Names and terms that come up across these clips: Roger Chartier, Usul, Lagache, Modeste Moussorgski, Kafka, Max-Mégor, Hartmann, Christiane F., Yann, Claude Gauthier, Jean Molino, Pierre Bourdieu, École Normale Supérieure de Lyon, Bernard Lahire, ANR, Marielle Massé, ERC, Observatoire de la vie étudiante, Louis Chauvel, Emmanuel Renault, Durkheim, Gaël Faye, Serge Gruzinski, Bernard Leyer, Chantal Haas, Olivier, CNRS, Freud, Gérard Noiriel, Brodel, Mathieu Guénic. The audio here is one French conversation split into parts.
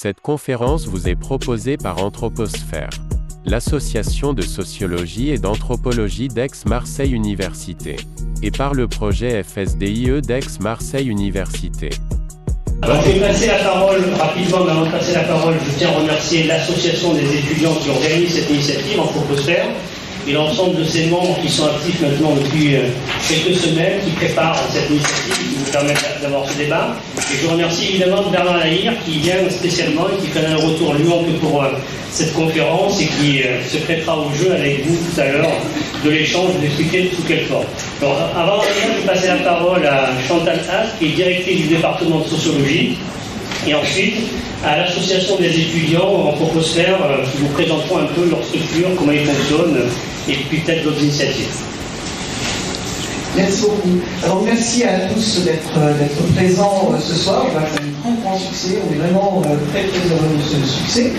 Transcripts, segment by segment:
Cette conférence vous est proposée par Anthropo'Sphère, l'association de sociologie et d'anthropologie d'Aix-Marseille Université, et par le projet FSDIE d'Aix-Marseille Université. Avant de passer la parole, je tiens à remercier l'association des étudiants qui organise cette initiative Anthropo'Sphère et l'ensemble de ses membres qui sont actifs maintenant depuis quelques semaines, qui préparent cette initiative, qui nous permettent d'avoir ce débat. Et je remercie évidemment Bernard Lahire qui vient spécialement et qui connaît le retour Lyon que pour cette conférence et qui se prêtera au jeu avec vous tout à l'heure de l'échange, de l'expliquer sous quelle forme. Alors avant de passer la parole à Chantal Haas qui est directrice du département de sociologie et ensuite à l'association des étudiants Anthropo'Sphère qui vous présenteront un peu leur structure, comment ils fonctionnent et puis peut-être d'autres initiatives. Merci beaucoup. Alors merci à tous d'être présents ce soir. C'est un grand succès. On est vraiment très très heureux de ce succès.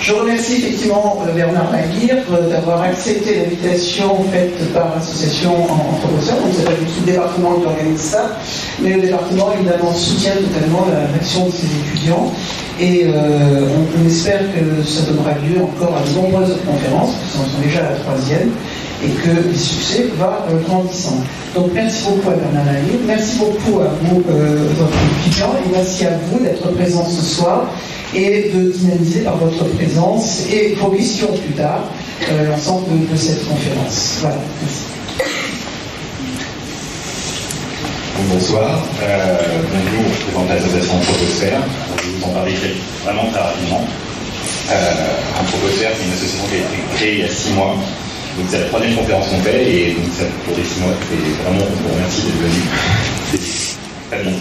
Je remercie effectivement Bernard Lahire d'avoir accepté l'invitation faite par l'association Anthropo'Sphère. Donc c'est pas du tout le département qui organise ça, mais le département évidemment soutient totalement l'action de ses étudiants. Et on espère que ça donnera lieu encore à de nombreuses conférences, parce qu'on en est déjà à la troisième, et que le succès va grandissant. Donc merci beaucoup à Bernard Lahire, merci beaucoup à vous, votre étudiant, et merci à vous d'être présents ce soir et de dynamiser par votre présence et vos questions plus tard l'ensemble de cette conférence. Voilà, merci. Bonsoir, bienvenue, je présente l'association Anthropo'Sphère. Je vais vous en parler vraiment très rapidement. Anthropo'Sphère, c'est une association qui a été créée il y a 6 mois. Donc c'est la première conférence qu'on fait et donc ça pour les 6 mois, c'est vraiment, on vous remercie d'être venu. C'est très bon.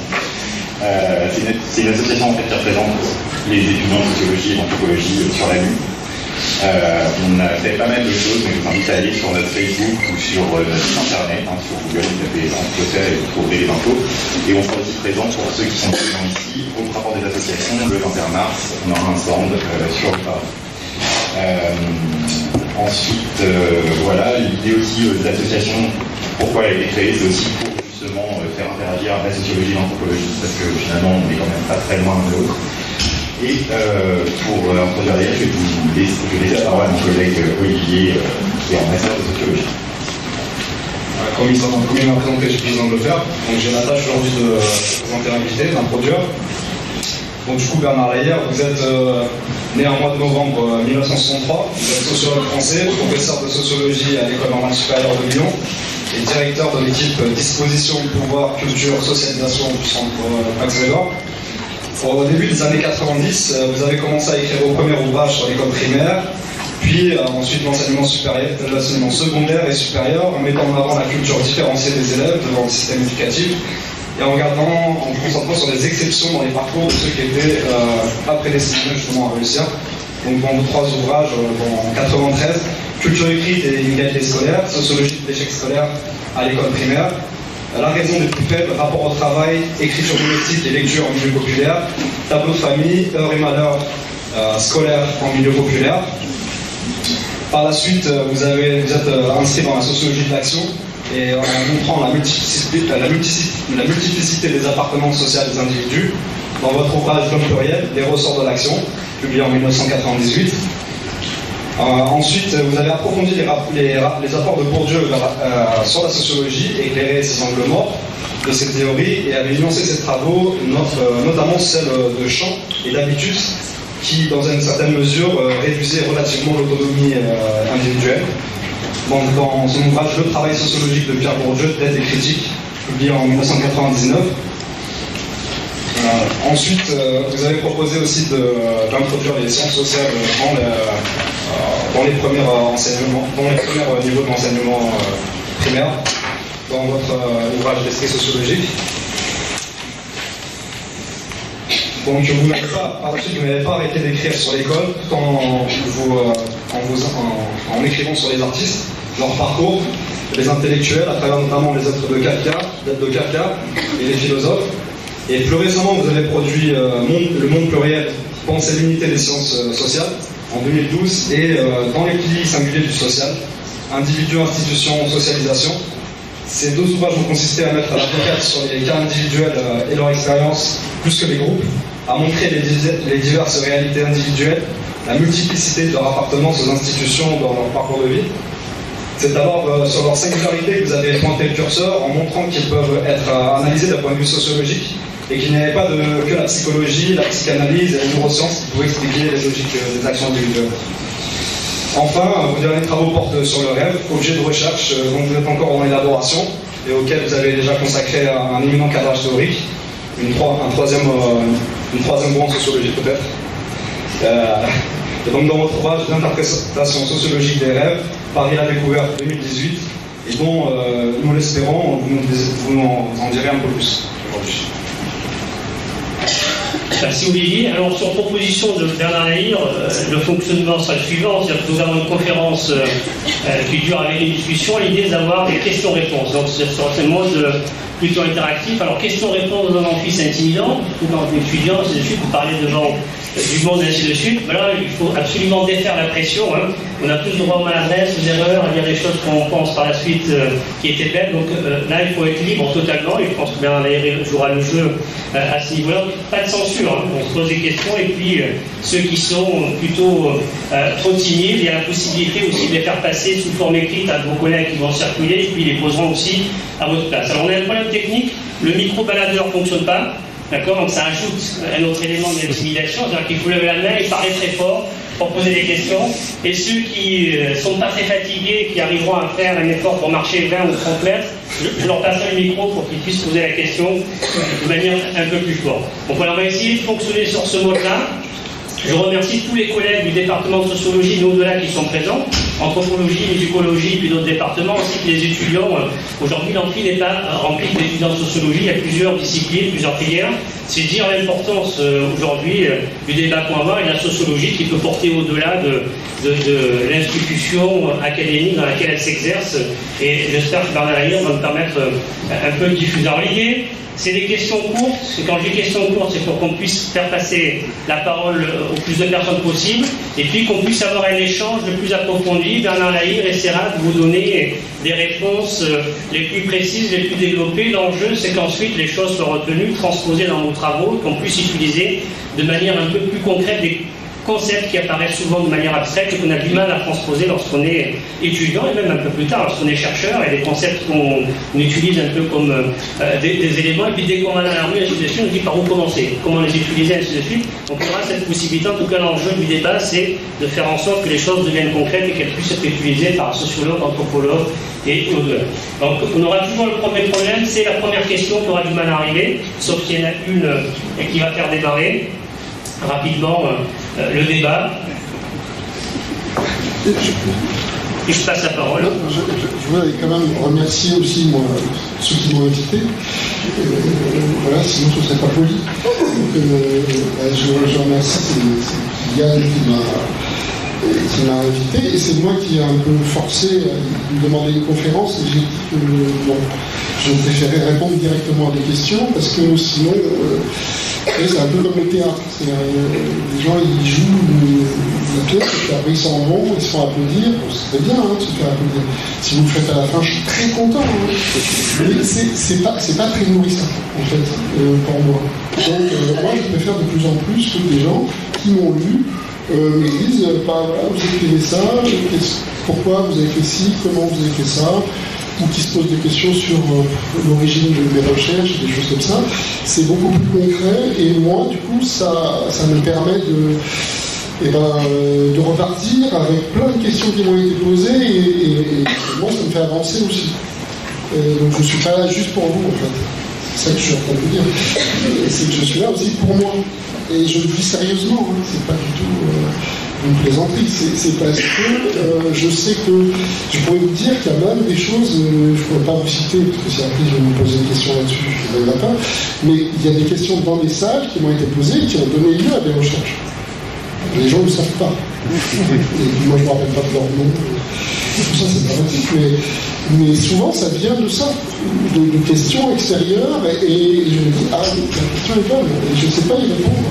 C'est une association en fait qui représente les étudiants en sociologie et en anthropologie sur la Lune. On a fait pas mal de choses, mais je vous invite à aller sur notre Facebook ou sur notre site internet, sur Google, vous tapez Anthropo'Sphère et vous trouverez les infos. Et on sera aussi présent pour ceux qui sont présents ici au rapport des associations le 21 mars, on aura un stand sur le parc. Ensuite, voilà, l'idée aussi de l'association, pourquoi elle a été créée, c'est aussi pour justement faire interagir la sociologie et l'anthropologie, parce que finalement on n'est quand même pas très loin de l'autre. Et pour introduire les choses, je vais laisser la parole à mon collègue Olivier, qui est en master de sociologie. Comme il m'a présenté, j'ai besoin de le faire. Donc j'ai la tâche aujourd'hui de présenter l'invité, d'introduire. Donc du coup, Bernard Leyer, vous êtes né en mois de novembre 1963, vous êtes sociologue français, professeur de sociologie à l'École Normale Supérieure de Lyon et directeur de l'équipe Disposition, Pouvoir, Culture, Socialisation du centre Max-Mégor. Au début des années 90, vous avez commencé à écrire vos premiers ouvrages sur l'école primaire, puis ensuite l'enseignement supérieur, l'enseignement secondaire et supérieur, en mettant en avant la culture différenciée des élèves devant le système éducatif, et en regardant, en vous concentrant sur les exceptions dans les parcours de ceux qui étaient après les signaux justement à réussir. Donc dans vos 3 ouvrages, en 93, Culture écrite et inégalités scolaires, Sociologie de l'échec scolaire à l'école primaire, La raison des plus faibles, Rapport au travail, Écriture domestique et lecture en milieu populaire, Tableau de famille, Heures et malheurs scolaires en milieu populaire. Par la suite, vous êtes inscrit dans la sociologie de l'action, et on comprend la multiplicité des appartenances sociales des individus dans votre ouvrage L'homme pluriel, Les ressorts de l'action, publié en 1998. Ensuite, vous avez approfondi les apports de Bourdieu sur la sociologie, éclairé ses angles morts de ses théories, et avez lancé ses travaux, notamment celle de Champ et d'Habitus, qui, dans une certaine mesure, réduisait relativement l'autonomie individuelle. Dans son ouvrage Le travail sociologique de Pierre Bourdieu, Dette et critique, publié en 1999. Ensuite, vous avez proposé aussi d'introduire les sciences sociales dans les premiers niveaux de l'enseignement primaire, dans votre ouvrage d'esprit sociologique. Donc, vous n'avez pas arrêté d'écrire sur l'école, tout en écrivant sur les artistes, leur parcours, les intellectuels, à travers notamment les œuvres de Kafka et les philosophes. Et plus récemment, vous avez produit Le monde pluriel, Pensée l'unité des sciences sociales, en 2012, et Dans les piliers singuliers du social, Individu, institution, socialisation. Ces 2 ouvrages ont consisté à mettre à la découverte sur les cas individuels et leur expérience, plus que les groupes, à montrer les diverses réalités individuelles, la multiplicité de leur appartenance aux institutions dans leur parcours de vie. C'est alors sur leur singularité que vous avez pointé le curseur en montrant qu'ils peuvent être analysés d'un point de vue sociologique et qu'il n'y avait pas que la psychologie, la psychanalyse et la neurosciences qui pouvaient expliquer les logiques des actions individuelles. Enfin, vos derniers travaux portent sur le rêve, objet de recherche dont vous êtes encore en élaboration et auquel vous avez déjà consacré un éminent cadrage théorique, une troisième branche sociologique peut-être. Et donc dans votre ouvrage d'interprétation sociologique des rêves, Paris la découverte 2018, et dont nous l'espérons, vous en direz un peu plus aujourd'hui. Merci Olivier. Alors sur proposition de Bernard Lahire, le fonctionnement sera le suivant, c'est-à-dire que nous avons une conférence qui dure avec une discussion, l'idée d'avoir des questions-réponses. Donc c'est un mode plutôt interactif. Alors questions-réponses dans l'amphi, c'est intimidant, ou dans l'étudiant, c'est de suite, vous parlez de gens du monde, ainsi de suite. Voilà, il faut absolument défaire la pression, hein. On a tous droit aux maladresses, aux erreurs, à dire des choses qu'on pense par la suite qui étaient belles. Donc là, il faut être libre totalement, et je pense que Bernard Lahire jouera le jeu à ce niveau-là. Pas de censure. On se pose des questions et puis ceux qui sont plutôt trop timides, il y a la possibilité aussi de les faire passer sous forme écrite à vos collègues qui vont circuler et puis ils les poseront aussi à votre place. Alors on a un problème technique, le micro-baladeur ne fonctionne pas, d'accord, donc ça ajoute un autre élément de l'intimidation, c'est-à-dire qu'il faut lever la main et parler très fort pour poser des questions, et ceux qui sont pas très fatigués, qui arriveront à faire un effort pour marcher 20 ou 30 mètres, je leur passerai le micro pour qu'ils puissent poser la question de manière un peu plus forte. Donc voilà, on va essayer de fonctionner sur ce mode-là. Je remercie tous les collègues du département de sociologie et au-delà qui sont présents, anthropologie, musicologie, puis d'autres départements, ainsi que les étudiants. Aujourd'hui, l'amphi n'est pas rempli d'étudiants de sociologie, il y a plusieurs disciplines, plusieurs filières. C'est dire l'importance aujourd'hui du débat qu'on va avoir et de la sociologie qui peut porter au-delà de l'institution académique dans laquelle elle s'exerce. Et j'espère que Bernard Lahire va me permettre un peu de diffuser. Alors l'idée, c'est des questions courtes, parce que quand je dis questions courtes, c'est pour qu'on puisse faire passer la parole au plus de personnes possible, et puis qu'on puisse avoir un échange le plus approfondi. Bernard Lahire essaiera de vous donner des réponses les plus précises, les plus développées. L'enjeu, c'est qu'ensuite les choses soient retenues, transposées dans nos travaux, qu'on puisse utiliser de manière un peu plus concrète des concepts qui apparaissent souvent de manière abstraite et qu'on a du mal à transposer lorsqu'on est étudiant et même un peu plus tard lorsqu'on est chercheur, et des concepts qu'on utilise un peu comme des éléments, et puis dès qu'on va dans la rue, ainsi de suite, on dit par où commencer, comment les utiliser, ainsi de suite. Donc on aura cette possibilité, en tout cas l'enjeu du débat, c'est de faire en sorte que les choses deviennent concrètes et qu'elles puissent être utilisées par un sociologue, anthropologue et au-delà. Donc on aura toujours le premier problème, c'est la première question qui aura du mal à arriver, sauf qu'il y en a une qui va faire démarrer rapidement le débat. Et je passe la parole. Je voudrais quand même remercier aussi moi, ceux qui m'ont invité. Voilà, sinon ce ne serait pas poli. Donc, je remercie Yann qui m'a invité, et c'est moi qui ai un peu forcé à me demander une conférence, et j'ai dit que je préférais répondre directement à des questions, parce que sinon c'est un peu comme le théâtre, les gens ils jouent la pièce et puis après ils s'en vont, ils se font applaudir, c'est très bien hein, de se faire applaudir. Si vous le faites à la fin, je suis très content, hein. Mais c'est pas très nourrissant en fait pour moi. Donc moi je préfère de plus en plus que des gens qui m'ont lu me disent bah, voilà, vous avez fait ça, pourquoi vous avez fait ci, comment vous avez fait ça, ou qui se posent des questions sur l'origine de mes recherches, des choses comme ça. C'est beaucoup plus concret, et moi du coup ça me permet de repartir avec plein de questions qui m'ont été posées, et moi ça me fait avancer aussi. Donc je ne suis pas là juste pour vous en fait. C'est ça que je suis en train de vous dire. C'est que je suis là aussi pour moi. Et je le dis sérieusement, hein. C'est pas du tout une plaisanterie. C'est parce que je sais que je pourrais vous dire qu'il y a même des choses, je ne pourrais pas vous citer, parce que si après je vais vous poser une question là-dessus, je ne pas. Mais il y a des questions dans les salles qui m'ont été posées et qui ont donné lieu à des recherches. Les gens ne le savent pas. Et moi je ne me rappelle pas de leur nom. Tout ça c'est dramatique, mais souvent ça vient de ça, de questions extérieures, et je me dis, ah, la question est bonne, et je ne sais pas y répondre.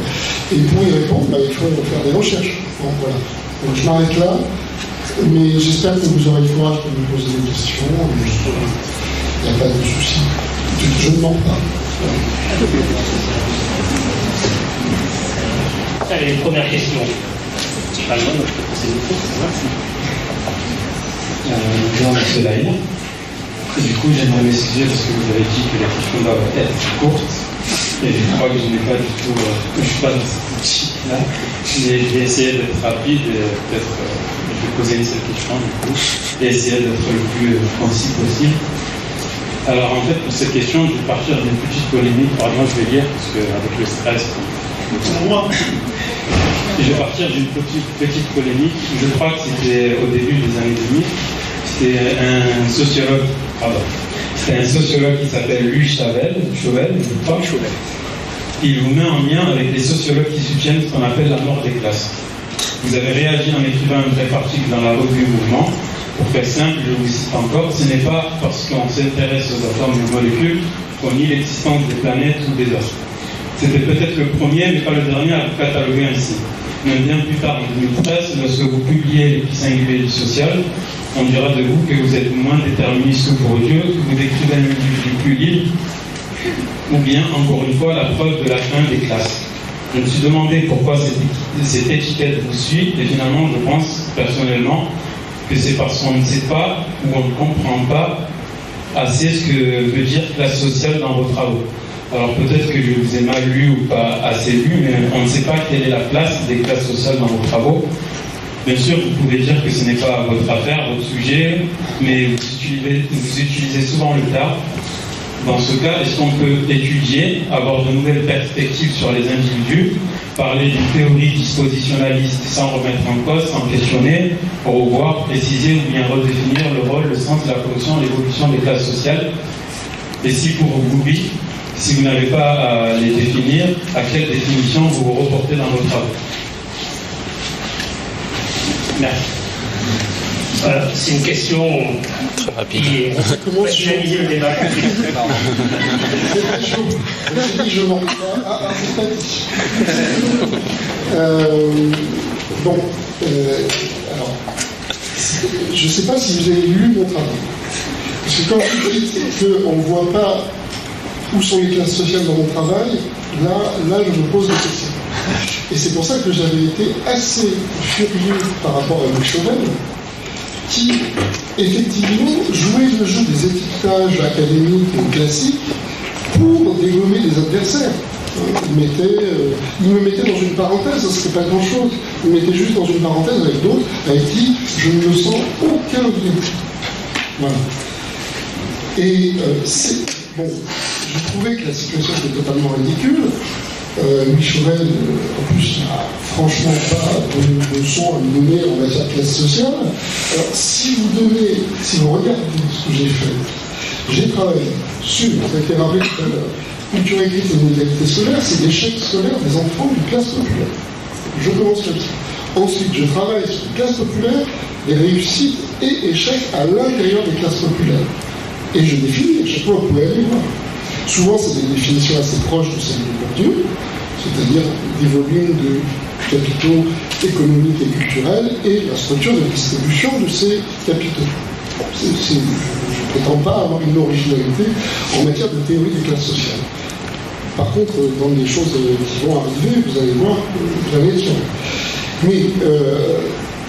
Et pour y répondre, bah, il faut faire des recherches. Bon, voilà. Donc je m'arrête là, mais j'espère que vous aurez le courage de me poser des questions. Il n'y a pas de souci. Je ne mens pas. ça les premières questions. Je vous remercie Lahire. Du coup, j'aimerais m'excuser parce que vous avez dit que la question doit être courte. Et je crois que je n'ai pas du tout. Je ne suis pas dans cette optique-là. Mais je vais essayer d'être rapide et peut-être je vais poser une seule question du coup. Et essayer d'être le plus concis possible. Alors en fait, pour cette question, je vais partir d'une petite polémique. Pardon, je vais lire parce qu'avec le stress, je vais partir d'une petite polémique. Je crois que c'était au début des années 2000. C'était un sociologue qui s'appelle Louis Chauvel, je crois. Il vous met en lien avec les sociologues qui soutiennent ce qu'on appelle la mort des classes. Vous avez réagi en écrivant un bref article dans la revue Mouvement. Pour faire simple, je vous cite encore, ce n'est pas parce qu'on s'intéresse aux atomes et aux molécules qu'on nie l'existence des planètes ou des astres. C'était peut-être le premier, mais pas le dernier à vous cataloguer ainsi. Même bien plus tard, en 2013, lorsque vous publiez les petits singuliers du social, on dira de vous que vous êtes moins déterministe que Bourdieu, que vous décrivez un individu plus libre, ou bien, encore une fois, la preuve de la fin des classes. Je me suis demandé pourquoi cette étiquette vous suit, et finalement, je pense, personnellement, que c'est parce qu'on ne sait pas, ou on ne comprend pas assez ce que veut dire classe sociale dans vos travaux. Alors peut-être que je vous ai mal lu ou pas assez lu, mais on ne sait pas quelle est la place des classes sociales dans vos travaux. Bien sûr, vous pouvez dire que ce n'est pas votre affaire, votre sujet, mais vous utilisez souvent le terme. Dans ce cas, est-ce qu'on peut étudier, avoir de nouvelles perspectives sur les individus, parler d'une théorie dispositionnaliste sans remettre en cause, sans questionner, pour revoir, préciser ou bien redéfinir le rôle, le sens, la fonction, l'évolution des classes sociales? Et si pour vous, oui, si vous n'avez pas à les définir, à quelle définition vous vous reportez dans vos travaux? Merci. C'est une question très rapide. Comment dynamiser le débat? C'est chaud. Je m'en vais à bon, alors, je ne sais pas si vous avez lu mon travail. Parce que quand vous dites qu'on ne voit pas où sont les classes sociales dans mon travail, là je me pose des questions. Et c'est pour ça que j'avais été assez furieux par rapport à Louis Chauvel, qui, effectivement, jouait le jeu des étiquetages académiques ou classiques pour dégommer les adversaires. Il me mettait dans une parenthèse, ce n'était pas grand-chose, il me mettait juste dans une parenthèse avec d'autres, avec qui je ne me sens aucun lien. Voilà. Et bon, je trouvais que la situation était totalement ridicule. Louis Chauvel, en plus, n'a franchement pas de leçon à me donner en matière de classe sociale. Alors, si vous regardez ce que j'ai fait, j'ai travaillé sur, ça a été rappelé tout à l'heure, culture écrite et inégalité scolaire, c'est l'échec scolaire des enfants de classe populaire. Je commence comme ça. Ensuite, je travaille sur les classes populaires, les réussites et échecs à l'intérieur des classes populaires. Et je définis, à chaque fois, vous pouvez aller voir. Souvent, c'est des définitions assez proches de celles de Bourdieu, c'est-à-dire des volumes de capitaux économiques et culturels et la structure de distribution de ces capitaux. Je ne prétends pas avoir une originalité en matière de théorie des classes sociales. Par contre, dans les choses qui vont arriver, vous allez voir, vous allez être sûr. Mais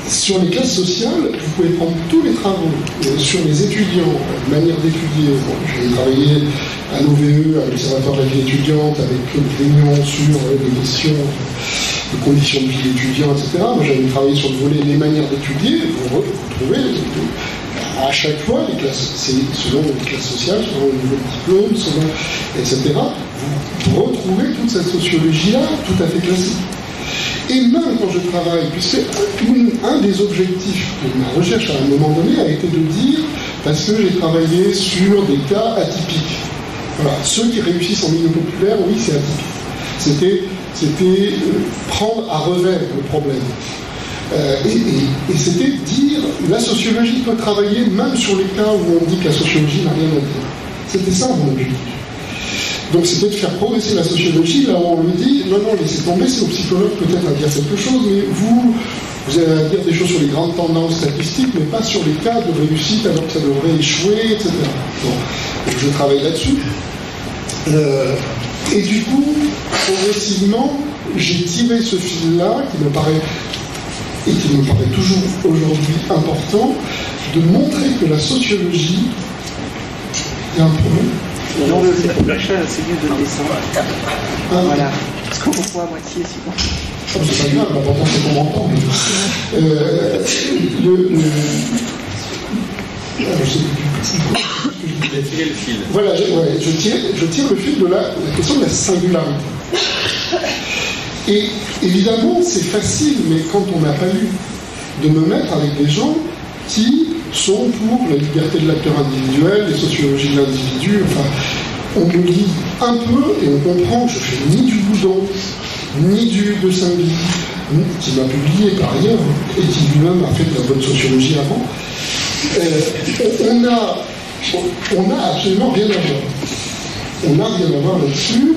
sur les classes sociales, vous pouvez prendre tous les travaux sur les étudiants, la manière d'étudier. Bon, j'ai travaillé à l'OVE, à l'Observatoire de la vie étudiante, avec Claude Gauthier sur les questions de conditions de vie d'étudiants, etc. Moi, j'avais travaillé sur le volet les manières d'étudier. Vous retrouvez à chaque fois les classes, selon les classes sociales, selon le niveau de diplôme, selon, etc. Vous retrouvez toute cette sociologie-là, tout à fait classique. Et même quand je travaille, puisque un des objectifs de ma recherche à un moment donné a été de dire, parce que j'ai travaillé sur des cas atypiques. Voilà, ceux qui réussissent en milieu populaire, oui, c'est atypique. C'était prendre à revers le problème. Et c'était dire, la sociologie peut travailler même sur les cas où on dit que la sociologie n'a rien à dire. C'était ça mon objectif. Donc c'était de faire progresser la sociologie, là où on me dit, non, laissez tomber, c'est au psychologue peut-être à dire quelque chose, mais vous allez à dire des choses sur les grandes tendances statistiques, mais pas sur les cas de réussite alors que ça devrait échouer, etc. Bon, donc je travaille là-dessus. Et du coup, progressivement, j'ai tiré ce fil-là, qui me paraît, et qui me paraît toujours aujourd'hui important, de montrer que la sociologie... Il y a un problème. Non, c'est mieux de descendre. Voilà. Parce qu'on voit à moitié, c'est bon. Oh, c'est pas grave, l'important c'est qu'on m'entende. Voilà, je tire le fil de la question de la singularité. Et évidemment, c'est facile, mais quand on n'a pas lu, de me mettre avec des gens qui sont pour la liberté de l'acteur individuel, les sociologies de l'individu, enfin, on me lit un peu et on comprend que je ne fais ni du Boudon, ni du de Saint-Guy, qui m'a publié par ailleurs, et qui lui-même a fait de la bonne sociologie avant. On a absolument rien à voir. On n'a rien à voir là-dessus,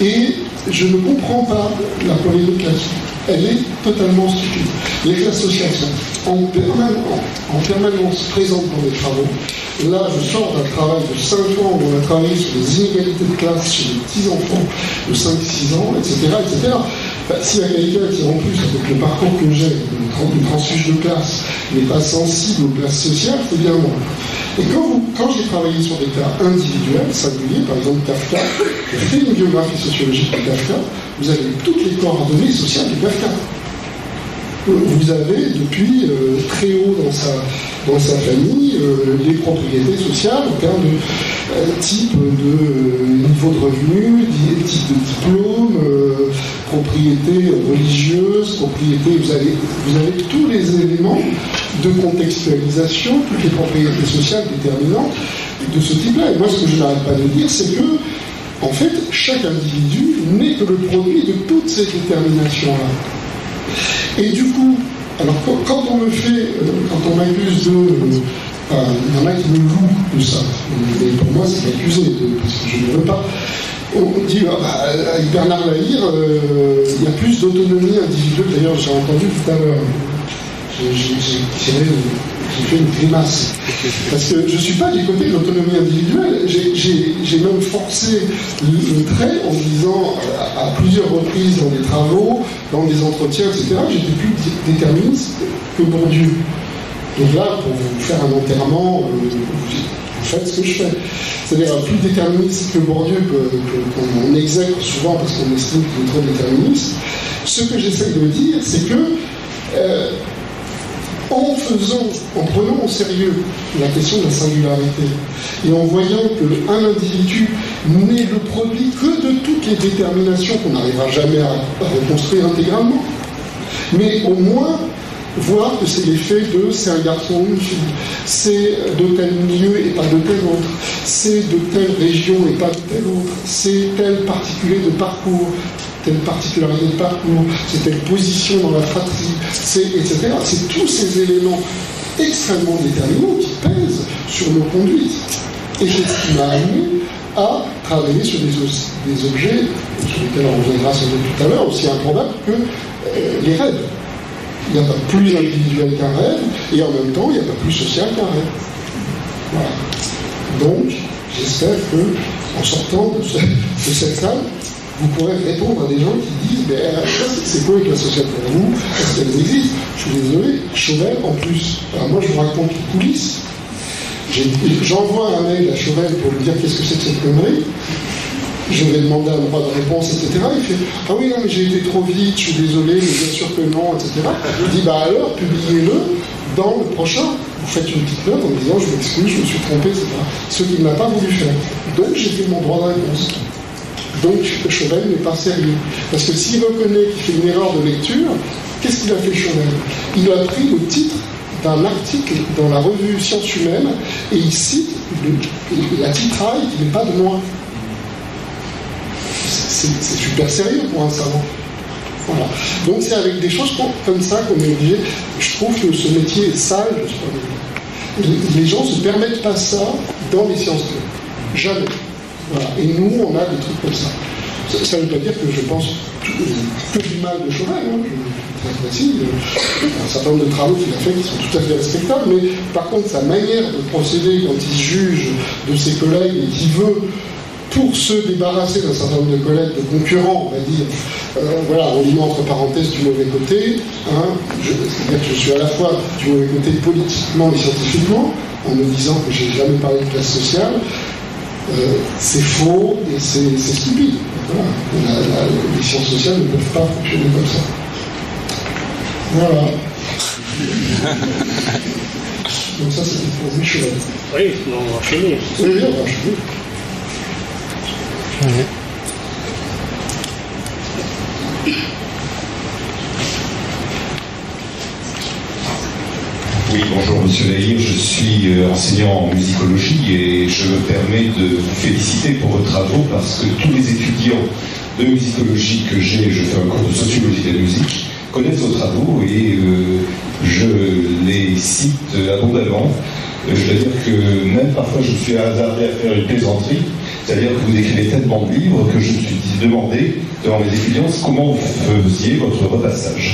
et je ne comprends pas la polémique là-dessus. Elle est totalement stupide. Les classes sociales sont en permanence présentes dans les travaux. Là, je sors d'un travail de 5 ans où on a travaillé sur les inégalités de classe chez les petits enfants de 5-6 ans, etc. etc. Ben, si un quelqu'un qui, en plus, avec le parcours que j'ai, le transfuge de classe, n'est pas sensible aux classes sociales, c'est bien moi. Et quand j'ai travaillé sur des cas individuels, singuliers, par exemple Kafka, j'ai fait une biographie sociologique de Kafka, vous avez toutes les coordonnées sociales de Kafka. Vous avez depuis très haut dans sa famille les propriétés sociales en termes de type de niveau de revenu, type de diplôme, propriété religieuse, propriété. Vous avez tous les éléments de contextualisation, toutes les propriétés sociales déterminantes de ce type-là. Et moi, ce que je n'arrête pas de dire, c'est que en fait, chaque individu n'est que le produit de toutes ces déterminations-là. Et du coup, alors quand on me fait, quand on m'accuse de... il y en a qui me louent de ça. Mais pour moi, c'est accusé, parce que je ne veux pas. On dit, avec Bernard Lahire, il y a plus d'autonomie individuelle. D'ailleurs, j'ai entendu tout à l'heure, j'ai fait une grimace. Parce que je ne suis pas du côté de l'autonomie individuelle. J'ai même forcé le trait en disant à plusieurs reprises dans des travaux, dans des entretiens, etc., j'étais plus déterministe que Bourdieu. Donc là, pour vous faire un enterrement, vous faites ce que je fais. C'est-à-dire plus déterministe que Bourdieu, qu'on exècre souvent parce qu'on estime qu'il est trop déterministe. Ce que j'essaie de dire, c'est que... en prenant au sérieux la question de la singularité et en voyant qu'un individu n'est le produit que de toutes les déterminations qu'on n'arrivera jamais à reconstruire intégralement, mais au moins voir que c'est l'effet de c'est un garçon ou une fille, c'est de tel milieu et pas de tel autre, c'est de telle région et pas de tel autre, c'est tel particulier de parcours, telle particularité de parcours, c'est telle position dans la fratrie, etc. C'est tous ces éléments extrêmement déterminants qui pèsent sur nos conduites. Et c'est ce qui m'a amené à travailler sur des objets, sur lesquels on reviendra sans doute tout à l'heure, aussi improbables que les rêves. Il n'y a pas plus individuel qu'un rêve, et en même temps, il n'y a pas plus social qu'un rêve. Voilà. Donc, j'espère que, en sortant de cette salle, vous pourrez répondre à des gens qui disent mais c'est quoi avec la sociale pour vous, est-ce qu'elle existe? Je suis désolé, Chauvel en plus. Alors moi je vous raconte les coulisses. J'envoie un mail à Chauvel pour lui dire qu'est-ce que c'est que cette connerie. Je vais demander un droit de réponse, etc. Il fait ah oui non mais j'ai été trop vite, je suis désolé, mais bien sûr que non, etc. Je dis bah alors publiez-le dans le prochain. Vous faites une petite note en disant je m'excuse, je me suis trompé, etc. Ce qu'il n'a pas voulu faire. Donc j'ai fait mon droit de réponse. Donc Chauvel n'est pas sérieux. Parce que s'il reconnaît qu'il fait une erreur de lecture, qu'est-ce qu'il a fait Chauvel? Il a pris le titre d'un article dans la revue Sciences Humaines et il cite la titraille qui n'est pas de moi. C'est super sérieux pour un savant. Voilà. Donc c'est avec des choses comme ça qu'on est obligé. Je trouve que ce métier est sale. Les gens ne se permettent pas ça dans les sciences. Jamais. Voilà. Et nous, on a des trucs comme ça. Ça ne veut pas dire que je pense que du mal de Chauvel, hein, très précis, un certain nombre de travaux qu'il a fait qui sont tout à fait respectables, mais par contre, sa manière de procéder quand il juge de ses collègues et qu'il veut pour se débarrasser d'un certain nombre de collègues, de concurrents, on va dire, voilà, en liant entre parenthèses du mauvais côté, hein, c'est-à-dire que je suis à la fois du mauvais côté politiquement et scientifiquement, en me disant que j'ai jamais parlé de classe sociale, c'est faux et c'est stupide. Voilà. Les sciences sociales ne peuvent pas fonctionner comme ça. Voilà. Donc ça, c'était pour Louis Chauvel. Oui, sinon on va enchaîner. Oui, on va enchaîner. Oui, bonjour Monsieur Lahire, je suis enseignant en musicologie et je me permets de vous féliciter pour vos travaux parce que tous les étudiants de musicologie que j'ai, je fais un cours de sociologie de la musique, connaissent vos travaux et je les cite abondamment. Je dois dire que même parfois je suis hasardé à faire une plaisanterie, c'est-à-dire que vous écrivez tellement de livres que je me suis demandé devant mes étudiants comment vous faisiez votre repassage.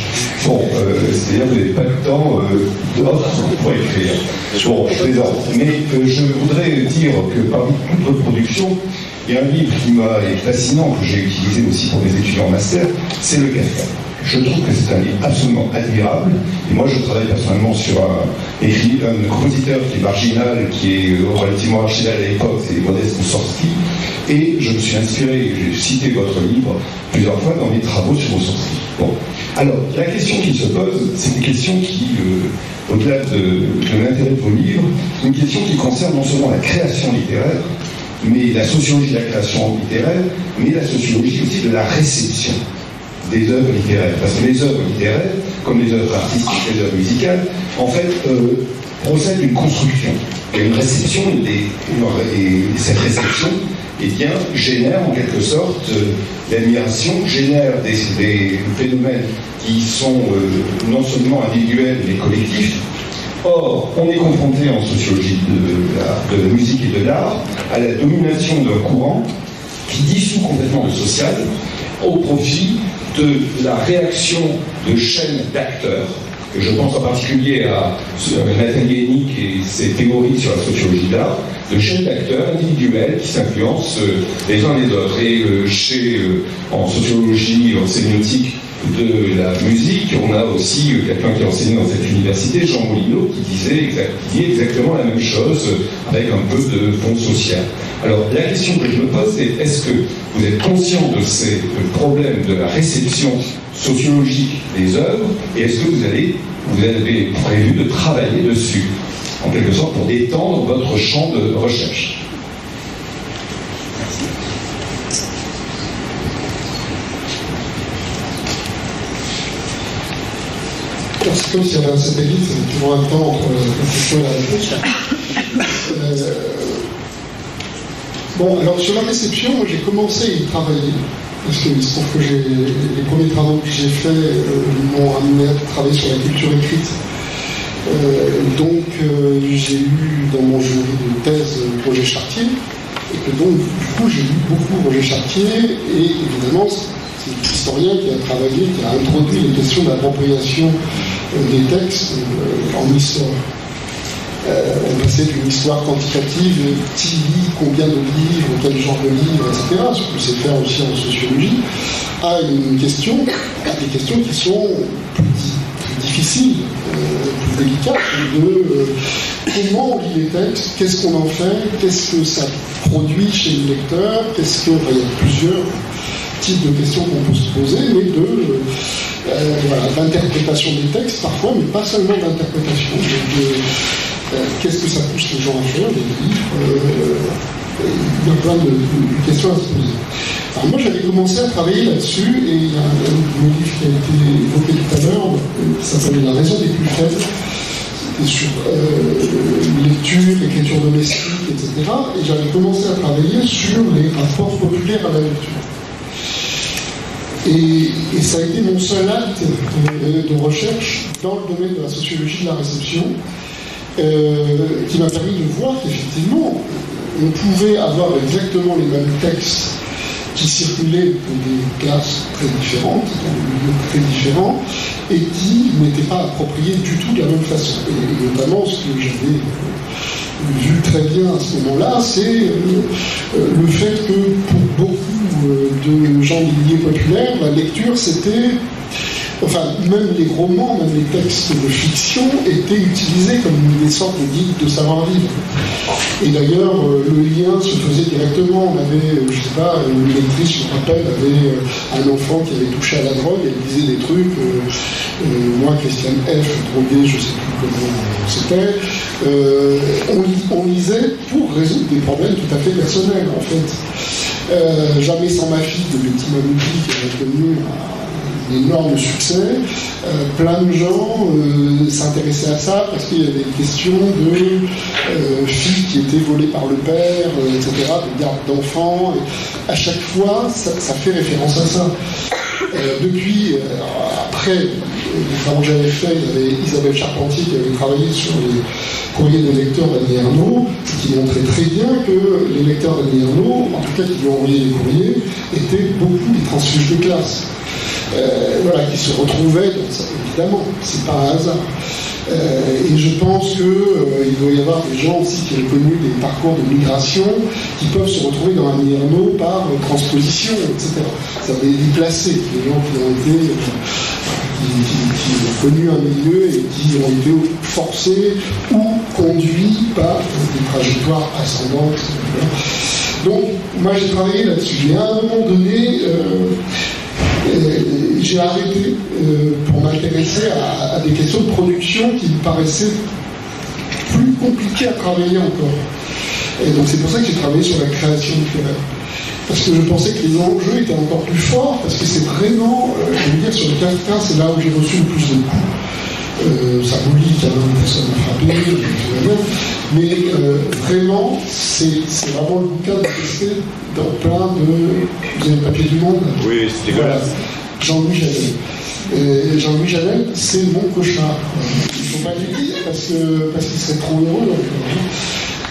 Bon, c'est-à-dire que vous n'avez pas le temps d'ordre pour écrire. Bon, je plaisante. Mais je voudrais dire que parmi toutes vos productions, il y a un livre qui est fascinant, que j'ai utilisé aussi pour mes étudiants en master, c'est le Kafka. Je trouve que c'est un livre absolument admirable. Et moi, je travaille personnellement sur un compositeur qui est marginal, qui est relativement marginal à l'époque, c'est Modeste Moussorgski. Et je me suis inspiré, j'ai cité votre livre plusieurs fois dans mes travaux sur Moussorgski. Bon. Alors, la question qui se pose, c'est une question qui, au-delà de l'intérêt de vos livres, une question qui concerne non seulement la création littéraire, mais la sociologie de la création littéraire, mais la sociologie aussi de la réception des œuvres littéraires. Parce que les œuvres littéraires, comme les œuvres artistiques, les œuvres musicales, en fait, procèdent d'une construction. Il y a une réception, et cette réception, eh bien, génère en quelque sorte l'admiration, génère des phénomènes qui sont non seulement individuels, mais collectifs. Or, on est confronté en sociologie de la musique et de l'art à la domination d'un courant qui dissout complètement le social au profit de la réaction de chaînes d'acteurs. Je pense en particulier à Mathieu Guénic et ses théories sur la sociologie de l'art, de chaînes d'acteurs individuels qui s'influencent les uns les autres. Et en sociologie, en sémiotique de la musique, on a aussi quelqu'un qui enseignait dans cette université, Jean Molino, qui disait exactement la même chose avec un peu de fond social. Alors la question que je me pose, c'est est-ce que vous êtes conscient de ces problèmes de la réception sociologique des œuvres et est-ce que vous avez prévu de travailler dessus, en quelque sorte pour étendre votre champ de recherche? C'est comme s'il y avait un satellite, c'est toujours un temps entre la question et la réponse. Bon, alors sur la réception, moi j'ai commencé à y travailler, parce qu'il se trouve que les premiers travaux que j'ai faits m'ont amené à travailler sur la culture écrite. Donc j'ai eu dans mon jury de thèse Roger Chartier, et que donc du coup j'ai lu beaucoup Roger Chartier, et évidemment c'est l'historien qui a travaillé, qui a introduit les questions d'appropriation des textes en histoire. On passait d'une histoire quantitative, qui lit combien de livres, quel genre de livres, etc., ce qu'on sait faire aussi en sociologie, à des questions qui sont plus difficiles, plus délicates, comment on lit les textes, qu'est-ce qu'on en fait, qu'est-ce que ça produit chez le lecteur, il y a plusieurs types de questions qu'on peut se poser, mais d'interprétation des textes parfois, mais pas seulement d'interprétation, qu'est-ce que ça pousse les gens à faire, les livres, il y a plein de questions à se poser. Alors moi j'avais commencé à travailler là-dessus, et il y a un livre qui a été évoqué tout à l'heure, qui s'appelle La raison des plus faibles, c'était sur lecture, écriture domestique, etc. Et j'avais commencé à travailler sur les rapports populaires à la lecture. Et ça a été mon seul acte de recherche dans le domaine de la sociologie de la réception, qui m'a permis de voir qu'effectivement, on pouvait avoir exactement les mêmes textes qui circulaient dans des classes très différentes, dans des milieux très différents, et qui n'étaient pas appropriés du tout de la même façon. Et notamment, ce que j'avais vu très très bien à ce moment-là, c'est le fait que pour beaucoup de gens du milieu populaire, la lecture c'était... Enfin, même les romans, même les textes de fiction étaient utilisés comme des sortes de guides de savoir-vivre. Et d'ailleurs, le lien se faisait directement. On avait, je sais pas, une lectrice, je me rappelle, avait un enfant qui avait touché à la drogue, elle disait des trucs. Moi, Christiane F., droguée, je sais plus comment c'était. On lisait pour résoudre des problèmes tout à fait personnels, en fait. Jamais sans ma fille de Betty Manouchi, qui avait connu un énorme succès, plein de gens s'intéressaient à ça parce qu'il y avait des questions de filles qui étaient volées par le père, etc., de garde d'enfants. À chaque fois, ça fait référence à ça. Depuis, après, quand j'avais fait, il y avait Isabelle Charpentier qui avait travaillé sur les courriers de lecteurs d'Annie Ernaux, ce qui montrait très bien que les lecteurs d'Annie Ernaux, en tout cas qui lui ont envoyé les courriers, étaient beaucoup des transfuges de classe. Voilà, qui se retrouvaient dans ça, évidemment, c'est pas un hasard. Et je pense qu'il doit y avoir des gens aussi qui ont connu des parcours de migration qui peuvent se retrouver dans un IRNO par transposition, etc. Ça veut dire déplacer les gens qui ont été qui ont connu un milieu et qui ont été forcés ou conduits par des trajectoires ascendantes, etc. Donc moi j'ai travaillé là-dessus, et à un moment donné j'ai arrêté pour m'intéresser à des questions de production qui me paraissaient plus compliquées à travailler encore. Et donc c'est pour ça que j'ai travaillé sur la création littéraire. Parce que je pensais que les enjeux étaient encore plus forts, parce que c'est vraiment, je veux dire, sur le Kafka, c'est là où j'ai reçu le plus de coups. Ça vous lit qu'il y a une personne frappée, mais vraiment, c'est vraiment le bouquin de tester dans plein de... Vous avez le papier du monde? Oui, c'est dégueulasse. Voilà. Jean-Louis Chauvel. Jean-Louis Chauvel, c'est mon cauchemar. Il ne faut pas lui dire parce qu'il serait trop heureux. Donc,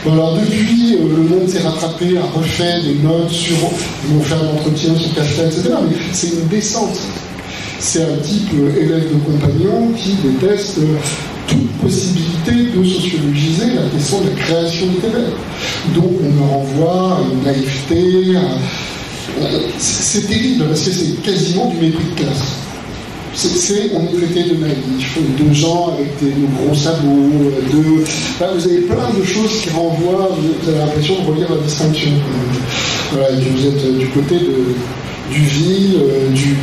bon, alors depuis, le monde s'est rattrapé, a refait des notes sur... Ils vont faire un entretien sur Kafka, etc. Mais c'est une descente. C'est un type élève de compagnon qui déteste toute possibilité de sociologiser la question de la création littéraire. Donc on me renvoie à une naïveté, à... C'est terrible parce que c'est quasiment du mépris de classe. On est traité de naïfs, de gens avec de gros sabots, de... Là, vous avez plein de choses qui renvoient, vous avez l'impression de relire la distinction. Voilà, et vous êtes du côté du vil, du...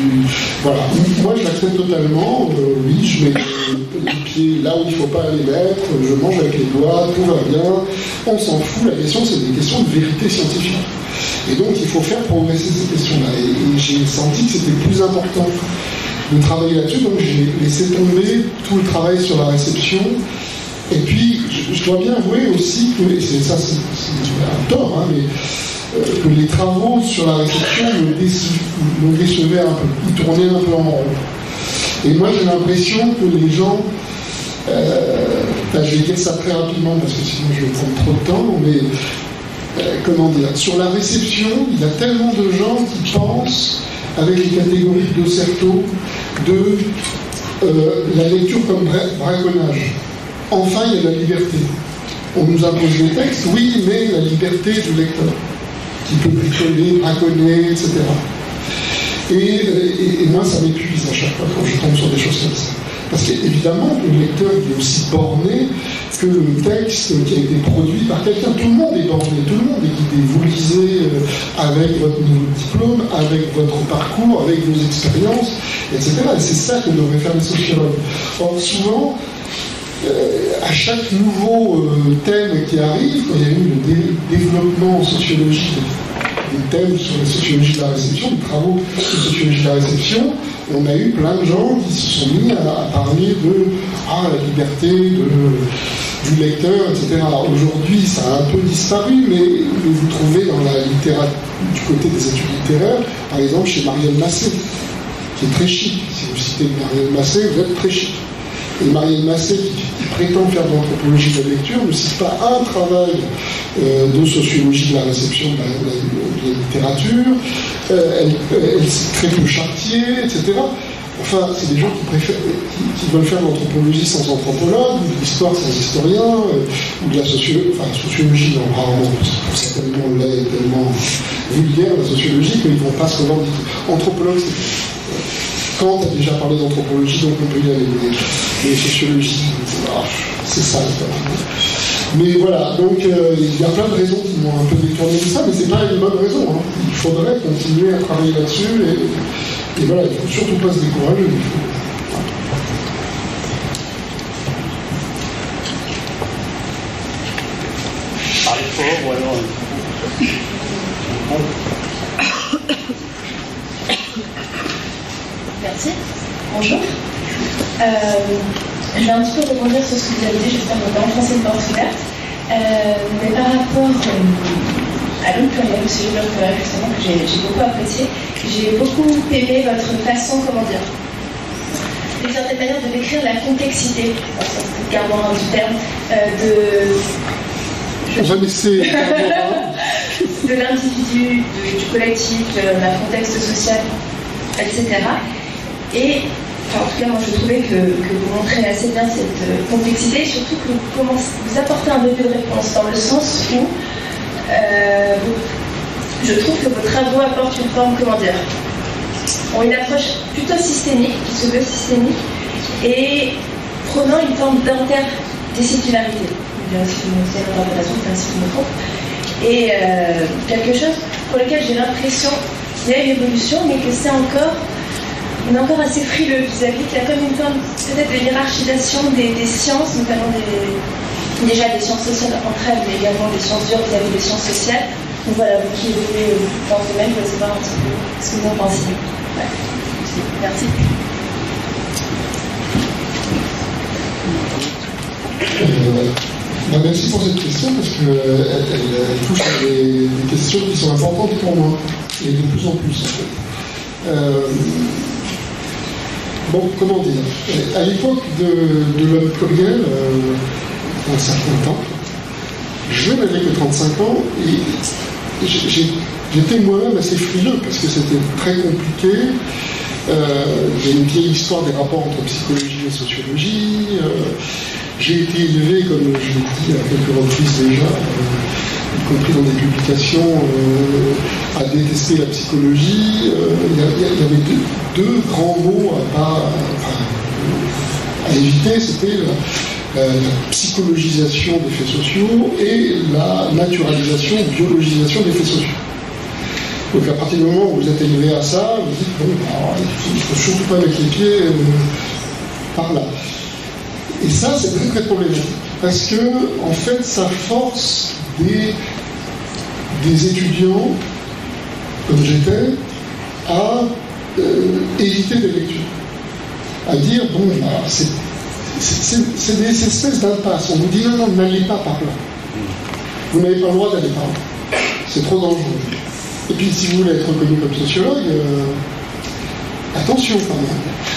Voilà. Moi, je l'accepte totalement. Oui, je mets les pieds là où il ne faut pas les mettre. Je mange avec les doigts, tout va bien. On s'en fout. La question, c'est des questions de vérité scientifique. Et donc, il faut faire progresser ces questions-là. Et j'ai senti que c'était plus important de travailler là-dessus. Donc, j'ai laissé tomber tout le travail sur la réception. Et puis, je dois bien avouer aussi que... Et ça, c'est un tort, hein, mais... que les travaux sur la réception me décevaient un peu, ils tournaient un peu en rond. Et moi j'ai l'impression que les gens, je vais dire ça très rapidement parce que sinon je vais prendre trop de temps, mais comment dire, sur la réception, il y a tellement de gens qui pensent avec les catégories de Certeau de la lecture comme braconnage. Enfin il y a la liberté. On nous impose des textes, oui, mais la liberté du lecteur. Qui peut bricoler, braconner, etc. Et moi, ça m'épuise à chaque fois quand je tombe sur des choses comme ça. Parce qu'évidemment, le lecteur est aussi borné que le texte qui a été produit par quelqu'un. Tout le monde est borné, tout le monde est guidé. Vous lisez avec votre nouveau diplôme, avec votre parcours, avec vos expériences, etc. Et c'est ça que devrait faire les sociologues. Or, souvent, à chaque nouveau thème qui arrive, quand il y a eu le développement sociologique, des thèmes sur la sociologie de la réception, des travaux sur la sociologie de la réception, on a eu plein de gens qui se sont mis à parler de la liberté du lecteur, etc. Alors aujourd'hui, ça a un peu disparu, mais vous trouvez dans la littérature, du côté des études littéraires, par exemple chez Marielle Massé, qui est très chic. Si vous citez Marielle Massé, vous êtes très chic. Et Marielle Massé, qui prétend faire de l'anthropologie de la lecture, ne cite pas un travail de sociologie de la réception de la littérature, elle cite très peu Chartier, etc. Enfin, c'est des gens qui veulent faire de l'anthropologie sans anthropologue, ou de l'histoire sans historien, ou de la sociologie, enfin, sociologie, non, rarement, c'est tellement laid et tellement vulgaire, la sociologie, qu'ils ne vont pas se revendiquer. Anthropologue, Kant a déjà parlé d'anthropologie, donc on peut y aller. Mais sociologie, c'est ça. Mais voilà, donc il y a plein de raisons qui m'ont un peu détourné de ça, mais c'est pas une bonne raison. Hein. Il faudrait continuer à travailler là-dessus, et voilà, il ne faut surtout pas se décourager. Parlez fort ou alors... Merci. Bonjour. Je vais un petit peu rebondir sur ce que vous avez dit, j'espère ne pas enfoncer une porte ouverte. Mais par rapport à l'homme pluriel, au sujet de l'homme pluriel justement, que j'ai beaucoup apprécié, j'ai beaucoup aimé votre façon, comment dire, une certaine manière de décrire la complexité, gardant du terme, de l'individu, du collectif, d'un contexte social, etc. Et enfin, en tout cas, moi je trouvais que vous montrez assez bien cette complexité, et surtout que vous apportez un début de réponse, dans le sens où je trouve que vos travaux apportent une forme, comment dire, ont une approche plutôt systémique, qui se veut systémique, et prenant une forme d'interdisciplinarité, bien si c'est une interprétation, bien si je me trompe, et quelque chose pour lequel j'ai l'impression qu'il y a une évolution, mais que c'est encore... On est encore assez frileux vis-à-vis qu'il y a comme une forme peut-être de hiérarchisation des sciences, notamment déjà des sciences sociales entre elles, mais également des sciences dures vis-à-vis des sciences sociales. Donc voilà, vous qui évoluez dans le domaine, je voulais savoir un petit peu ce que vous en pensez. Ouais. Merci. Ben merci pour cette question, parce qu'elle touche à des questions qui sont importantes pour moi, et de plus en plus en fait. Bon, comment dire, à l'époque de l'homme pluriel, dans un certain temps, je n'avais que 35 ans et j'étais moi-même assez frileux parce que c'était très compliqué. J'ai une vieille histoire des rapports entre psychologie et sociologie. J'ai été élevé, comme je l'ai dit à quelques reprises déjà, y compris dans des publications, à détester la psychologie. Il y avait deux grands mots à éviter, c'était la psychologisation des faits sociaux et la naturalisation, biologisation des faits sociaux. Donc à partir du moment où vous êtes élevé à ça, vous dites bon, il ne faut surtout pas mettre les pieds par là. Et ça, c'est très très problématique, parce que en fait, ça force des étudiants, comme j'étais, à éviter des lectures, à dire bon, bah, c'est des espèces d'impasses. On vous dit non, n'allez pas par là. Vous n'avez pas le droit d'aller par là. C'est trop dangereux. Et puis si vous voulez être reconnu comme sociologue, attention quand même.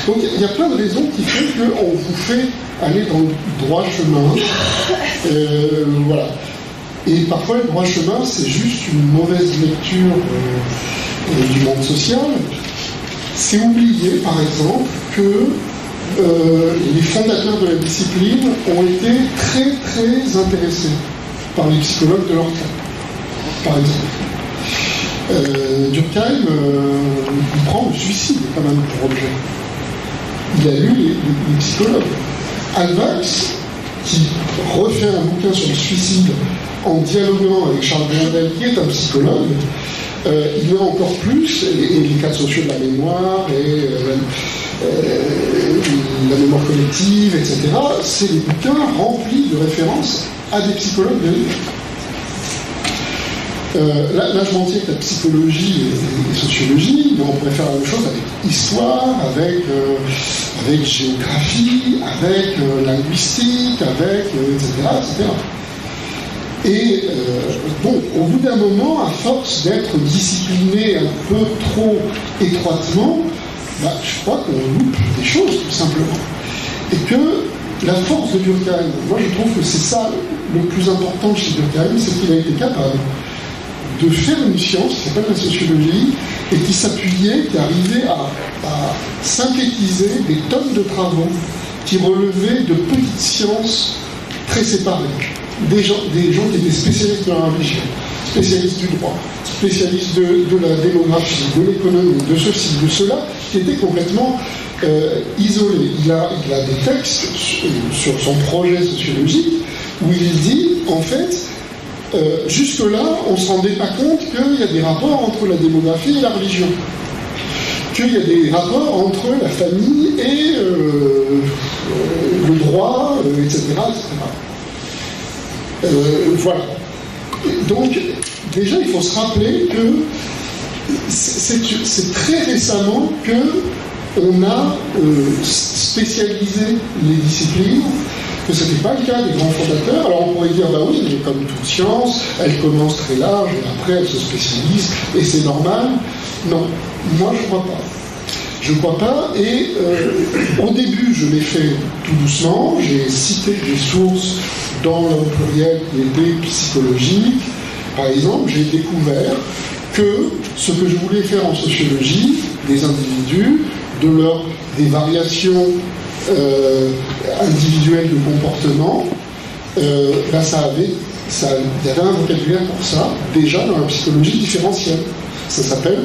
Donc il y a plein de raisons qui font qu'on vous fait aller dans le droit chemin. Voilà. Et parfois, le droit chemin, c'est juste une mauvaise lecture du monde social. C'est oublier, par exemple, que les fondateurs de la discipline ont été très, très intéressés par les psychologues de leur temps, par exemple. Durkheim prend le suicide, quand même, pour objet. Il a lu les psychologues. Alvax, qui refait un bouquin sur le suicide en dialoguant avec Charles Noiriel, qui est un psychologue, il y a encore plus, et les cas sociaux de la mémoire, et la mémoire collective, etc., c'est des bouquins remplis de références à des psychologues de l'époque. Là, je m'en tiens avec la psychologie et sociologie, mais on pourrait faire la même chose avec histoire, avec géographie, avec linguistique, avec etc., etc. Et bon, au bout d'un moment, à force d'être discipliné un peu trop étroitement, bah, je crois qu'on loupe des choses, tout simplement. Et que la force de Durkheim, moi je trouve que c'est ça le plus important chez Durkheim, c'est qu'il a été capable de faire une science qui s'appelle la sociologie et qui s'appuyait, qui arrivait à synthétiser des tonnes de travaux qui relevaient de petites sciences très séparées. Des gens qui étaient spécialistes de la religion, spécialistes du droit, spécialistes de la démographie, de l'économie, de ceci, de cela, qui étaient complètement isolés. Il a des textes sur son projet sociologique où il dit, en fait, jusque-là, on ne se rendait pas compte qu'il y a des rapports entre la démographie et la religion, qu'il y a des rapports entre la famille et le droit, etc. Voilà. Donc, déjà, il faut se rappeler que c'est très récemment qu'on a spécialisé les disciplines, que ce n'était pas le cas des grands fondateurs. Alors on pourrait dire, bah oui, mais comme toute science, elle commence très large, et après elle se spécialise, et c'est normal. Non, moi je ne crois pas. Je ne crois pas, et au début je l'ai fait tout doucement, j'ai cité des sources dans le pluriel qui étaient psychologiques. Par exemple, j'ai découvert que ce que je voulais faire en sociologie, des individus, des variations individuelles de comportement, ben il y avait un vocabulaire pour ça, déjà dans la psychologie différentielle. Ça s'appelle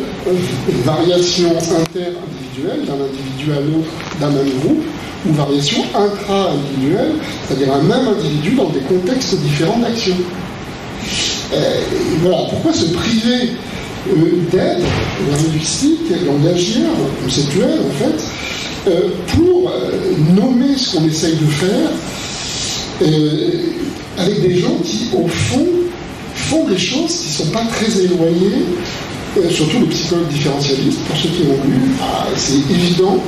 variation inter-individuelle, d'un individu à l'autre, d'un même groupe, ou variation intra-individuelle, c'est-à-dire un même individu dans des contextes différents d'action. Voilà, pourquoi se priver d'aide linguistique, langagière, conceptuelle, en fait, pour nommer ce qu'on essaye de faire avec des gens qui, au fond, font des choses qui ne sont pas très éloignées, surtout le psychologue différentialiste, pour ceux qui l'ont lu, c'est évident,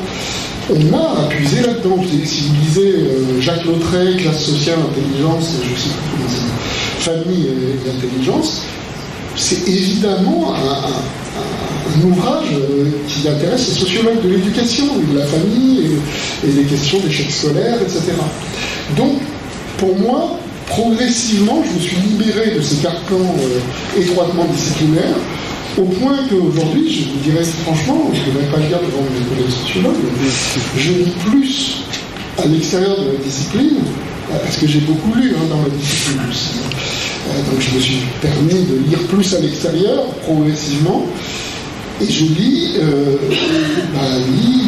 on a à puiser là-dedans. Si vous lisez Jacques Lautrec, classe sociale, intelligence, je ne sais pas comment c'est, famille et intelligence, c'est évidemment un ouvrage qui intéresse les sociologues de l'éducation, de la famille et les questions d'échec scolaire, etc. Donc, pour moi, progressivement, je me suis libéré de ces carcans étroitement disciplinaires, au point qu'aujourd'hui, je vous dirais franchement, je ne devrais pas le dire devant mes collègues sociologues, je lis plus à l'extérieur de ma discipline, parce que j'ai beaucoup lu dans ma discipline aussi. Donc je me suis permis de lire plus à l'extérieur, progressivement, et je lis,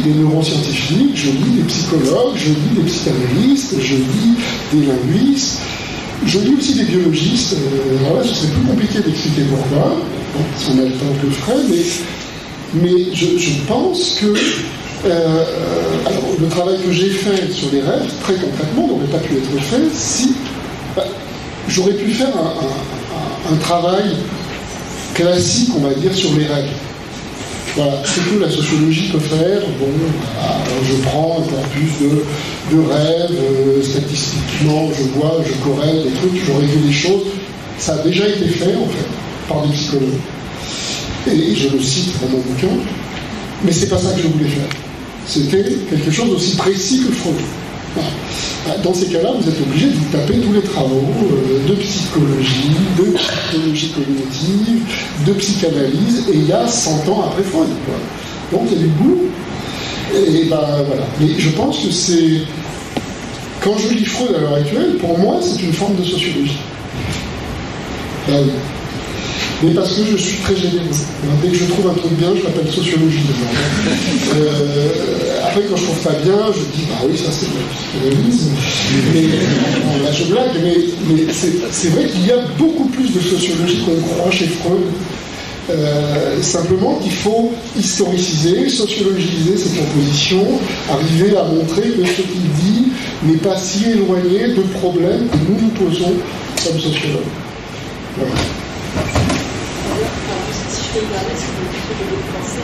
des neuroscientifiques, je lis des psychologues, je lis des psychanalystes, je lis des linguistes, je lis aussi des biologistes. Alors là, c'est plus compliqué d'expliquer pourquoi, parce qu'on a le temps que je ferai, mais je pense que alors, le travail que j'ai fait sur les rêves, très concrètement, n'aurait pas pu être fait si... j'aurais pu faire un travail classique, on va dire, sur les règles. Voilà, c'est que la sociologie peut faire. Bon, je prends un corpus de rêves, statistiquement, je vois, je corrèle des trucs, j'aurais vu des choses. Ça a déjà été fait, en fait, par des psychologues. Et je le cite dans mon bouquin, mais c'est pas ça que je voulais faire. C'était quelque chose d'aussi précis que Freud. Dans ces cas-là, vous êtes obligé de vous taper tous les travaux de psychologie cognitive, de psychanalyse, et il y a 100 ans après Freud, quoi. Donc il y a du boulot. Et voilà. Mais je pense que c'est... Quand je lis Freud à l'heure actuelle, pour moi, c'est une forme de sociologie. Ben, mais parce que je suis très généreux. Dès que je trouve un truc bien, je l'appelle sociologie. Après, quand je trouve pas bien, je dis, bah oui, ça c'est de la psychanalyse. Là, je blague, mais c'est vrai qu'il y a beaucoup plus de sociologie qu'on croit chez Freud. Simplement qu'il faut historiciser, sociologiser ses propositions, arriver à montrer que ce qu'il dit n'est pas si éloigné de problèmes que nous nous posons comme sociologues. Voilà. Je me permets, si vous m'expliquez de penser,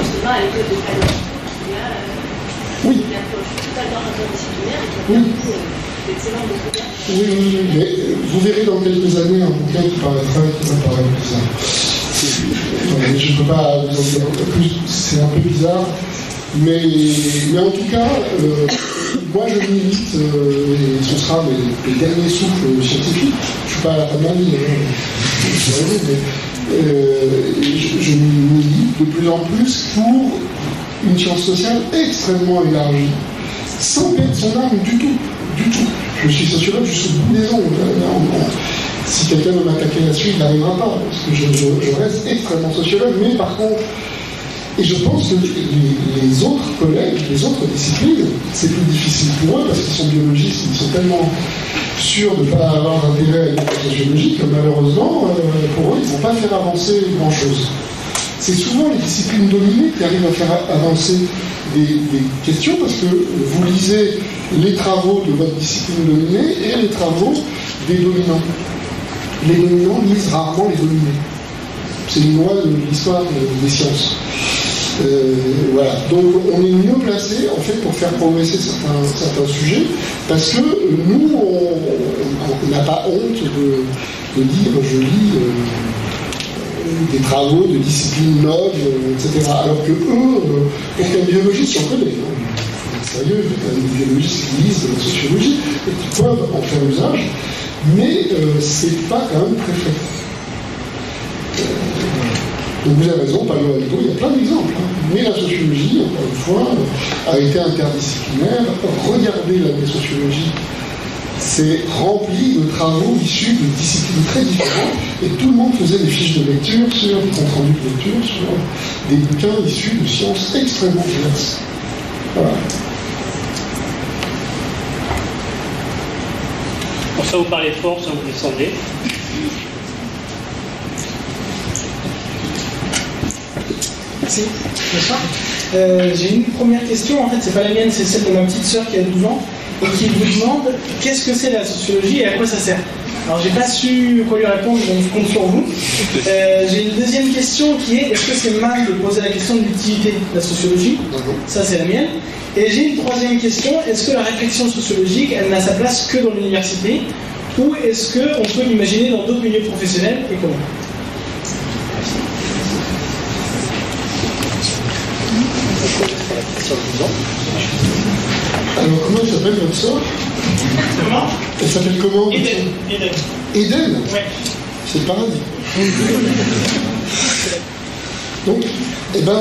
justement à l'école de Paris, il y a une approche totalement interdisciplinaire et qui a beaucoup d'excellents découvertes. Oui, mais vous verrez dans quelques années un bouquin qui paraîtra et qui va paraître bizarre. Je ne peux pas vous en dire plus, c'est un peu bizarre, mais en tout cas, moi je milite, et ce sera mes derniers souffles scientifiques. pas à Paris, mais je me dis de plus en plus pour une science sociale extrêmement élargie, sans perdre son âme du tout, du tout. Je suis sociologue jusqu'au bout des ongles. Si quelqu'un veut m'attaquer là-dessus, il n'arrivera pas, parce que je reste extrêmement sociologue, mais par contre, et je pense que les autres collègues, les autres disciplines, c'est plus difficile pour eux, parce qu'ils sont biologistes, ils sont tellement sûrs de ne pas avoir intérêt à la géologie, que malheureusement, pour eux, ils ne vont pas faire avancer grand-chose. C'est souvent les disciplines dominées qui arrivent à faire avancer des questions, parce que vous lisez les travaux de votre discipline dominée et les travaux des dominants. Les dominants lisent rarement les dominés. C'est une loi de l'histoire des sciences. Voilà. Donc on est mieux placé en fait pour faire progresser certains sujets, parce que nous, on n'a pas honte de dire je lis des travaux de disciplines nobles, etc. Alors que eux, aucun biologiste s'en connaît. Sérieux, des biologistes qui lisent de la sociologie et qui peuvent en faire usage, mais c'est pas quand même très fréquent. Donc vous avez raison, Palo Alto, il y a plein d'exemples. Hein. Mais la sociologie, encore une fois, a été interdisciplinaire. Regardez la sociologie. C'est rempli de travaux issus de disciplines très différentes, et tout le monde faisait des fiches de lecture, sur des comptes rendus de lecture, sur des bouquins issus de sciences extrêmement diverses. Voilà. Pour ça, vous parlez fort, ça vous descendez. Merci. Bonsoir. J'ai une première question, en fait, c'est pas la mienne, c'est celle de ma petite sœur qui a 12 ans. Et qui vous demande qu'est-ce que c'est la sociologie et à quoi ça sert. Alors j'ai pas su quoi lui répondre, donc je compte sur vous. J'ai une deuxième question qui est est-ce que c'est mal de poser la question de l'utilité de la sociologie? Ça c'est la mienne. Et j'ai une troisième question, est-ce que la réflexion sociologique elle n'a sa place que dans l'université ou est-ce qu'on peut l'imaginer dans d'autres milieux professionnels et comment? Alors, comment elle s'appelle votre soeur? Comment? Elle s'appelle comment? Eden. Eden? Eden? Ouais. C'est le paradis. Donc, eh ben,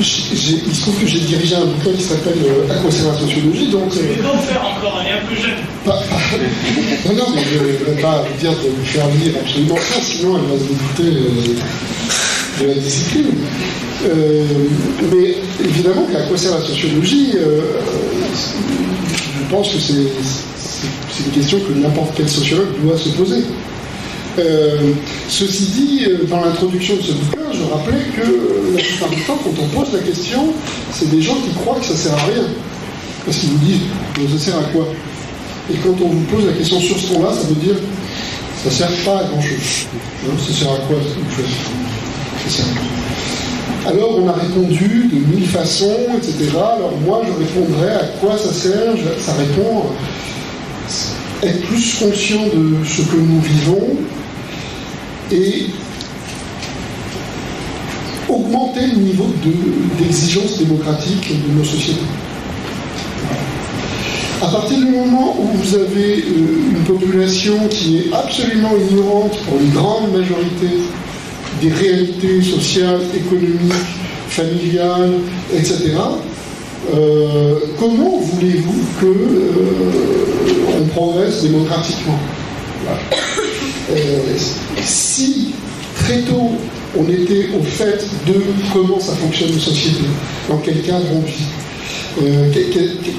il se trouve que j'ai dirigé un bouquin qui s'appelle À quoi sert la sociologie, donc... Mais non, faire encore, elle est un peu jeune. Non, mais je ne voudrais pas vous dire de vous faire lire absolument ça, sinon elle va se dégoûter de la discipline. Mais évidemment, à quoi sert la sociologie, je pense que c'est une question que n'importe quel sociologue doit se poser. Ceci dit, dans l'introduction de ce bouquin, je rappelais que la plupart du temps, quand on pose la question, c'est des gens qui croient que ça sert à rien. Parce qu'ils vous disent, ça sert à quoi? Et quand on vous pose la question sur ce ton-là, ça veut dire, ça sert pas à grand-chose. Ça sert à quoi cette chose? Ça sert à quoi? Alors on a répondu de mille façons, etc. Alors moi je répondrais à quoi ça sert, ça répond à être plus conscient de ce que nous vivons et augmenter le niveau d'exigence démocratique de nos sociétés. À partir du moment où vous avez une population qui est absolument ignorante pour une grande majorité des réalités sociales, économiques, familiales, etc. Comment voulez-vous qu'on progresse démocratiquement? Si très tôt on était au fait de comment ça fonctionne une société, dans quel cadre on vit,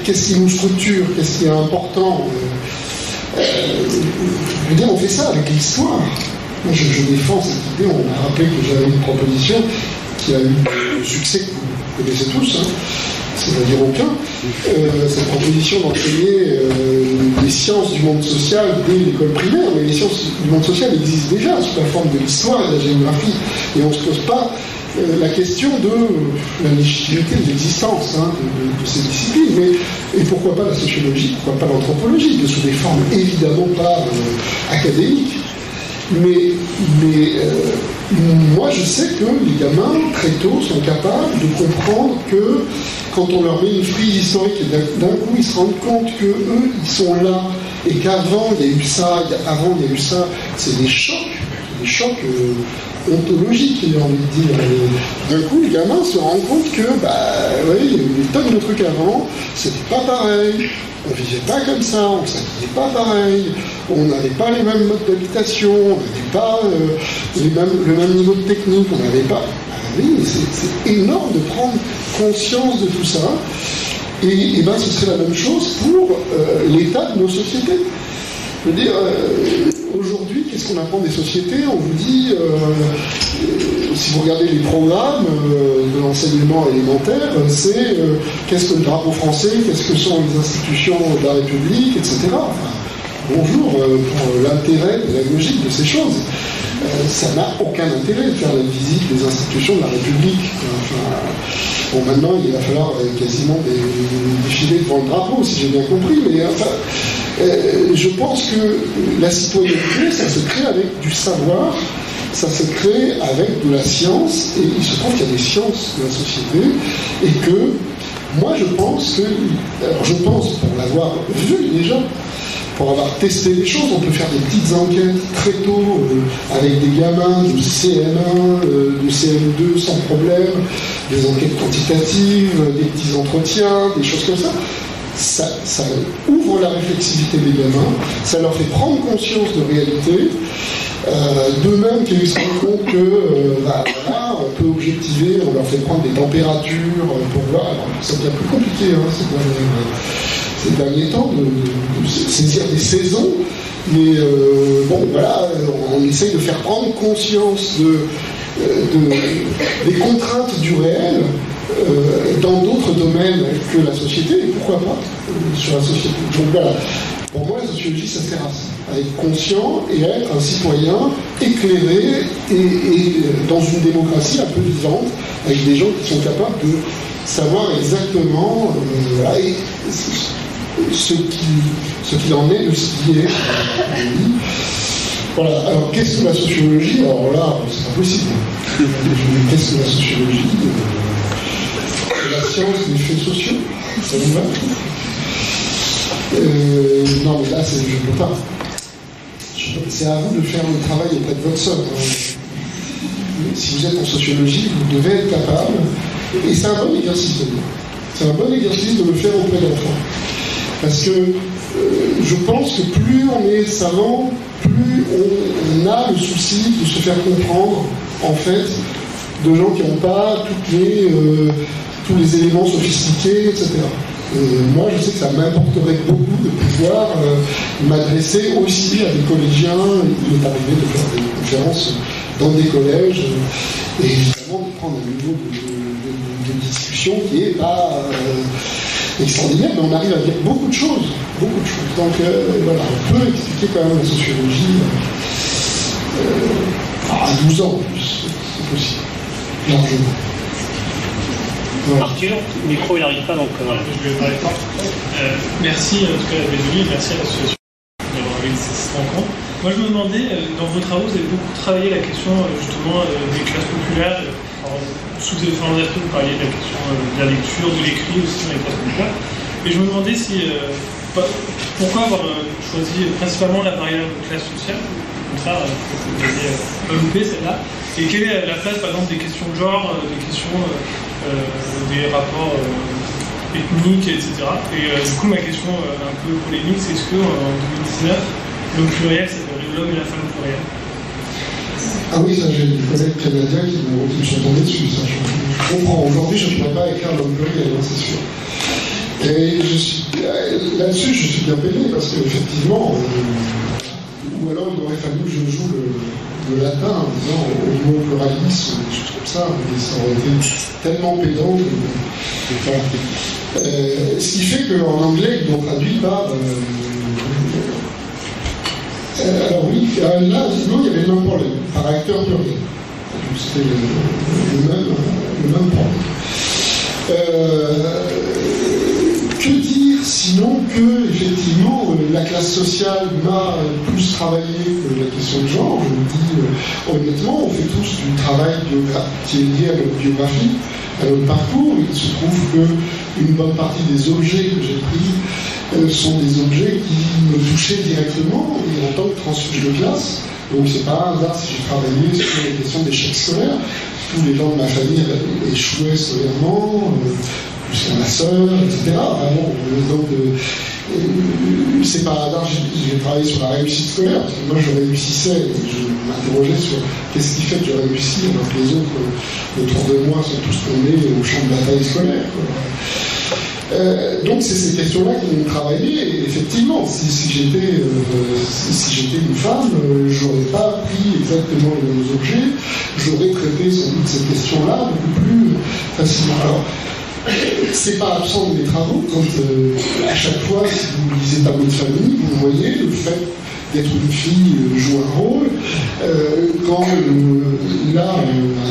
qu'est-ce qui nous structure, qu'est-ce qui est important, je veux dire, on fait ça avec l'histoire. Moi, je défends cette idée. On a rappelé que j'avais une proposition qui a eu le succès que vous connaissez tous, hein, c'est-à-dire aucun. Cette proposition d'enseigner les sciences du monde social dès l'école primaire, mais les sciences du monde social existent déjà sous la forme de l'histoire et de la géographie, et on ne se pose pas la question de la légitimité de l'existence hein, de ces disciplines, mais et pourquoi pas la sociologie, pourquoi pas l'anthropologie, sous des formes évidemment pas académiques. Mais moi je sais que les gamins très tôt sont capables de comprendre que quand on leur met une fille historique, d'un coup ils se rendent compte que eux, ils sont là, et qu'avant il y a eu ça, avant il y a eu ça, c'est des chocs ontologiques, j'ai envie de dire. D'un coup, les gamins se rendent compte que, bah, ouais, il y a eu des tonnes de trucs avant, c'était pas pareil, on vivait pas comme ça, on s'habillait pas pareil, on n'avait pas les mêmes modes d'habitation, on n'avait pas le même niveau de technique, on n'avait pas. Oui, mais c'est énorme de prendre conscience de tout ça. Et ben, ce serait la même chose pour l'état de nos sociétés. Je veux dire, aujourd'hui, qu'est-ce qu'on apprend des sociétés? On vous dit, si vous regardez les programmes de l'enseignement élémentaire, c'est qu'est-ce que le drapeau français, qu'est-ce que sont les institutions de la République, etc. Bonjour, pour l'intérêt pédagogique de ces choses. Ça n'a aucun intérêt de faire la visite des institutions de la République. Enfin, bon, maintenant, il va falloir quasiment défiler devant le drapeau, si j'ai bien compris. Mais enfin, je pense que la citoyenneté, ça se crée avec du savoir, ça se crée avec de la science, et il se trouve qu'il y a des sciences de la société, et que moi, je pense que... Alors, je pense, pour l'avoir vu déjà, pour avoir testé les choses, on peut faire des petites enquêtes très tôt avec des gamins de CM1, de CM2 sans problème, des enquêtes quantitatives, des petits entretiens, des choses comme ça. Ça ouvre la réflexivité des gamins, ça leur fait prendre conscience de réalité, de même qu'ils se rendent compte que voilà, on peut objectiver, on leur fait prendre des températures pour voir. Alors, ça devient plus compliqué, hein, c'est quand même... ces derniers temps, de saisir des saisons, mais bon, voilà, on essaye de faire prendre conscience des contraintes du réel dans d'autres domaines que la société, et pourquoi pas sur la société. Donc voilà, pour moi, la sociologie, ça sert à ça, à être conscient et à être un citoyen éclairé et dans une démocratie un peu vivante, avec des gens qui sont capables de savoir exactement voilà, et, ce qui en est de ce qui est. Voilà, alors qu'est-ce que la sociologie? Alors là, c'est pas possible. Qu'est-ce que la sociologie? La science des faits sociaux? Ça vous va? Non, mais là, je ne peux pas. C'est à vous de faire le travail auprès de votre sœur. Si vous êtes en sociologie, vous devez être capable. Et c'est un bon exercice de C'est un bon exercice de le faire auprès d'enfants. Parce que je pense que plus on est savant, plus on a le souci de se faire comprendre, en fait, de gens qui n'ont pas tous les éléments sophistiqués, etc. Et moi, je sais que ça m'importerait beaucoup de pouvoir m'adresser aussi à des collégiens. Il est arrivé de faire des conférences dans des collèges et évidemment de prendre un niveau de discussion qui n'est pas... extraordinaire, mais on arrive à dire beaucoup de choses, donc voilà, on peut expliquer quand même la sociologie à 12 ans en plus, c'est possible, largement. Voilà. Arthur, le micro il n'arrive pas donc... Voilà. Je vais parler merci, en tout cas, désolé, merci à l'association d'avoir organisé cette rencontre. Moi je me demandais, dans vos travaux, vous avez beaucoup travaillé la question justement des classes populaires, sous différents aspects, vous parliez de la question de la lecture, de l'écrit aussi dans les classes populaires. Et je me demandais si, pourquoi avoir choisi principalement la variable de classe sociale, comme ça, vous avez pas loupé celle-là, et quelle est la place par exemple des questions de genre, des questions des rapports ethniques, etc. Et du coup ma question un peu polémique, c'est est-ce qu'en 2019, le pluriel, ça devient l'homme et la femme pluriel? Ah oui, ça, j'ai des collègues canadiens qui me sont tombés dessus, ça, je comprends. Aujourd'hui, je ne pourrais pas écrire l'homme pluriel, c'est sûr. Et là-dessus, je suis bien peiné, parce qu'effectivement, ou alors il aurait fallu que je joue le latin en disant au mot pluralis, je trouve ça, mais ça aurait été tellement pédant que. Enfin, ce qui fait qu'en anglais, ils l'ont traduit par. Alors oui, là, sinon, il y avait le même problème, par acteur pluriel. C'était le même problème. Que dire sinon que, effectivement, la classe sociale m'a plus travaillé que la question de genre. Je me dis, honnêtement, on fait tous du travail qui est lié à notre biographie. parcours. Il se trouve qu'une bonne partie des objets que j'ai pris sont des objets qui me touchaient directement et en tant que transfuge de classe. Donc c'est pas un hasard si j'ai travaillé sur les questions d'échecs scolaires. Tous les gens de ma famille échouaient scolairement, jusqu'à ma sœur, etc. Vraiment, donc, c'est pas un hasard j'ai travaillé sur la réussite scolaire, parce que moi je réussissais, et je m'interrogeais sur qu'est-ce qui fait que je réussis, alors que les autres autour de moi sont tous tombés au champ de bataille scolaire, quoi. Donc c'est ces questions-là qui m'ont travaillé, et effectivement, si j'étais une femme, j'aurais pas pris exactement les mêmes objets, j'aurais traité sans doute ces questions-là beaucoup plus facilement. Alors, c'est pas absent de mes travaux, quand à chaque fois, si vous lisez tableau de famille, vous voyez le fait d'être une fille joue un rôle. Quand là, un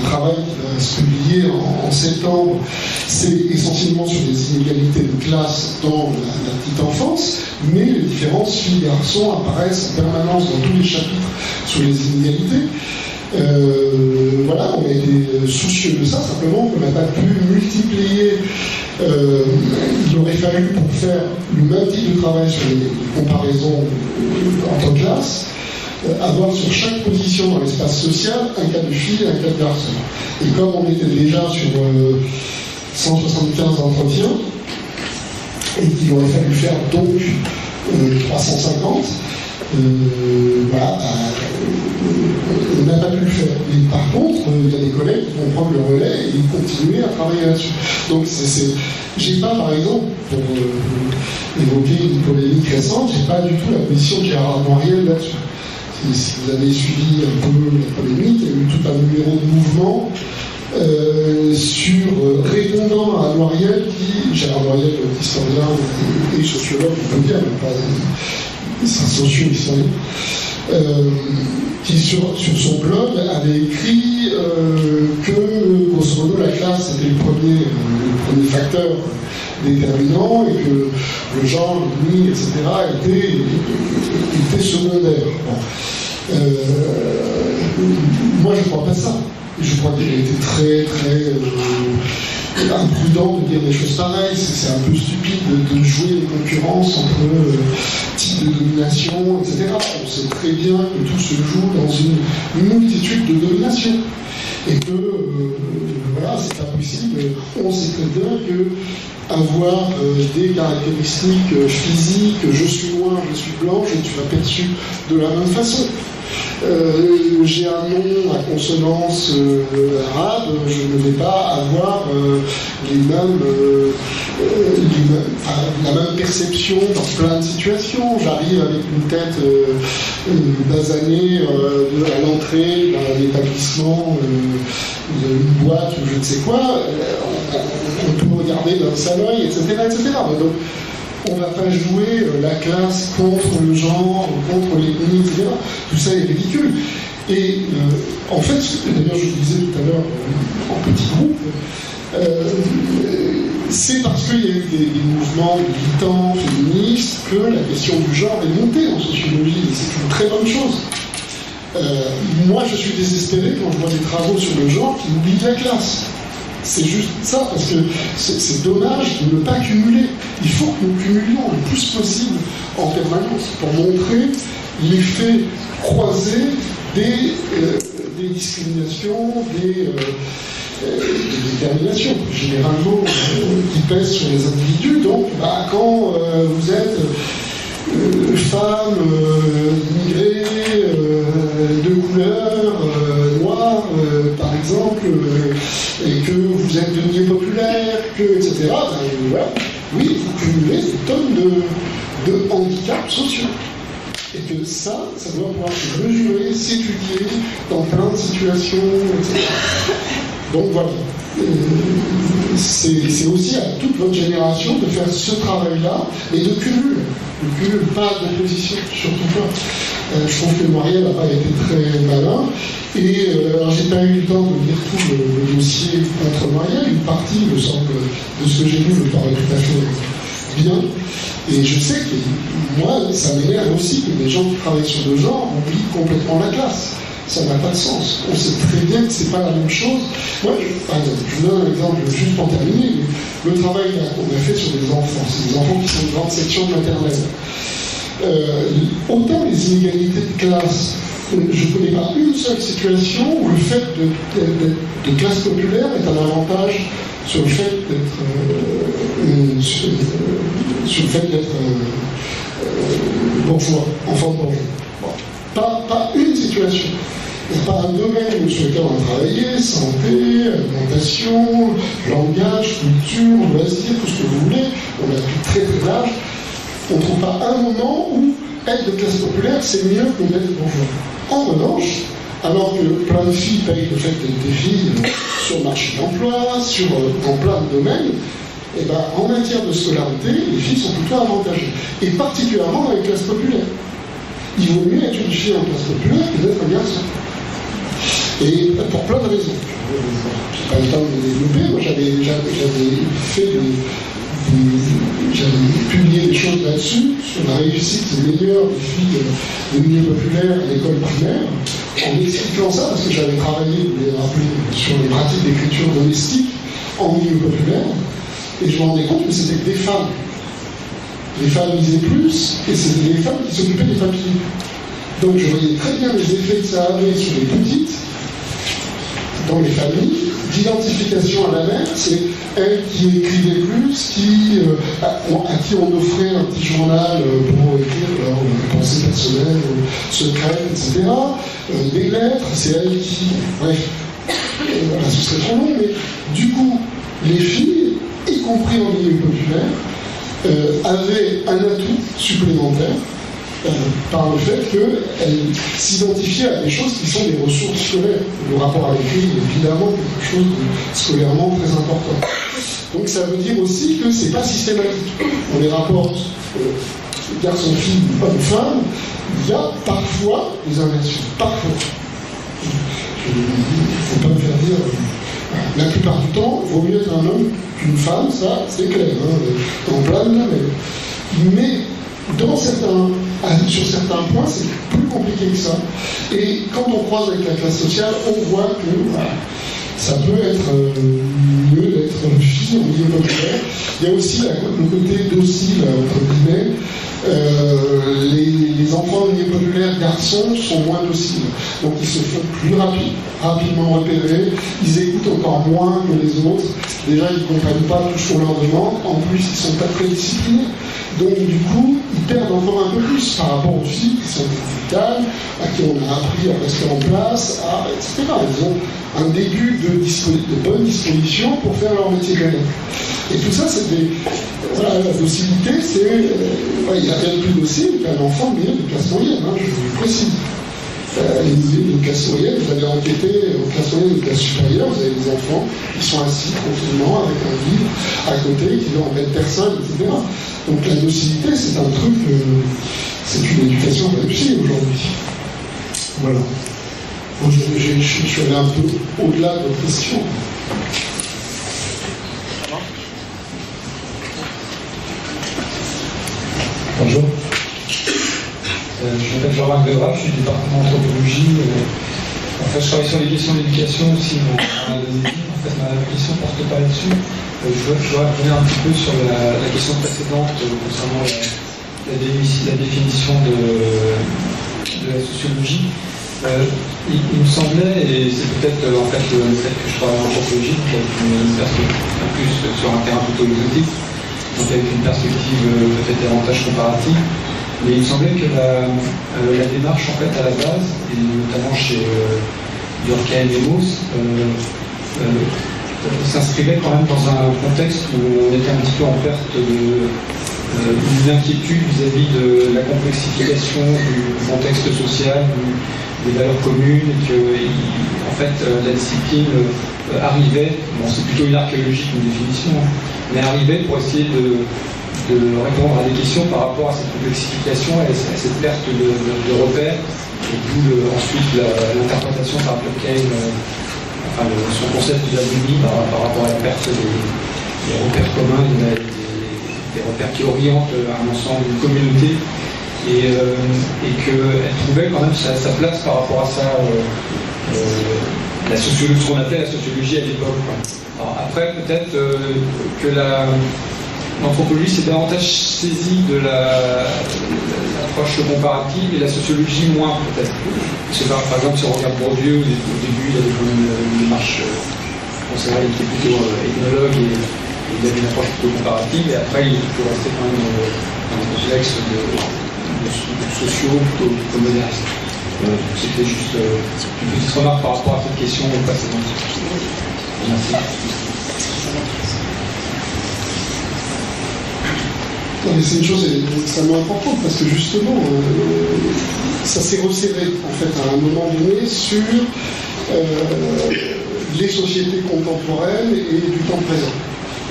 travail qui va se publier en septembre, c'est essentiellement sur les inégalités de classe dans la petite enfance, mais les différences filles-garçons apparaissent en permanence dans tous les chapitres sur les inégalités. Voilà, on était soucieux de ça, simplement qu'on n'a pas pu multiplier. Il aurait fallu pour faire le même type de travail sur les comparaisons entre classes, avoir sur chaque position dans l'espace social un cas de fille et un cas de garçon. Et comme on était déjà sur 175 entretiens, et qu'il aurait fallu faire donc 350, voilà, on n'a pas pu le faire. Mais par contre, il y a des collègues qui vont prendre le relais et continuer à travailler là-dessus. Donc, j'ai pas, par exemple, pour évoquer une polémique récente, j'ai pas du tout la position de Gérard Noiriel là-dessus. Si vous avez suivi un peu la polémique, il y a eu tout un numéro de mouvement sur répondant à Noiriel, qui, Gérard Noiriel, historien et sociologue, on peut dire, mais pas. C'est un socio-historien, qui sur son blog avait écrit que, grosso modo, la classe était le premier facteur déterminant et que le genre, l'ethnie, etc. était secondaire. Bon. Moi, je ne crois pas ça. Je crois qu'il a été très, très... imprudent de dire des choses pareilles, c'est un peu stupide de jouer les concurrences entre types de domination, etc. On sait très bien que tout se joue dans une multitude de dominations. Et que, voilà, c'est pas possible. On sait très bien que avoir des caractéristiques physiques, je suis noir, je suis blanc, je ne suis pas perçu de la même façon. J'ai un nom à consonance arabe, je ne vais pas avoir la même perception dans plein de situations. J'arrive avec une tête basanée à l'entrée d'un établissement, d'une boîte ou je ne sais quoi. On peut regarder d'un seul œil, etc. etc. Donc, on ne va pas jouer la classe contre le genre, contre l'ethnie, etc. Tout ça est ridicule. Et en fait, d'ailleurs je vous disais tout à l'heure en petit groupe, c'est parce qu'il y a eu des mouvements militants, féministes, que la question du genre est montée en sociologie. C'est une très bonne chose. Moi je suis désespéré quand je vois des travaux sur le genre qui oublient la classe. C'est juste ça, parce que c'est dommage de ne pas cumuler. Il faut que nous cumulions le plus possible en permanence pour montrer l'effet croisé des discriminations, des déterminations, généralement, qui pèsent sur les individus. Donc, quand vous êtes femme, immigrée, de couleur, noire, par exemple, et que vous êtes devenu populaire, etc. Ben, voilà. Oui, vous cumulez des tonnes de handicaps sociaux. Et que ça doit pouvoir se mesurer, s'étudier dans plein de situations, etc. Donc voilà. C'est aussi à toute votre génération de faire ce travail-là et de cumul. Le cumul, pas d'opposition, surtout pas. Je trouve que Marielle n'a pas été très malin. Et alors, j'ai pas eu le temps de lire tout le dossier contre Marielle. Une partie, il me semble, de ce que j'ai lu me paraît tout à fait bien. Et je sais que moi, ça m'énerve aussi que des gens qui travaillent sur le genre oublient complètement la classe. ça n'a pas de sens. On sait très bien que c'est pas la même chose. Moi, par exemple, je donne un exemple juste pour terminer. Le travail qu'on a fait sur les enfants, c'est des enfants qui sont de grande section maternelle. Autant les inégalités de classe, je ne connais pas une seule situation où le fait d'être de classe populaire est un avantage sur le fait d'être bourgeois, enfant de bourgeois. Pas une situation. Il n'y a pas un domaine sur lequel on a travaillé, santé, alimentation, langage, culture, loisirs, tout ce que vous voulez, on a du très très large. On ne trouve pas un moment où être de classe populaire, c'est mieux que d'être bourgeois. En revanche, alors que plein de filles payent le fait d'être des filles sur le marché de l'emploi, dans plein de domaines, et ben, en matière de scolarité, les filles sont plutôt avantagées. Et particulièrement dans les classes populaires. Il vaut mieux être une fille en classe populaire que d'être un garçon. Et pour plein de raisons. Je n'ai pas le temps de développer, moi j'avais publié des choses là-dessus, sur la réussite meilleure des filles des milieux populaires à l'école primaire, en expliquant ça, parce que j'avais travaillé, vous l'avez rappelé, sur les pratiques d'écriture domestique en milieu populaire, et je me rendais compte que c'était des femmes. Les femmes lisaient plus, et c'était les femmes qui s'occupaient des papiers. Donc je voyais très bien les effets que ça avait sur les petites, dans les familles, d'identification à la mère, c'est elle qui écrivait plus, à qui on offrait un petit journal pour écrire leurs pensées personnelles, secrètes, etc. Des lettres, c'est elle qui... Bref, voilà, ce serait trop long, mais du coup, les filles, y compris en milieu populaire, avaient un atout supplémentaire par le fait qu'elle s'identifie à des choses qui sont des ressources scolaires. Le rapport à l'écrit est évidemment quelque chose de scolairement très important. Donc ça veut dire aussi que c'est pas systématique. Dans les rapports garçon-fille ou homme-femme, il y a parfois des inversions. Parfois. Il ne faut pas me faire dire... La plupart du temps, il vaut mieux être un homme qu'une femme, ça c'est clair, hein, en plein de la même. Mais sur certains points, c'est plus compliqué que ça. Et quand on croise avec la classe sociale, on voit que voilà, ça peut être mieux d'être fille au milieu populaire. Il y a aussi le côté docile, entre guillemets. Les enfants au milieu populaire garçons sont moins dociles. Donc ils se font plus rapidement repérés, ils écoutent encore moins que les autres. Déjà, ils ne comprennent pas tout ce qu'on leur demande. En plus, ils sont pas très disciplinés. Donc du coup, ils perdent encore un peu plus par rapport aux filles qui sont vitales, à qui on a appris à rester en place, etc. Ils ont un début de bonne disposition pour faire leur métier gagnant. Et tout ça, c'est des... Voilà, la docilité, c'est... il n'y a rien de plus docile qu'un enfant meilleur d'une classe moyenne, hein, je vous le précise. Une classe moyenne, vous allez enquêter aux classes moyennes de classe supérieure, vous avez des enfants qui sont assis confinement avec un livre à côté, qui n'en mettent personne, etc. Donc la docilité, c'est un truc... c'est une éducation réussie aujourd'hui. Voilà. Bon, je suis allé un peu au-delà de vos questions. Bonjour. Je m'appelle Jean Molino, je suis du département d'anthropologie. Je travaille sur les questions d'éducation aussi. Ma question porte pas là-dessus. Je voudrais revenir un petit peu sur la question précédente concernant la définition de la sociologie. Il me semblait, et c'est peut-être en fait le fait que je travaille en anthropologie, peut-être une perspective en plus sur un terrain plutôt exotique, donc avec une perspective peut-être davantage comparative. Mais il me semblait que la démarche en fait à la base, et notamment chez Durkheim et Mauss, s'inscrivait quand même dans un contexte où on était un petit peu en perte d'inquiétude vis-à-vis de la complexification du contexte social, des valeurs communes, et que en fait la discipline arrivait, bon c'est plutôt une archéologie comme définition, hein, mais arrivait pour essayer de répondre à des questions par rapport à cette complexification et à cette perte de repères, et d'où ensuite l'interprétation par Durkheim, enfin, son concept de l'anomie par rapport à la perte des repères communs, des repères qui orientent un ensemble, une communauté, et qu'elle trouvait quand même sa place par rapport à ça, la sociologie, ce qu'on appelait la sociologie à l'époque. Alors après, peut-être que l'anthropologie s'est davantage saisie de l'approche comparative et la sociologie moins, peut-être. Parce que par exemple, si on regarde Bourdieu, au début, il y avait une démarche conservatrice qui était plutôt ethnologue et il y avait une approche plutôt comparative, et après, il faut rester quand même dans le contexte de sociaux plutôt modernistes. C'était juste une petite remarque par rapport à cette question précédente. Merci. C'est une chose extrêmement importante parce que justement, ça s'est resserré en fait à un moment donné sur les sociétés contemporaines et du temps présent.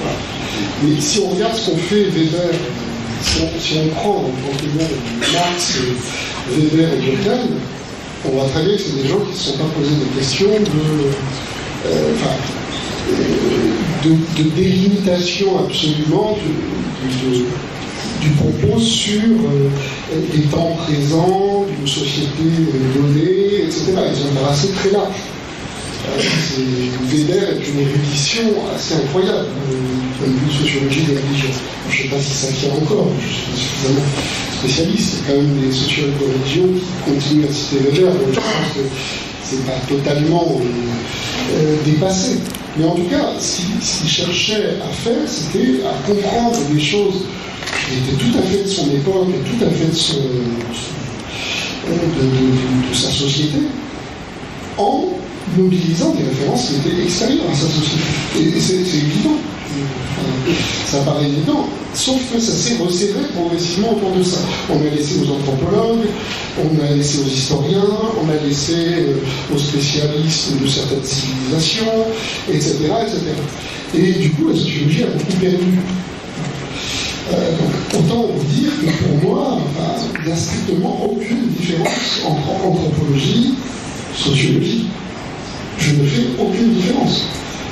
Voilà. Mais si on regarde ce qu'on fait Weber, si on prend en tant que monde Marx, Weber et Durkheim, on voit très bien que c'est des gens qui ne se sont pas posés des questions de délimitation absolument du propos sur les temps présents, d'une société donnée, etc. Ils ont brassé très large. Weber est une érudition assez incroyable du point de vue de sociologie de la religion. Je ne sais pas si ça tient encore, je suis suffisamment spécialiste. Il y a quand même des sociologues de religion qui continuent à citer Weber, donc je pense que ce n'est pas totalement dépassé. Mais en tout cas, ce qu'il cherchait à faire, c'était à comprendre des choses qui étaient tout à fait de son époque, tout à fait de sa société, en mobilisant des références qui étaient extérieures à sa société. Et c'est évident. Ça paraît évident, sauf que ça s'est resserré progressivement autour de ça. On a laissé aux anthropologues, on a laissé aux historiens, on a laissé aux spécialistes de certaines civilisations, etc., etc. Et du coup, la sociologie a beaucoup perdu. Autant vous dire que pour moi, il n'y a strictement aucune différence entre anthropologie et sociologie. Je ne fais aucune différence.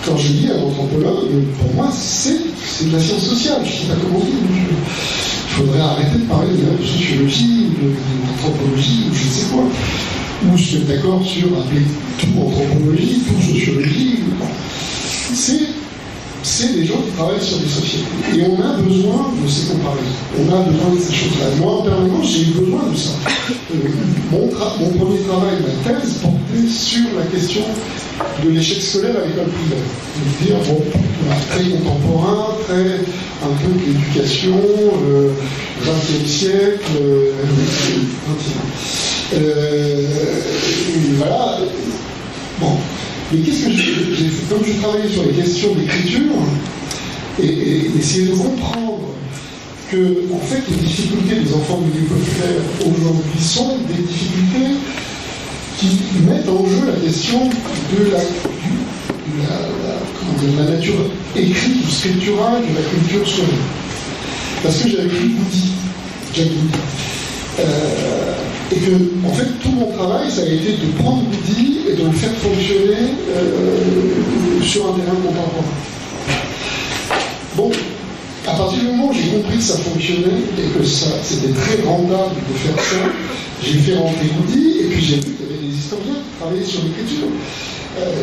Quand je dis à un anthropologue, pour moi, c'est de la science sociale. Je ne sais pas comment dire. Il faudrait arrêter de parler de sociologie, d'anthropologie, ou je ne sais quoi. Ou se mettre d'accord sur appeler tout anthropologie, tout sociologie. C'est des gens qui travaillent sur des sociétés. Et on a besoin de ces comparaisons. On a besoin de ces choses-là. Moi, en permanence, j'ai eu besoin de ça. Mon premier travail, ma thèse, portait sur la question de l'échec scolaire à l'école primaire. C'est-à-dire, bon, très contemporain, un peu de l'éducation, 20e siècle, 21e. Voilà. Bon. Mais qu'est-ce que j'ai fait? Comme je travaillais sur les questions d'écriture, et essayer de comprendre que, en fait, les difficultés des enfants de milieu populaire aujourd'hui sont des difficultés qui mettent en jeu la question de la nature écrite ou scripturale de la culture scolaire. Parce que j'avais lu Boudi. Et que, en fait, tout mon travail, ça a été de prendre Boudi et de le faire fonctionner sur un terrain contemporain. Bon, à partir du moment où j'ai compris que ça fonctionnait et que ça, c'était très rentable de faire ça, j'ai fait rentrer Boudi et puis j'ai vu qu'il y avait des historiens qui travaillaient sur l'écriture.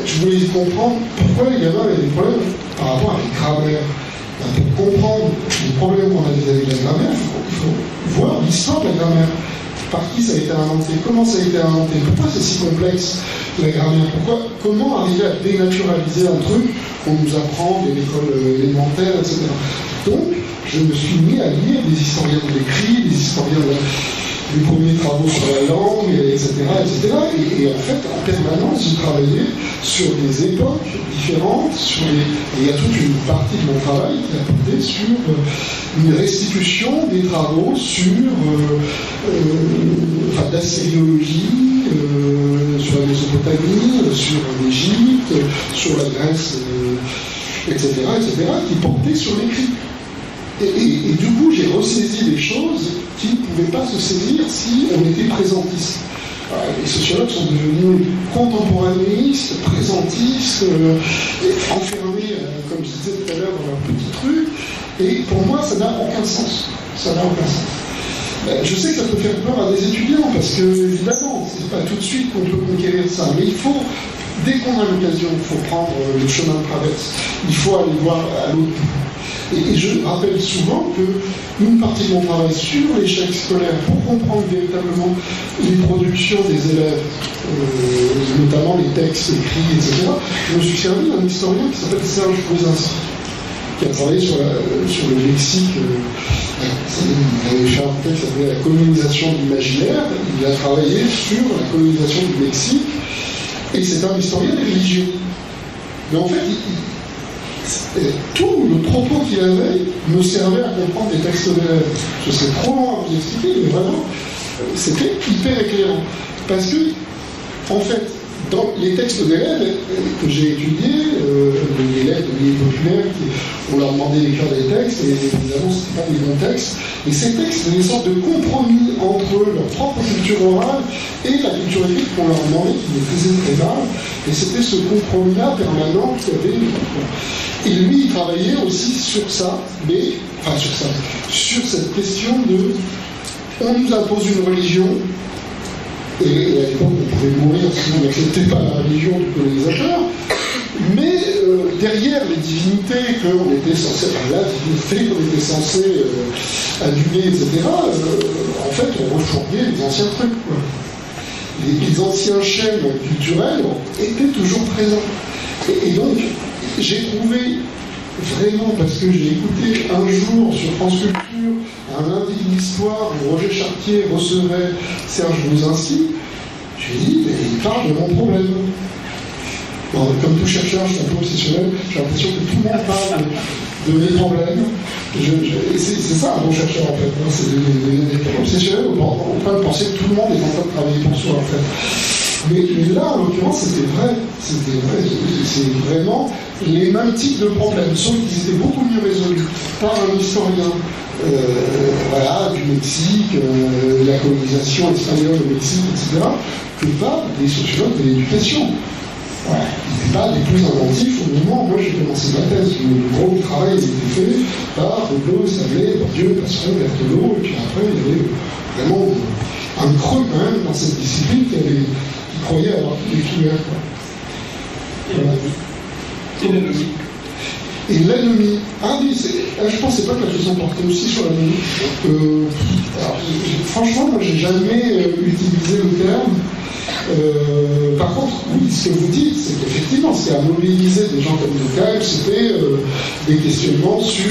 Je voulais comprendre pourquoi les gamins avaient des problèmes par rapport à la grammaire. Pour comprendre les problèmes qu'on avait avec la grammaire, il faut voir l'histoire de la grammaire. Par qui ça a été inventé, comment ça a été inventé, pourquoi c'est si complexe la grammaire, comment arriver à dénaturaliser un truc qu'on nous apprend de l'école élémentaire, etc. Donc, je me suis mis à lire des historiens de l'écrit, des historiens des premiers travaux sur la langue, etc., etc. Et en fait, en permanence, je travaillais sur des époques différentes, et il y a toute une partie de mon travail qui a porté sur une restitution des travaux sur l'assyriologie, sur la Mésopotamie, sur l'Égypte, sur la Grèce, etc., qui portaient sur l'écrit. Et du coup, j'ai ressaisi des choses qui ne pouvaient pas se saisir si on était présentiste. Les sociologues sont devenus contemporanéistes, présentistes, enfermés, comme je disais tout à l'heure, dans leur petit truc. Et pour moi, ça n'a aucun sens. Je sais que ça peut faire peur à des étudiants, parce que, évidemment, c'est pas tout de suite qu'on peut conquérir ça, mais il faut, dès qu'on a l'occasion, il faut prendre le chemin de traverse, il faut aller voir à l'autre bout. Et je rappelle souvent que une partie de mon travail sur l'échec scolaire, pour comprendre véritablement les productions des élèves, notamment les textes écrits, etc., je me suis servi d'un historien qui s'appelle Serge Gruzinski, qui a travaillé sur le lexique. Il avait fait un texte qui s'appelait La colonisation de l'imaginaire. Il a travaillé sur la colonisation du lexique. Et c'est un historien des religions. Mais en fait, tout le propos qu'il avait me servait à comprendre des textes de l'élève. Je sais trop loin à vous expliquer, mais vraiment, c'était hyper éclairant. Parce que, en fait, dans les textes d'élèves que j'ai étudiés, les élèves de milieu populaire, on leur demandait d'écrire des textes, et évidemment, ce n'était pas des bons textes. Et ces textes, c'était une sorte de compromis entre leur propre culture orale et la culture écrite qu'on leur demandait, qui maîtrisait très mal. Et c'était ce compromis-là permanent qu'il y avait. Et lui, il travaillait aussi sur ça, mais, enfin sur ça, sur cette question de on nous impose une religion. Et à l'époque, on pouvait mourir si on n'acceptait pas la religion du colonisateur. Mais derrière les divinités qu'on était censé, enfin, la divinité qu'on était censé aduler, etc., en fait, on refourguait les anciens trucs, quoi. Les anciens schèmes culturels étaient toujours présents. Et donc, j'ai trouvé vraiment, parce que j'ai écouté un jour sur France Culture, un lundi de l'histoire où Roger Chartier recevait Serge Gruzinski, je lui ai dit, mais il parle de mon problème. Bon, comme tout chercheur, je suis un peu obsessionnel, j'ai l'impression que tout le monde parle de mes problèmes. C'est ça un bon chercheur, en fait, hein, c'est d'être obsessionnel au point de penser que tout le monde est en train de travailler pour soi, en fait. Mais là, en l'occurrence, c'était vrai, c'est vraiment les mêmes types de problèmes, sauf qu'ils étaient beaucoup mieux résolus par un historien voilà, du Mexique, la colonisation espagnole au Mexique, etc., que par des sociologues de l'éducation. Voilà. Ils n'étaient pas les plus inventifs au moment où moi j'ai commencé ma thèse. Le gros travail était fait par Claude, Isabelle, Bourdieu, Passeron, Berthelot, et puis après il y avait vraiment un creux quand même dans cette discipline qui avait. Croyez avoir des couleurs, quoi. Voilà. Et l'anomie. Ah oui, je pense que c'est pas que la question portait aussi sur l'anomie. Franchement, moi, j'ai jamais utilisé le terme. Par contre, oui, ce que vous dites, c'est qu'effectivement, ce qui a mobilisé des gens comme Durkheim, c'était des questionnements sur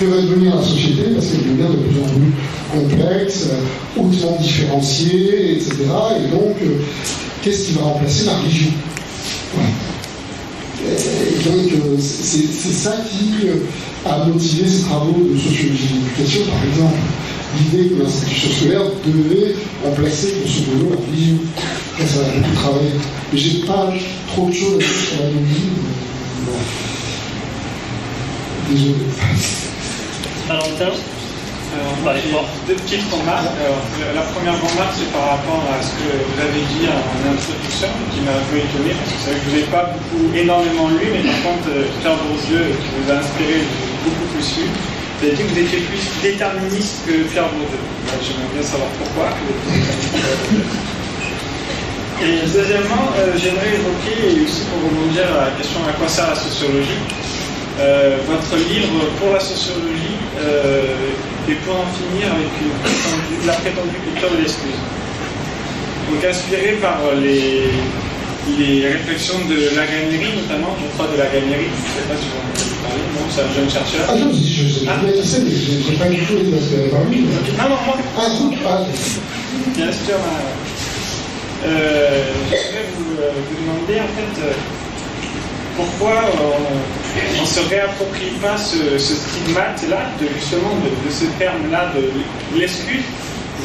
que va devenir la société, parce qu'elle devient de plus en plus complexe, hautement différenciée, etc. Et donc, qu'est-ce qui va remplacer la religion? Ouais. Et donc, c'est ça qui a motivé ces travaux de sociologie de l'éducation, par exemple. L'idée que l'institution scolaire devait remplacer, pour ce boulot, la religion. Enfin, ça va beaucoup travailler. Mais j'ai pas trop de choses à dire sur la religion. Désolé. Valentin, on parlait de deux petites remarques. Alors, la première remarque, c'est par rapport à ce que vous avez dit en introduction, qui m'a un peu étonné, parce que c'est vrai que vous n'avez pas beaucoup, énormément lu, mais par contre, Pierre Bourdieu, qui vous a inspiré, j'ai beaucoup plus lu. Vous avez dit que vous étiez plus déterministe que Pierre Bourdieu. J'aimerais bien savoir pourquoi. Et deuxièmement, j'aimerais évoquer, et aussi pour rebondir à la question à quoi sert la sociologie, votre livre pour la sociologie, et pour en finir avec la prétendue culture de l'excuse. Donc inspiré par les réflexions de Laganierie, notamment, je crois, de Laganierie, je ne sais pas si vous en avez parlé, non, c'est un jeune chercheur. Ah non, je sais, mais je n'ai pas du tout parce que pas vu. Ah non, moi. Ah, tout, pas. Bien sûr. Je voudrais vous demander, en fait, pourquoi on ne se réapproprie pas ce stigmate-là, justement, de ce terme-là, de l'excuse,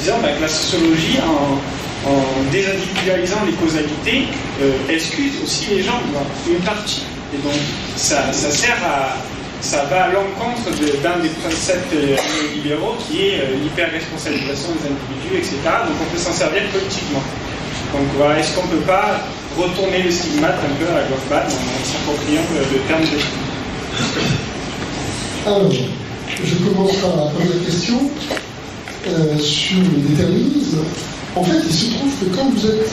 disant bah, que la sociologie en désindividualisant les causalités, excuse aussi les gens, une partie. Et donc, ça va à l'encontre d'un des concepts libéraux qui est l'hyper-responsabilisation des individus, etc. Donc, on peut s'en servir politiquement. Donc, voilà, est-ce qu'on ne peut pas retourner le stigmate un peu à Goffman en s'appropriant le terme d'excuse? Alors, je commence par la première question. sur les déterminismes. En fait, il se trouve que quand vous êtes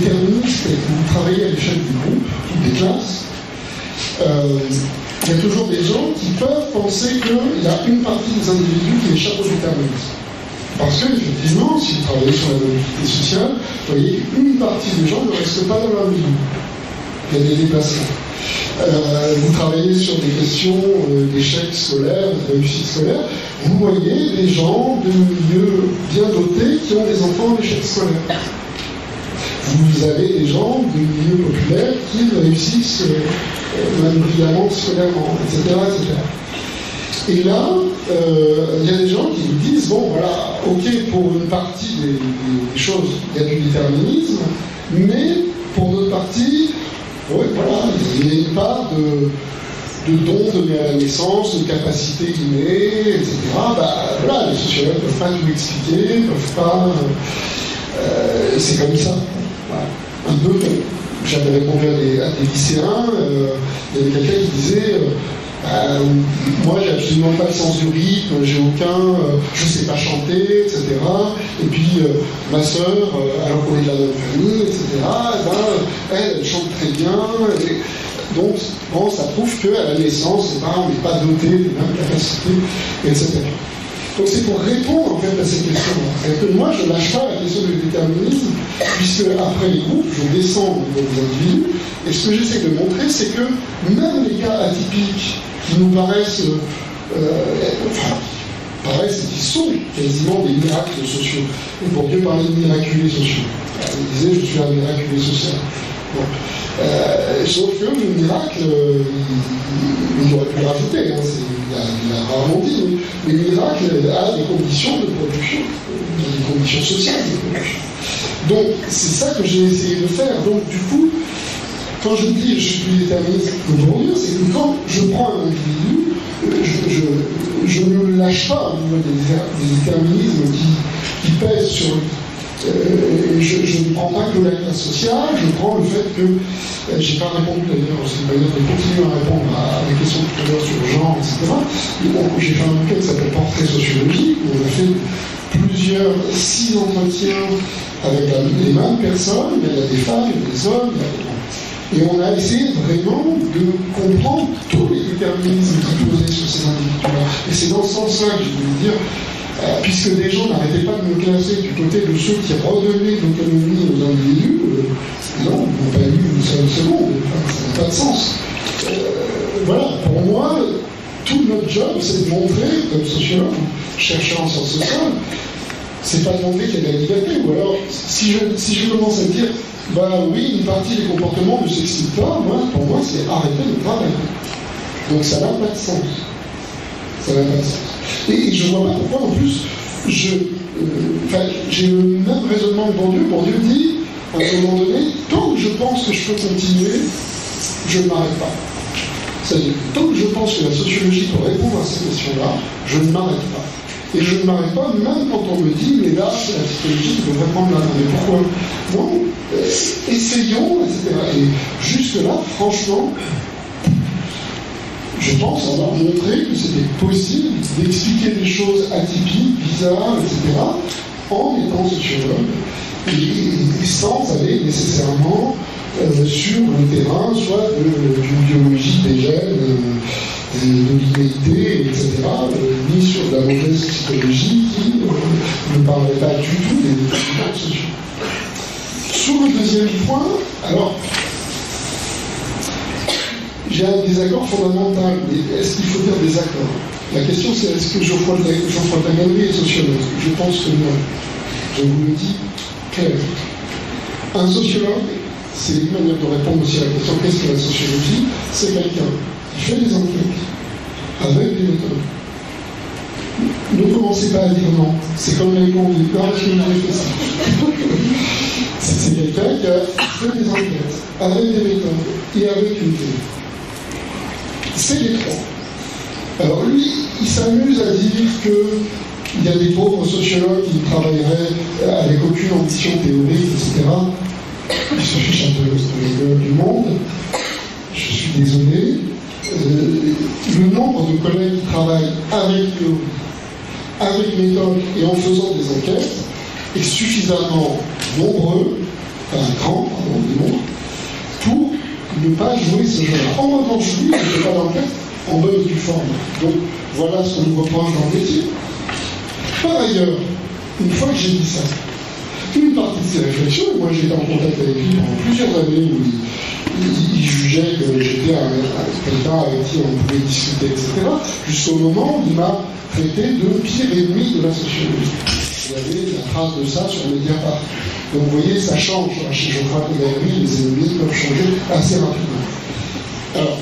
déterministe et que vous travaillez à l'échelle du groupe, ou des classes, il y a toujours des gens qui peuvent penser qu'il y a une partie des individus qui échappe au déterminisme. Parce que, effectivement, si vous travaillez sur la mobilité sociale, vous voyez qu'une partie des gens ne restent pas dans leur milieu. Il y a des déplacements. Vous travaillez sur des questions d'échec scolaire, de réussite scolaire, vous voyez des gens de milieux bien dotés qui ont des enfants en échec scolaire. Vous avez des gens de milieux populaires qui réussissent brillamment scolairement, etc., etc. Et là, il y a des gens qui vous disent, bon voilà, ok, pour une partie des choses, il y a du déterminisme, mais pour d'autres parties, ouais, voilà, il n'y a une part de dons donnés à la naissance, de capacité innée, etc. Bah, voilà, les sociologues ne peuvent pas tout expliquer, ne peuvent pas... c'est comme ça. Voilà. Un peu, j'avais répondu à des lycéens, il y avait quelqu'un qui disait... moi, j'ai absolument pas le sens du rythme, j'ai aucun, je sais pas chanter, etc. Et puis ma sœur, alors qu'on est de la même famille, etc. Ben, elle chante très bien. Et donc, bon, ça prouve que à la naissance, on n'est pas doté des mêmes capacités, etc. Donc, c'est pour répondre en fait à cette question-là. C'est que moi, je lâche pas la question du déterminisme, puisque après les groupes, je descends au niveau des individus. Et ce que j'essaie de montrer, c'est que même les cas atypiques qui nous paraissent, qui sont quasiment des miracles sociaux. Et Bourdieu parlait de miraculés sociaux. Il disait, je suis un miraculé social. Bon. Sauf que le miracle, il aurait pu le rajouter, hein, il a rarement dit, mais le miracle a des conditions de production, des conditions sociales de production. Donc, c'est ça que j'ai essayé de faire. Donc, du coup, quand je dis je suis déterministe aujourd'hui, c'est que quand je prends un individu, je ne lâche pas au niveau des déterminismes qui pèsent sur lui. Je ne prends pas que la classe sociale, je prends le fait que j'ai pas répondu d'ailleurs, c'est une manière de continuer à répondre à des questions tout à l'heure sur le genre, etc. Et bon, j'ai fait un bouquin qui s'appelle Portrait sociologique, où on a fait six entretiens avec les mêmes personnes, il y a des femmes, il y a des hommes, et on a essayé vraiment de comprendre tous les déterminismes qui posaient sur ces individus-là. Et c'est dans ce sens-là que je voulais dire, puisque des gens n'arrêtaient pas de me classer du côté de ceux qui redonnaient l'autonomie aux individus, non, ils n'ont pas eu une seule seconde, ça n'a pas de sens. Voilà, pour moi, tout notre job, c'est de montrer, comme sociologue, chercheur en sciences sociales, c'est pas de montrer qu'il y a de la liberté, ou alors, si je commence à dire, bah oui, une partie des comportements ne s'expliquent pas, pour moi, c'est arrêter de travailler. Donc ça n'a pas de sens. Ça n'a pas de sens. Et je vois pas pourquoi, en plus, j'ai le même raisonnement que Bourdieu. Bourdieu dit, à un moment donné, tant que je pense que je peux continuer, je ne m'arrête pas. C'est-à-dire, tant que je pense que la sociologie peut répondre à ces questions-là, je ne m'arrête pas. Et je ne m'arrête pas même quand on me dit, mais là, c'est la psychologie qui devrait prendre la main. Mais pourquoi ? Non, essayons, etc. Et jusque-là, franchement, je pense avoir montré que c'était possible d'expliquer des choses atypiques, bizarres, etc., en étant sociologue, et sans aller nécessairement sur le terrain, soit d'une biologie des gènes, de l'idéalité, etc., ni sur de la mauvaise psychologie qui ne parlait pas du tout des déterminants sociaux. Sur le deuxième point, alors, j'ai un désaccord fondamental, mais est-ce qu'il faut dire désaccord ? La question c'est, est-ce que Geoffroy Taganier est sociologue ? Je pense que non. Je vous le dis clairement. Un sociologue, c'est une manière de répondre aussi à la question qu'est-ce que la sociologie ? C'est quelqu'un qui fait des enquêtes avec des méthodes. Ne commencez pas à dire non. C'est comme les gens qui disent non, je n'ai fait ça. C'est quelqu'un qui a fait des enquêtes avec des méthodes et avec une théorie. C'est les trois. Alors lui, il s'amuse à dire qu'il y a des pauvres sociologues qui travailleraient avec aucune ambition théorique, etc. Il se fiche un peu du monde. Je suis désolé. Le nombre de collègues qui travaillent avec théorie avec méthode et en faisant des enquêtes, est suffisamment nombreux, enfin grand, pardon, du monde, pour ne pas jouer ce jeu-là. En revanche, lui, il ne fait pas d'enquête en bonne et due forme. Donc, voilà ce qu'on nous reproche dans le métier. Par ailleurs, une fois que j'ai dit ça, une partie de ces réflexions, et moi j'étais en contact avec lui pendant plusieurs années où il jugeait que j'étais un quelqu'un avec qui on pouvait discuter, etc., jusqu'au moment où il m'a traité de pire ennemi de la sociologie. Il y avait la trace de ça sur Mediapart. Donc vous voyez, ça change. Je crois qu'aujourd'hui, les ennemis peuvent changer assez rapidement. Alors,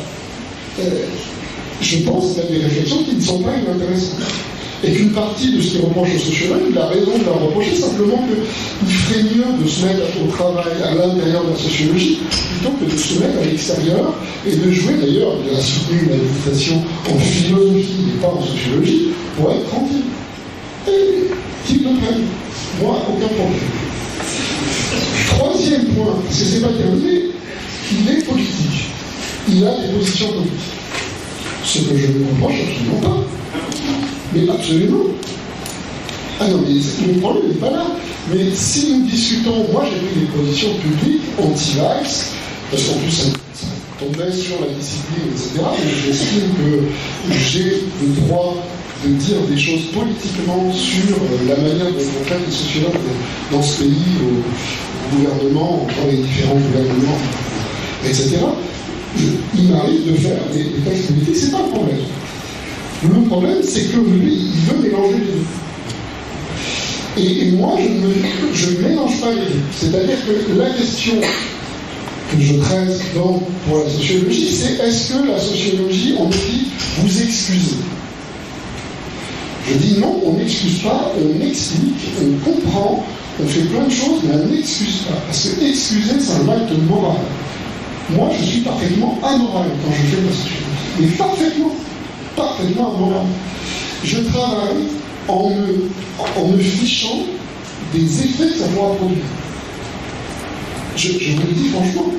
je pense qu'il y a des réflexions qui ne sont pas inintéressantes. Et qu'une partie de ce qu'ils reprochent aux sociologues, la raison de leur reprocher, simplement qu'il ferait mieux de se mettre au travail à l'intérieur de la sociologie, plutôt que de se mettre à l'extérieur, et de jouer d'ailleurs, il a soutenu la dissertation en philosophie, mais pas en sociologie, pour être tranquille. Et qu'ils le prennent. Moi, aucun problème. Troisième point, parce que c'est pas terminé, il est politique. Il a des positions politiques. Ce que je ne comprends absolument pas. Mais absolument. Ah non, mais le problème n'est pas là. Mais si nous discutons, moi j'ai pris des positions publiques anti-vax, parce qu'en plus ça tombait sur la discipline, etc. Mais j'estime que j'ai le droit de dire des choses politiquement sur la manière dont on traite les sociologues dans ce pays, au gouvernement, dans les différents gouvernements, etc. Il m'arrive de faire des textes politiques, c'est pas le problème. Le problème, c'est que lui, il veut mélanger les deux. Et moi, je ne mélange pas les deux. C'est-à-dire que la question que je traite pour la sociologie, c'est est-ce que la sociologie, on dit, vous excusez ? Je dis non, on n'excuse pas, on explique, on comprend, on fait plein de choses, mais on n'excuse pas. Parce que excuser, c'est un acte moral. Moi, je suis parfaitement amoral quand je fais ma sociologie. Mais parfaitement amoral. Je travaille en me fichant des effets que ça pourra produire. Je vous le dis franchement.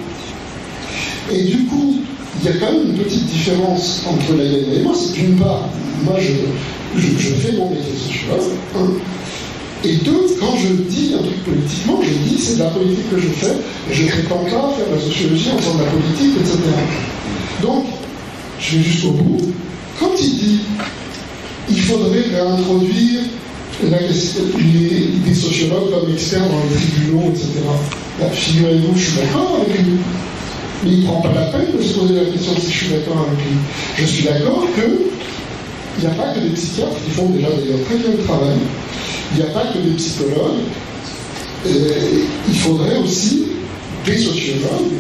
Et du coup, il y a quand même une petite différence entre la Yann et moi. C'est d'une part, moi je fais mon métier sociologue, un. Et deux, quand je dis un truc politiquement, je dis c'est de la politique que je fais, et je ne prétends pas faire de la sociologie en faisant de la politique, etc. Donc, je vais jusqu'au bout. Quand il dit il faudrait réintroduire des sociologues comme experts dans les tribunaux, etc., bah, figurez-vous, je suis d'accord avec lui. Mais il ne prend pas la peine de se poser la question si je suis d'accord avec lui. Je suis d'accord que. Il n'y a pas que des psychiatres qui font déjà d'ailleurs très bien le travail. Il n'y a pas que des psychologues. Il faudrait aussi des sociologues,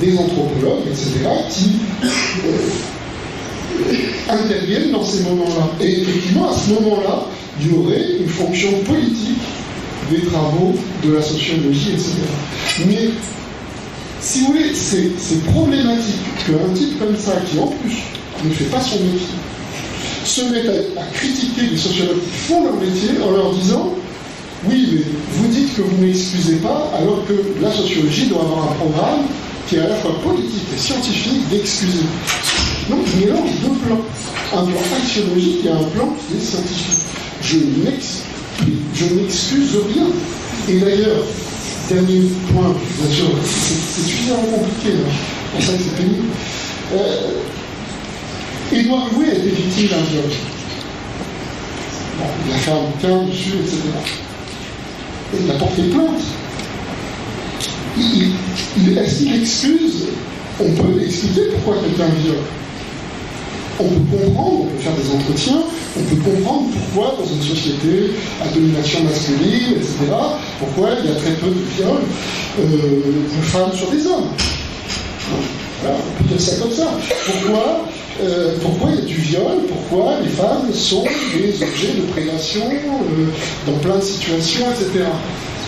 des anthropologues, etc., qui interviennent dans ces moments-là. Et effectivement, à ce moment-là, il y aurait une fonction politique des travaux de la sociologie, etc. Mais, si vous voulez, c'est problématique qu'un type comme ça, qui en plus ne fait pas son métier, se mettent à critiquer les sociologues qui font leur métier en leur disant « Oui, mais vous dites que vous n'excusez pas, alors que la sociologie doit avoir un programme qui est à la fois politique et scientifique d'excuser. » Donc je mélange deux plans. Un plan axiologique et un plan qui est scientifique. Je n'excuse rien. Et d'ailleurs, dernier point, bien sûr, c'est suffisamment compliqué, c'est pour ça que c'est pénible. Édouard Louis a été victime d'un viol. Bon, il a fait un bouquin dessus, etc. Et il a porté plainte. Est-ce qu'il excuse ? On peut expliquer pourquoi quelqu'un viole. On peut comprendre, on peut faire des entretiens, on peut comprendre pourquoi, dans une société à domination masculine, etc., pourquoi il y a très peu de viols de femmes sur des hommes. Voilà, on peut dire ça comme ça. Pourquoi il y a du viol, pourquoi les femmes sont des objets de prédation dans plein de situations, etc.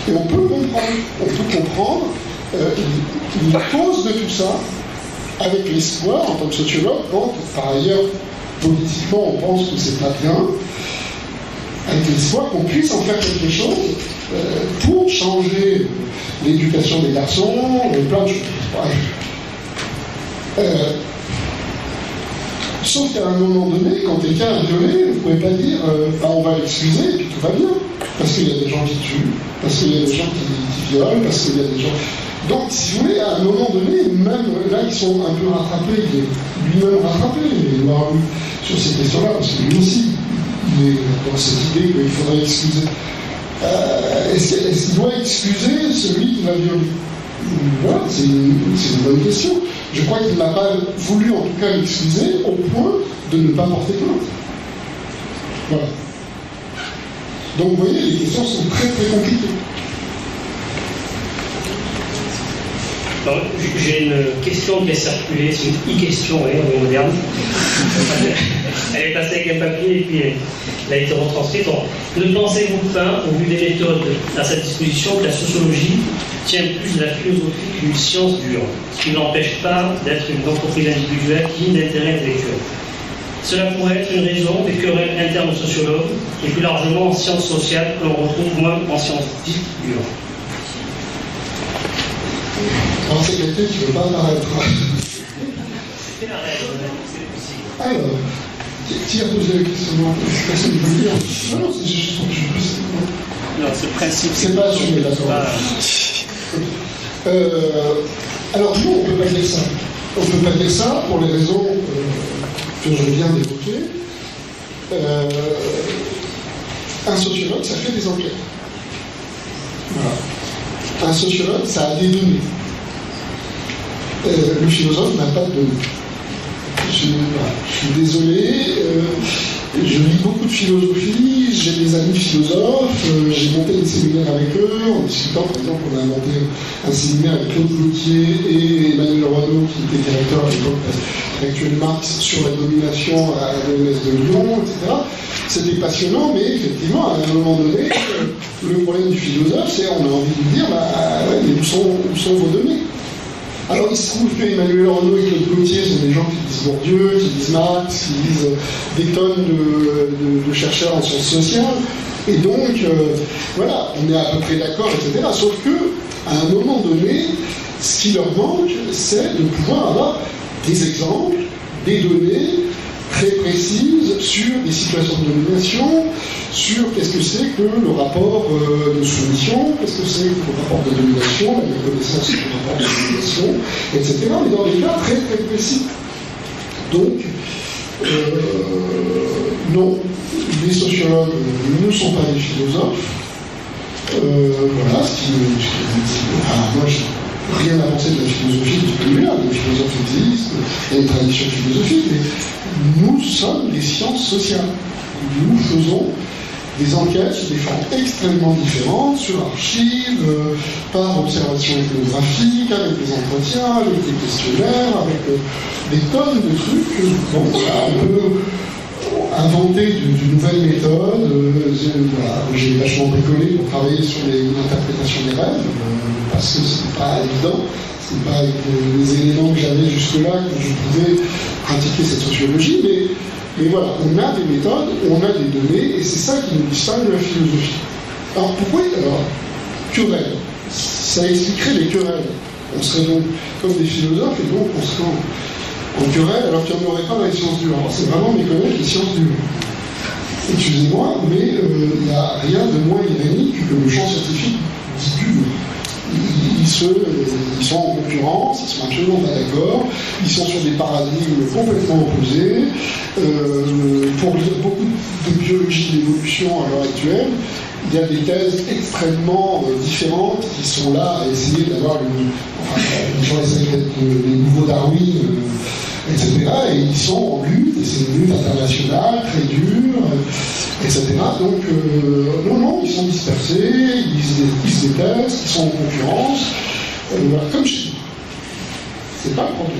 Et on peut comprendre une cause de tout ça avec l'espoir en tant que sociologue, quand par ailleurs politiquement on pense que c'est pas bien, avec l'espoir qu'on puisse en faire quelque chose pour changer l'éducation des garçons, plein de choses. Sauf qu'à un moment donné, quand quelqu'un a violé, vous ne pouvez pas dire on va l'excuser et puis tout va bien. Parce qu'il y a des gens qui tuent, parce qu'il y a des gens qui violent, parce qu'il y a des gens... Donc, si vous voulez, à un moment donné, même là, ils sont un peu rattrapés, lui-même rattrapé, il est noir sur ces questions-là, parce que lui aussi, il est dans cette idée qu'il faudrait excuser. Est-ce qu'il doit excuser celui qui va violer? Voilà, c'est une bonne question. Je crois qu'il n'a pas voulu, en tout cas, l'excuser au point de ne pas porter plainte. Voilà. Donc, vous voyez, les questions sont très, très compliquées. Alors, j'ai une question qui a circulé, c'est une e-question, hein, moderne. Elle est passée avec un papier et puis elle a été retranscrite. Ne pensez-vous pas, au vu des méthodes à sa disposition, que la sociologie tient plus de la philosophie qu'une science dure, ce qui n'empêche pas d'être une entreprise individuelle digne d'intérêt intellectuel? Cela pourrait être une raison des querelles internes aux sociologues et plus largement en sciences sociales que l'on retrouve moins en sciences dites dures. Alors, c'est quelqu'un qui ne veut pas apparaître. Alors, qui a posé la question? Personne ne veut dire. Non, non, c'est juste que je ne sais pas. Non, c'est le principe. C'est pas assumé, d'accord. Alors, nous, on ne peut pas dire ça. On ne peut pas dire ça pour les raisons que je viens d'évoquer. Un sociologue, ça fait des enquêtes. Voilà. Un sociologue, ça a des données. Le philosophe n'a pas de données. Je suis désolé, je lis beaucoup de philosophie, j'ai des amis philosophes, j'ai monté des séminaires avec eux, en discutant, par exemple, on a monté un séminaire avec Claude Gauthier et Emmanuel Renault, qui était directeur à l'époque actuelle Marx, sur la domination à l'Est de Lyon, etc. C'était passionnant, mais effectivement, à un moment donné, le problème du philosophe, c'est qu'on a envie de dire, ouais, mais où sont vos données? Alors il se trouve que Emmanuel Renault et Claude Gauthier sont des gens qui disent Bourdieu, qui disent Marx, qui disent des tonnes de chercheurs en sciences sociales, et donc voilà, on est à peu près d'accord, etc. Sauf que, à un moment donné, ce qui leur manque, c'est de pouvoir avoir des exemples, des données très précises sur des situations de domination, sur qu'est-ce que c'est que le rapport de soumission, qu'est-ce que c'est que le rapport de domination, la reconnaissance du rapport de domination, etc. Mais dans des cas très très précis. Donc, non, les sociologues ne sont pas des philosophes. Voilà, ce qui moi, rien avancé de la philosophie depuis plus là, les philosophes existent, il y a une tradition philosophique, mais nous sommes les sciences sociales. Nous faisons des enquêtes sous des formes extrêmement différentes, sur archives, par observation ethnographique, avec des entretiens, avec des questionnaires, avec des tonnes de trucs. Bon, on peut inventer de nouvelles méthodes. J'ai vachement bricolé pour travailler sur l'interprétation des rêves, parce que ce n'est pas évident, ce n'est pas avec les éléments que j'avais jusque-là que je pouvais pratiquer cette sociologie, mais voilà, on a des méthodes, on a des données, et c'est ça qui nous distingue de la philosophie. Alors pourquoi, querelles? Ça expliquerait les querelles. On serait donc comme des philosophes, et donc on serait en querelle, alors qu'il n'y en aurait pas dans les sciences dures. Alors c'est vraiment méconnaître les sciences dures. Excusez-moi, mais il n'y a rien de moins ironique que le champ scientifique dit dur. Ils sont en concurrence, ils sont absolument pas d'accord, ils sont sur des paradigmes complètement opposés. Pour beaucoup de biologie d'évolution à l'heure actuelle, il y a des thèses extrêmement différentes qui sont là à essayer d'avoir les gens essayent d'être les nouveaux Darwin, etc. Et ils sont en lutte, et c'est une lutte internationale, très dure, etc. Donc, non, ils sont dispersés, ils se détestent, ils sont en concurrence, comme chez nous. C'est pas le problème.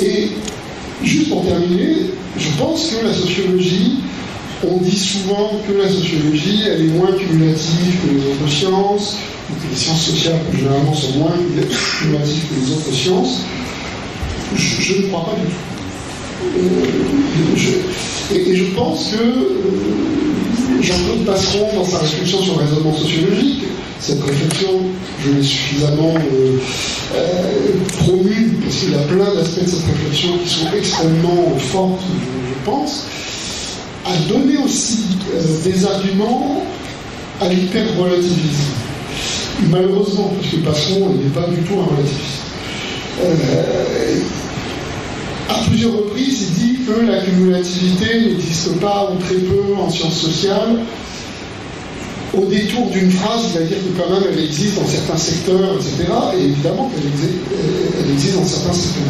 Et, juste pour terminer, je pense que la sociologie, on dit souvent que la sociologie, elle est moins cumulative que les autres sciences, que les sciences sociales, généralement, sont moins cumulatives que les autres sciences. Je ne crois pas du tout. Et je pense que Jean-Claude Passeron, dans sa réflexion sur le raisonnement sociologique, cette réflexion, je l'ai suffisamment promue, parce qu'il y a plein d'aspects de cette réflexion qui sont extrêmement forts, je pense, a donné aussi des arguments à l'hyper-relativisme. Malheureusement, puisque Passeron n'est pas du tout un relativiste. À plusieurs reprises, il dit que la cumulativité n'existe pas ou très peu en sciences sociales. Au détour d'une phrase, il va dire que quand même elle existe dans certains secteurs, etc. Et évidemment qu'elle existe dans certains secteurs.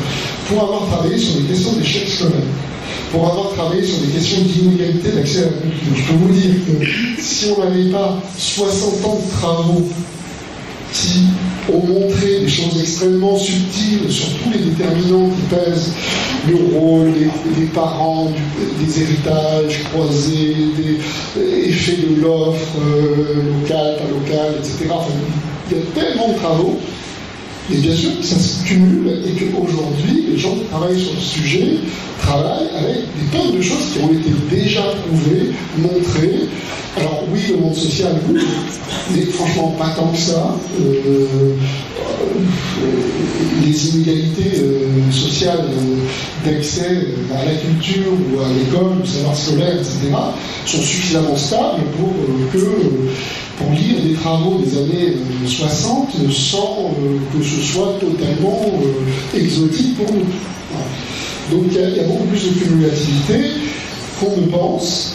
Pour avoir travaillé sur les questions d'échec scolaire, pour avoir travaillé sur des questions d'inégalité d'accès à la culture, je peux vous dire que si on n'avait pas 60 ans de travaux qui ont montré des choses extrêmement subtiles sur tous les déterminants qui pèsent, le rôle des parents, des héritages croisés, des effets de l'offre locale, pas locale, etc. Enfin, il y a tellement de travaux, et bien sûr que ça se cumule, et qu'aujourd'hui, les gens qui travaillent sur le sujet travaillent avec des tonnes de choses qui ont été déjà prouvées, montrées. Alors oui, le monde social, oui, mais franchement pas tant que ça. Les inégalités sociales d'accès à la culture ou à l'école, au savoir scolaire, etc., sont suffisamment stables pour lire des travaux des années 60 sans que ce soit totalement exotique pour nous. Voilà. Donc il y a beaucoup plus de cumulativité qu'on ne pense.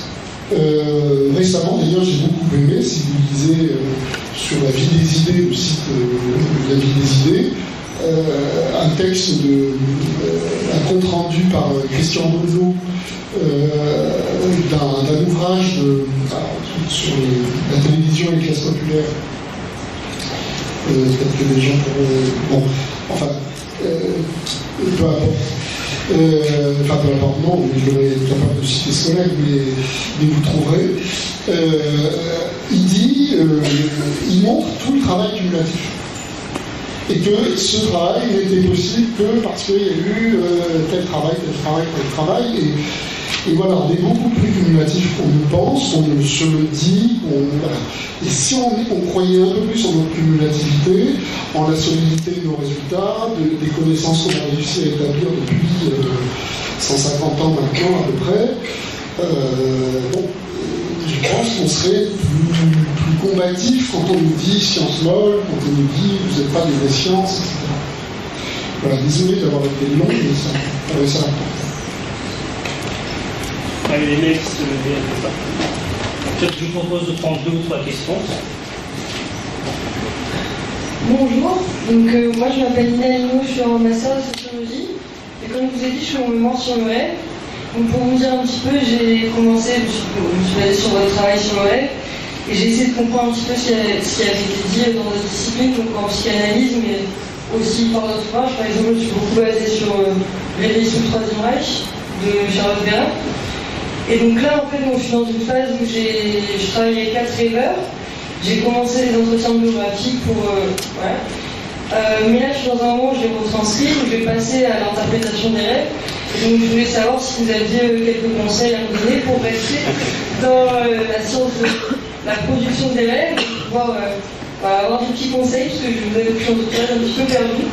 Récemment, d'ailleurs, j'ai beaucoup aimé, si vous lisez sur la vie des idées, le site de la vie des idées, un texte un compte rendu par Christiane F. d'un ouvrage sur la télévision et les classes populaires. Peut-être que les gens pourront. Bon, enfin, peu importe. Enfin, peu importe, non, je vais être capable de citer ce collègue, mais vous trouverez. Il montre tout le travail cumulatif. Et que ce travail n'était possible que parce qu'il y a eu tel travail, tel travail, tel travail. Et voilà, on est beaucoup plus cumulatif qu'on ne pense, qu'on ne se le dit. Voilà. Et si on croyait un peu plus en notre cumulativité, en la solidité de nos résultats, des connaissances qu'on a réussi à établir depuis 150 ans maintenant à peu près, je pense qu'on serait plus combatif quand on nous dit science molle, quand on nous dit vous n'êtes pas des méfiances, etc. Voilà, désolé d'avoir été long, mais ça avait ça important. Il y a des mecs qui se levaient à ça. Je vous propose de prendre 2 ou 3 questions. Bonjour, donc moi je m'appelle Inaïno, je suis en master de sociologie. Et comme je vous ai dit, je suis au moment sur Moët. Donc pour vous dire un petit peu, j'ai commencé, je suis allée sur votre travail sur Moët. Et j'ai essayé de comprendre un petit peu ce qui a été dit dans votre discipline, donc en psychanalyse, mais aussi par d'autres pages. Par exemple, je suis beaucoup basée sur Réveil sous le Troisième Reich de Charlotte Berger. Et donc là, en fait, je suis dans une phase où je travaille avec 4 rêveurs. J'ai commencé les entretiens biographiques pour... voilà. Mais là, je suis dans un moment où je les retranscris, où je vais passer à l'interprétation des rêves. Et donc je voulais savoir si vous aviez quelques conseils à me donner pour rester dans la science de la production des rêves, pour pouvoir avoir des petits conseils, parce que je vous avoue que je suis en tout cas un petit peu perdue.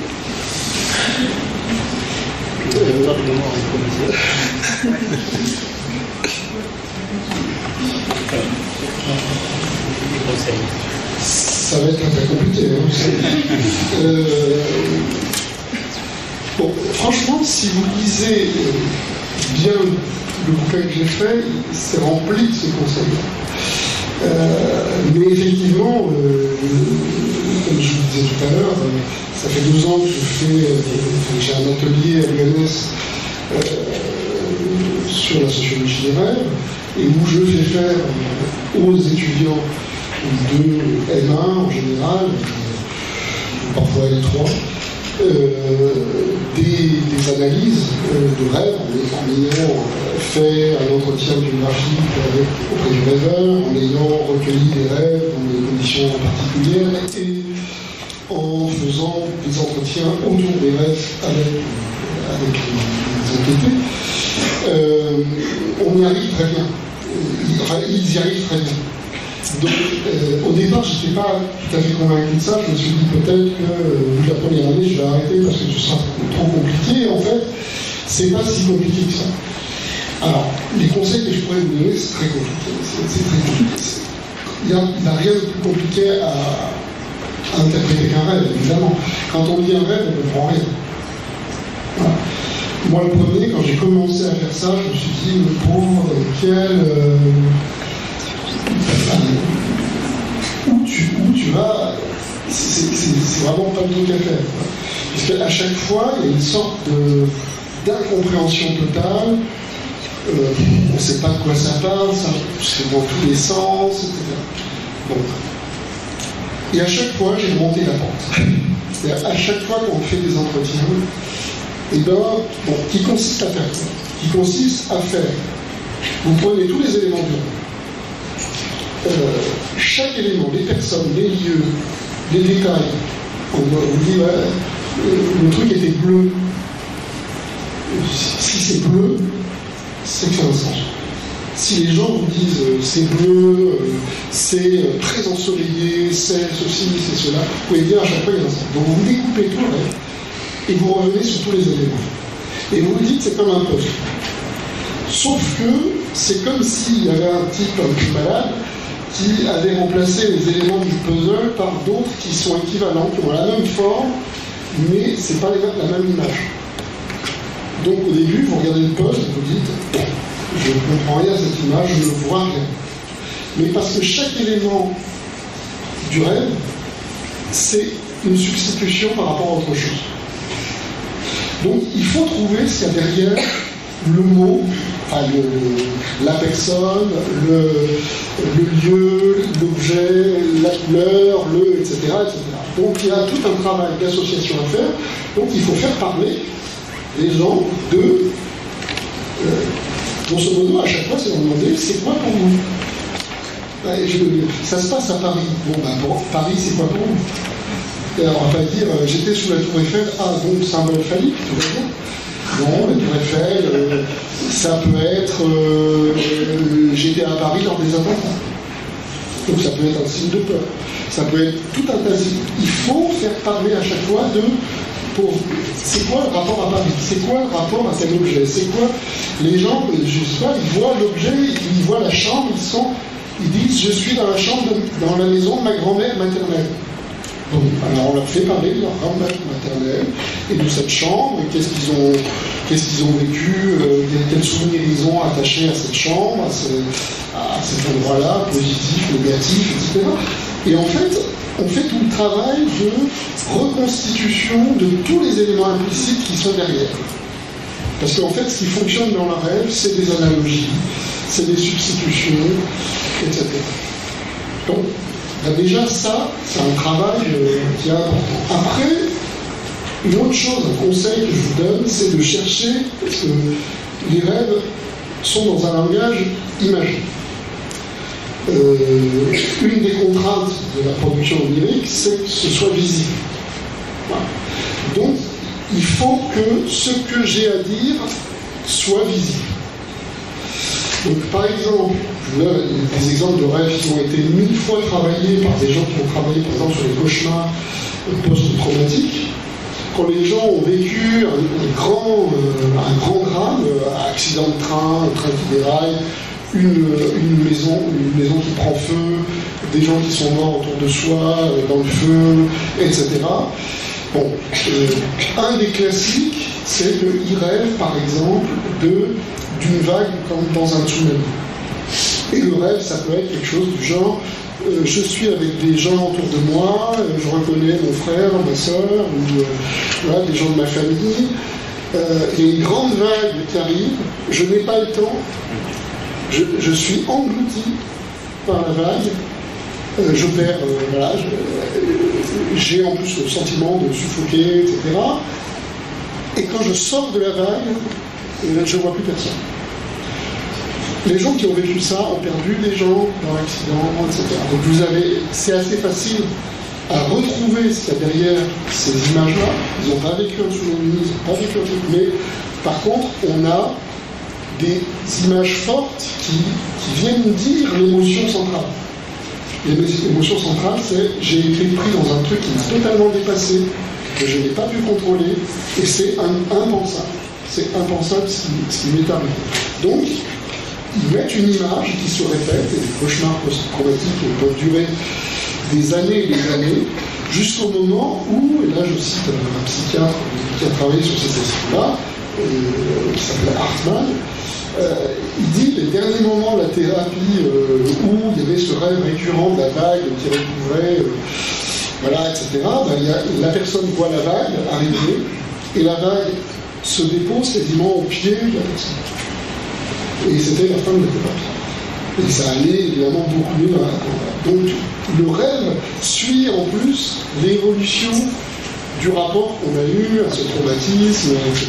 Ça va être très compliqué. Hein, bon, franchement, si vous lisez bien le bouquin que j'ai fait, c'est rempli de ces conseils-là. Mais effectivement, comme je vous le disais tout à l'heure, ça fait 12 ans que j'ai un atelier à l'UNS sur la sociologie des rêves, et où je fais faire aux étudiants de M1 en général, parfois L3, des analyses de rêves, en ayant fait un entretien biographique auprès du rêveur, en ayant recueilli des rêves dans des conditions particulières et en faisant des entretiens autour des rêves avec les enquêtés. On y arrive très bien. ils y arrivent très bien. Donc, au départ, je n'étais pas tout à fait convaincu de ça. Je me suis dit peut-être que, vu la première année, je vais arrêter parce que ce sera trop compliqué. En fait, c'est pas si compliqué que ça. Alors, les conseils que je pourrais vous donner, c'est très compliqué. C'est très compliqué. Il n'y a rien de plus compliqué à interpréter qu'un rêve, évidemment. Quand on dit un rêve, on ne comprend rien. Voilà. Moi, le premier, quand j'ai commencé à faire ça, je me suis dit, le pauvre, où tu vas, c'est vraiment pas le truc à faire. Parce qu'à chaque fois, il y a une sorte d'incompréhension totale. On ne sait pas de quoi ça parle, c'est dans tous les sens, etc. Bon. Et à chaque fois, j'ai monté la pente. C'est-à-dire, à chaque fois qu'on fait des entretiens, et ben, bon, qui consiste à faire quoi ? Qui consiste à faire. Vous prenez tous les éléments de l'œuvre. Chaque élément, les personnes, les lieux, les détails. On vous dit, le truc était bleu. Si c'est bleu, c'est que ça a un sens. Si les gens vous disent c'est bleu, c'est très ensoleillé, c'est ceci, c'est cela, vous pouvez dire à chaque fois il y a un sens. Donc vous découpez tout le et vous revenez sur tous les éléments. Et vous vous dites c'est comme un puzzle. Sauf que c'est comme s'il y avait un type un peu malade qui allait remplacer les éléments du puzzle par d'autres qui sont équivalents, qui ont la même forme, mais c'est pas la même image. Donc au début, vous regardez le puzzle et vous dites je ne comprends rien à cette image, je ne vois rien. Mais parce que chaque élément du rêve, c'est une substitution par rapport à autre chose. Donc il faut trouver ce qu'il y a derrière le mot, enfin, la personne, le lieu, l'objet, la couleur, etc., etc. Donc il y a tout un travail d'association à faire. Donc il faut faire parler les gens de... grosso modo, à chaque fois, c'est de demander c'est quoi pour vous ? Ça se passe à Paris. Bon, ben, bon, Paris, c'est quoi pour vous ? Alors, on va pas dire, j'étais sous la Tour Eiffel, ah, donc, symbole phallique, tout va bien. Non, la Tour Eiffel, ça peut être, j'étais à Paris lors des attentats. Donc, ça peut être un signe de peur. Ça peut être tout un tas de signes. Il faut faire parler à chaque fois de... C'est quoi le rapport à Paris? C'est quoi le rapport à cet objet? C'est quoi? Les gens, je ne sais pas, ils voient l'objet, ils voient la chambre, ils disent je suis dans la chambre, dans la maison de ma grand-mère maternelle. Donc, alors on leur fait parler de leur grand-mère maternelle et de cette chambre, qu'est-ce qu'ils ont vécu, quels souvenirs ils ont attachés à cette chambre, à cet endroit-là, positif, négatif, etc. Et en fait, on fait tout le travail de reconstitution de tous les éléments implicites qui sont derrière. Parce qu'en fait, ce qui fonctionne dans la rêve, c'est des analogies, c'est des substitutions, etc. Donc, là déjà, ça, c'est un travail qui est important. Après, une autre chose, un conseil que je vous donne, c'est de chercher, parce que les rêves sont dans un langage imagé. Une des contraintes de la production onirique, c'est que ce soit visible. Voilà. Donc, il faut que ce que j'ai à dire soit visible. Donc, par exemple, des exemples de rêves qui ont été 1000 fois travaillés par des gens qui ont travaillé, par exemple, sur les cauchemars post-traumatiques. Quand les gens ont vécu un grand drame, accident de train, un train qui déraille, une maison qui prend feu, des gens qui sont morts autour de soi, dans le feu, etc. Bon, un des classiques, c'est qu'ils rêvent, par exemple, d'une vague comme dans un tsunami. Et le rêve, ça peut être quelque chose du genre, je suis avec des gens autour de moi, je reconnais mon frère, ma soeur, ou voilà, des gens de ma famille, il y a une grande vague qui arrive, je n'ai pas le temps, je suis englouti par la vague, je perds, voilà, j'ai en plus le sentiment de suffoquer, etc. Et quand je sors de la vague, je ne vois plus personne. Les gens qui ont vécu ça ont perdu des gens dans l'accident, etc. Donc c'est assez facile à retrouver ce qu'il y a derrière ces images-là. Ils n'ont pas vécu un tsunami, ils n'ont pas vécu un truc, mais par contre, on a des images fortes qui viennent nous dire l'émotion centrale. L'émotion centrale, c'est « j'ai été pris dans un truc qui m'a totalement dépassé, que je n'ai pas pu contrôler, et c'est impensable. C'est impensable ce qui m'est arrivé. » Donc, ils mettent une image qui se répète, et les cauchemars post-traumatiques peuvent durer des années et des années, jusqu'au moment où, et là je cite un psychiatre qui a travaillé sur ces questions-là, qui s'appelle Hartmann, il dit les derniers moments de la thérapie où il y avait ce rêve récurrent de la vague qui recouvrait, voilà, etc. La personne voit la vague arriver et la vague se dépose quasiment au pied de la personne. Et c'était la fin de la thérapie. Et ça allait évidemment beaucoup mieux. Donc le rêve suit en plus l'évolution du rapport qu'on a eu à ce traumatisme, etc.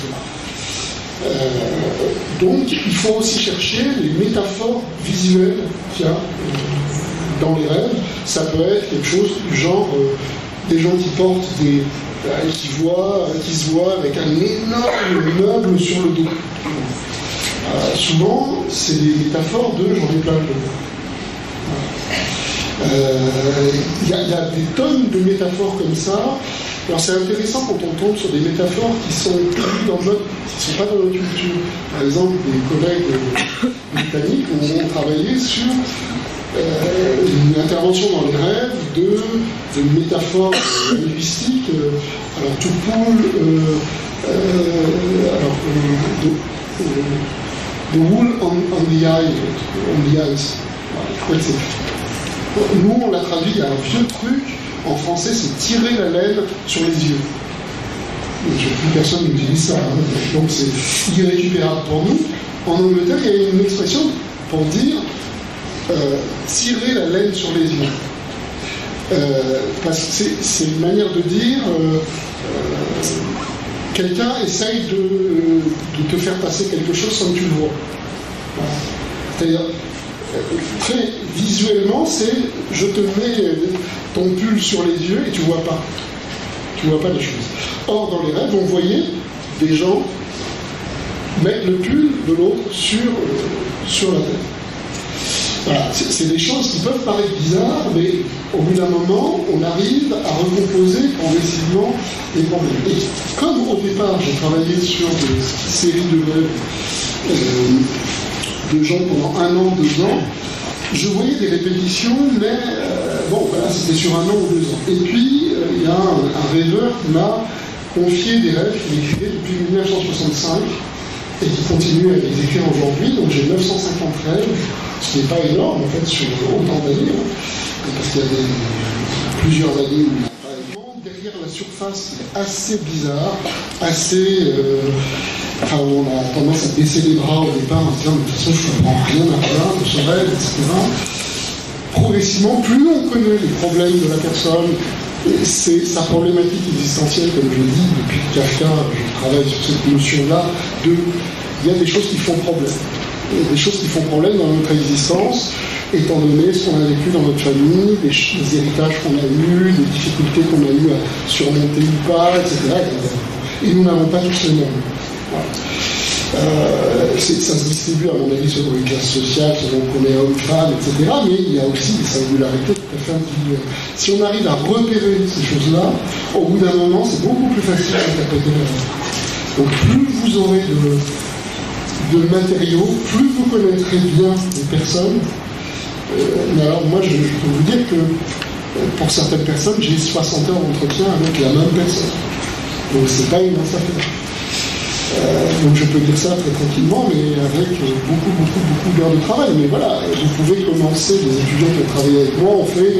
Donc il faut aussi chercher les métaphores visuelles qu'il y a dans les rêves. Ça peut être quelque chose du genre des gens qui portent des... qui se voient avec un énorme meuble sur le dos. Souvent c'est des métaphores de j'en ai plein le dos. Il y a des tonnes de métaphores comme ça. Alors c'est intéressant quand on tombe sur des métaphores qui sont dans notre, qui ne sont pas dans notre culture. Par exemple, des collègues britanniques ont travaillé sur une intervention dans les rêves de métaphores linguistiques, alors tout poule, the wool on the eyes. Voilà, nous on l'a traduit, il y a un vieux truc. En français, c'est tirer la laine sur les yeux. Plus personne n'utilise ça, hein. Donc c'est irrécupérable pour nous. En Angleterre, il y a une expression pour dire tirer la laine sur les yeux. Parce que c'est une manière de dire quelqu'un essaye de te faire passer quelque chose sans que tu le vois. Voilà. C'est-à-dire, très visuellement, c'est je te mets ton pull sur les yeux et tu vois pas les choses. Or dans les rêves on voyait des gens mettre le pull de l'autre sur la tête. Voilà, c'est des choses qui peuvent paraître bizarres, mais au bout d'un moment on arrive à recomposer progressivement les problèmes. Et comme au départ j'ai travaillé sur des séries de rêves de gens pendant 1 an, 2 ans, je voyais des répétitions, mais bon, voilà, c'était sur 1 an ou 2 ans. Et puis, il y a un rêveur qui m'a confié des rêves qu'il écrivait depuis 1965 et qui continue à les écrire aujourd'hui. Donc j'ai 950 rêves, ce qui n'est pas énorme en fait sur autant d'années, hein, parce qu'il y a plusieurs années où il n'y a pas énorme. Derrière la surface, c'est assez bizarre, assez... Enfin, on a tendance à baisser les bras au départ en se disant, mais de toute façon, je ne comprends rien à rien de ce rêve, etc. Progressivement, plus on connaît les problèmes de la personne, et c'est sa problématique existentielle, comme je l'ai dit, depuis Kafka, je travaille sur cette notion-là, il y a des choses qui font problème. Il y a des choses qui font problème dans notre existence, étant donné ce qu'on a vécu dans notre famille, les héritages qu'on a eus, les difficultés qu'on a eues à surmonter ou pas, etc. Et nous n'avons pas tous les mêmes. Ça se distribue à mon avis selon les classes sociales, selon qu'on est homme, femme, etc. Mais il y a aussi des singularités tout à fait individuelles. Si on arrive à repérer ces choses-là, au bout d'un moment, c'est beaucoup plus facile d'interpréter la vie. Donc plus vous aurez de matériaux, plus vous connaîtrez bien les personnes. Alors moi, je peux vous dire que pour certaines personnes, j'ai 60 heures d'entretien avec la même personne. Donc c'est pas une affaire. Donc je peux dire ça très tranquillement, mais avec beaucoup d'heures de travail. Mais voilà, vous pouvez commencer, les étudiants qui ont travaillé avec moi, on fait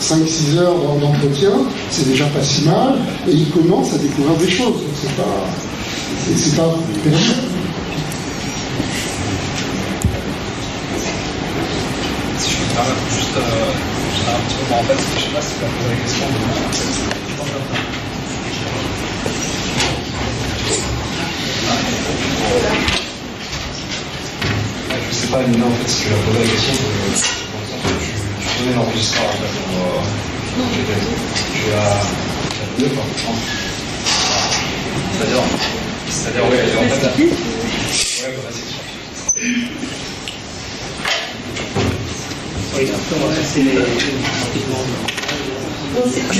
5-6 heures d'entretien, c'est déjà pas si mal, et ils commencent à découvrir des choses. Donc c'est pas perdu. Si je peux me permettre juste un petit peu en fait, je ne sais pas si tu peux poser la question de... Je sais pas, Nina, en fait, si tu as posé la question, dans le sens que tu donnais l'enregistrement, en fait, pour tu as deux, c'est-à-dire, ouais, en fait, ouais, bah, c'est sûr. C'est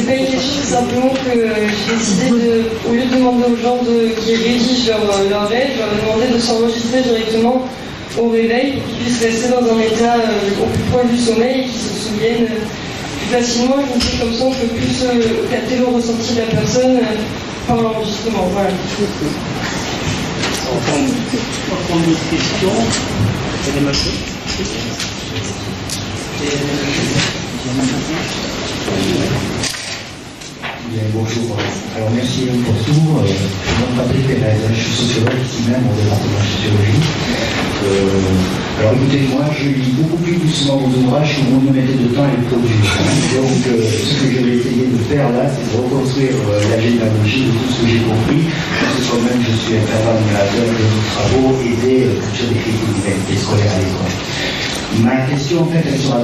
pas une question, c'est simplement que j'ai décidé de, au lieu de demander aux gens qui rédigent leur rêve, je leur ai demandé de s'enregistrer directement au réveil pour qu'ils puissent rester dans un état au plus proche du sommeil et qu'ils se souviennent plus facilement. Je me dis comme ça on peut plus capter le ressenti de la personne par l'enregistrement. Voilà. On prend d'autres questions. Il y a des machins. Bien, bonjour. Alors merci pour tout. Je m'appelle Pérez, je suis sociologue ici même au département de sociologie. Alors écoutez, moi je lis beaucoup plus doucement vos ouvrages où on me mettait de temps à les produire. Donc ce que je vais essayer de faire là, c'est de reconstruire la généalogie de tout ce que j'ai compris, parce que moi-même je suis intervenant animateur de nos travaux et des cultures d'écriture des scolaires à l'école. Ma question en fait elle sera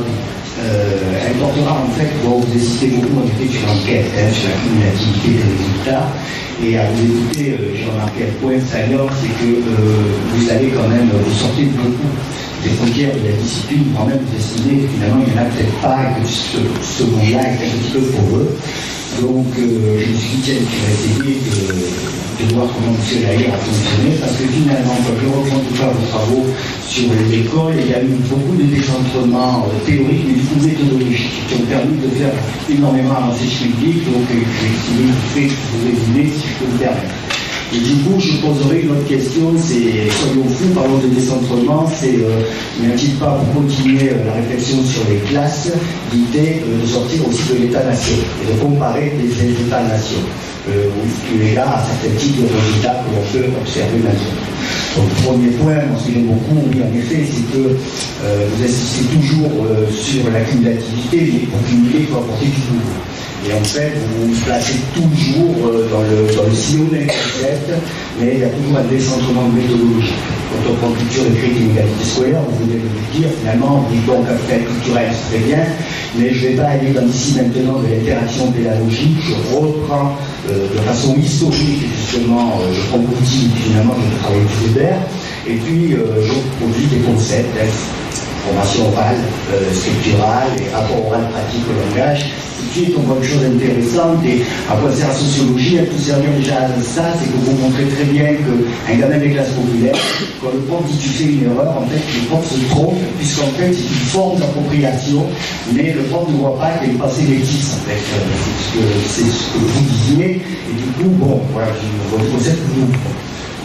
elle portera en fait, bon, vous hésitez beaucoup à écouter sur l'enquête, hein, sur la cumulativité des résultats, et à vous écouter, j'ai remarqué à quel point ça alors, c'est que vous avez quand même, vous sortez beaucoup des frontières de la discipline, quand même vous estimez que finalement il n'y en a peut-être pas, et que ce monde-là est un petit peu pour eux. Donc je me suis dit, tiens, je vais essayer de voir comment M. Lahire a fonctionné, parce que finalement, quand je reprends tout ça vos travaux sur l'école, il y a eu beaucoup de décentrements théoriques, mais du coup méthodologiques, qui ont permis de faire énormément avancer ce public, donc j'ai essayé de vous résumer si je peux me permettre. Et du coup, je poserai une autre question, c'est, soyons fous, parlons de décentrement, c'est, n'y a-t-il pas, pour continuer la réflexion sur les classes, l'idée de sortir aussi de l'État-nation, et de comparer les États-nations, où il y a certains types de résultats que l'on peut observer maintenant. Donc, premier point, moi, ce que j'aime beaucoup, oui, en effet, c'est que vous insistez toujours sur la cumulativité, mais pour cumuler, il faut apporter du nouveau. Et en fait, vous vous placez toujours dans le sillon d'un concept, mais il y a toujours un décentrement méthodologique. Quand on prend culture et critique inégalité scolaire, vous venez de vous dire, finalement, on dit bon, capital culturel, c'est très bien, mais je ne vais pas aller dans ici maintenant de l'interaction pédagogique, je reprends de façon historique, justement, je prends l'outil, finalement, je travaille avec Weber, et puis je produis des concepts, formation orale, structurale, et rapport oral pratique au langage. On voit une chose intéressante, et à quoi sert la sociologie, elle peut servir déjà à ça, c'est que vous montrez très bien qu'un gamin des classes populaires, quand le prof dit tu fais une erreur, en fait le prof se trompe, puisqu'en fait c'est une forme d'appropriation, mais le prof ne voit pas qu'il est passé bêtise, en fait, c'est ce que vous disiez, et du coup, bon, voilà, votre concept vous.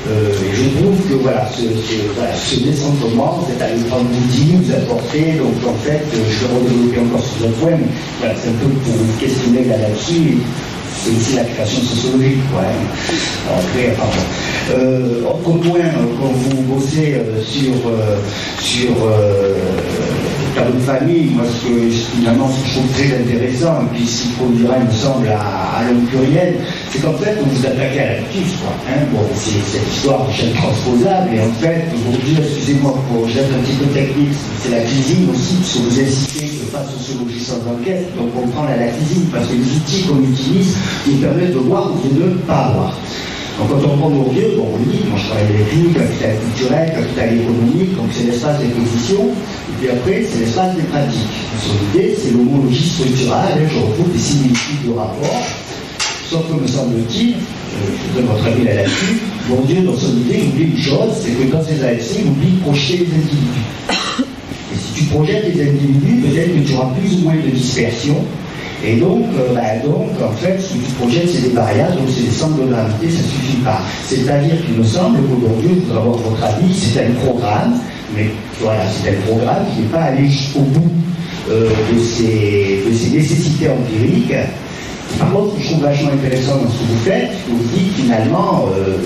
Et je trouve que voilà, ce décentrement, vous êtes allé prendre l'outil, vous apportez, donc en fait, je vais redévelopper encore sur d'autres points, mais voilà, c'est un peu pour vous questionner là-dessus, c'est aussi la création sociologique, quoi. Alors, après, pardon. Autre point, quand vous bossez sur tableau de famille, moi, finalement, ce que je trouve très intéressant, et puis ce qui conduira, il me semble, à l'homme pluriel, c'est qu'en fait, on vous attaquez à l'actif, quoi. Hein, bon, c'est cette histoire de chaîne transposable, et en fait, aujourd'hui, excusez-moi pour j'aime un petit peu technique, c'est la cuisine aussi, puisque vous insistez que pas sociologie sans enquête, donc on prend la cuisine, parce que les outils qu'on utilise nous permettent de voir ou de ne pas voir. Donc quand on prend nos vieux, bon, on dit, moi je travaille avec lui, capital culturel, capital économique, donc c'est l'espace des positions, et puis après c'est l'espace des pratiques. Son idée, c'est l'homologie structurale, je retrouve des similitudes de rapport, sauf que me semble-t-il, je donne votre avis là-dessus, Bourdieu dans son idée il oublie une chose, c'est que dans ses AFC, il oublie de projeter les individus. Et si tu projettes les individus, peut-être que tu auras plus ou moins de dispersion. Et donc, en fait, ce que tu projettes, c'est des barrières, donc c'est des centres de gravité, ça ne suffit pas. C'est-à-dire qu'il me semble qu'aujourd'hui, pour avoir votre avis, c'est un programme, mais voilà, c'est un programme qui n'est pas allé jusqu'au bout de ses nécessités empiriques. Par contre, je trouve vachement intéressant dans ce que vous faites, vous dites finalement,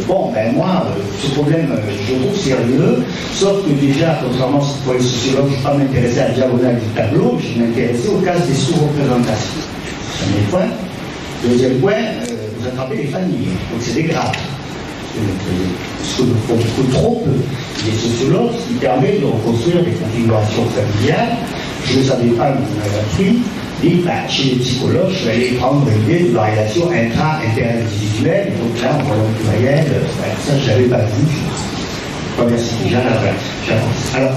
bon, ben moi, ce problème, je trouve sérieux, sauf que déjà, contrairement à ce que pour les sociologues, je ne vais pas m'intéresser à la diagonale du tableau, je vais m'intéresser au cas des sous-représentations. Premier point. Deuxième point, vous attrapez les familles, donc c'est des grappes. Ce que nous font trop peu les sociologues, ce qui permet de reconstruire des configurations familiales, je ne savais pas, mais vous m'avez appris. Et bah, chez les psychologues, je vais aller prendre l'idée de la relation intra-interindividuelle, donc là, on voit le pluriel, ça je ne l'avais pas vu. Merci déjà, j'avance. Alors,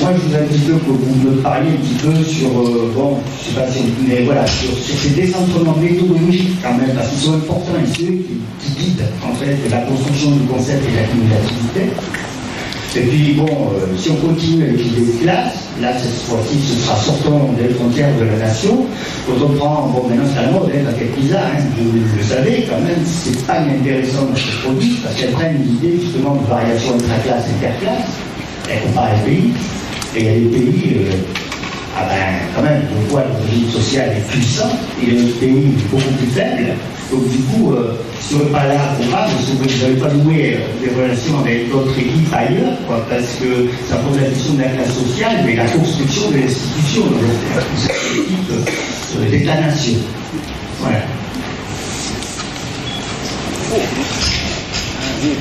moi je voudrais un petit peu que vous me parliez un petit peu sur, bon, je sais pas si on, mais voilà, sur ces décentrements méthodologiques quand même, parce qu'ils sont importants et ceux qui guident en fait la construction du concept et la cumulativité. Et puis bon, si on continue avec l'idée de classe, là cette fois-ci ce sera sortant des frontières de la nation. Quand on prend, bon maintenant c'est la mode, la quête Pisa, hein, vous le savez quand même, c'est pas inintéressant dans ce produit, parce qu'elle prennent l'idée justement de variation intra-classe et interclasse, elle compare les pays, et il y a des pays, ah ben quand même, le poids de l'origine sociale est puissant, il y a des pays beaucoup plus faibles. Donc du coup, si on n'est pas là pour pas, parce que vous n'avez pas noué des relations avec d'autres équipes ailleurs, quoi, parce que ça pose la question de la classe sociale, mais la construction de l'institution, cette équipe d'État-nation. Voilà. Je ne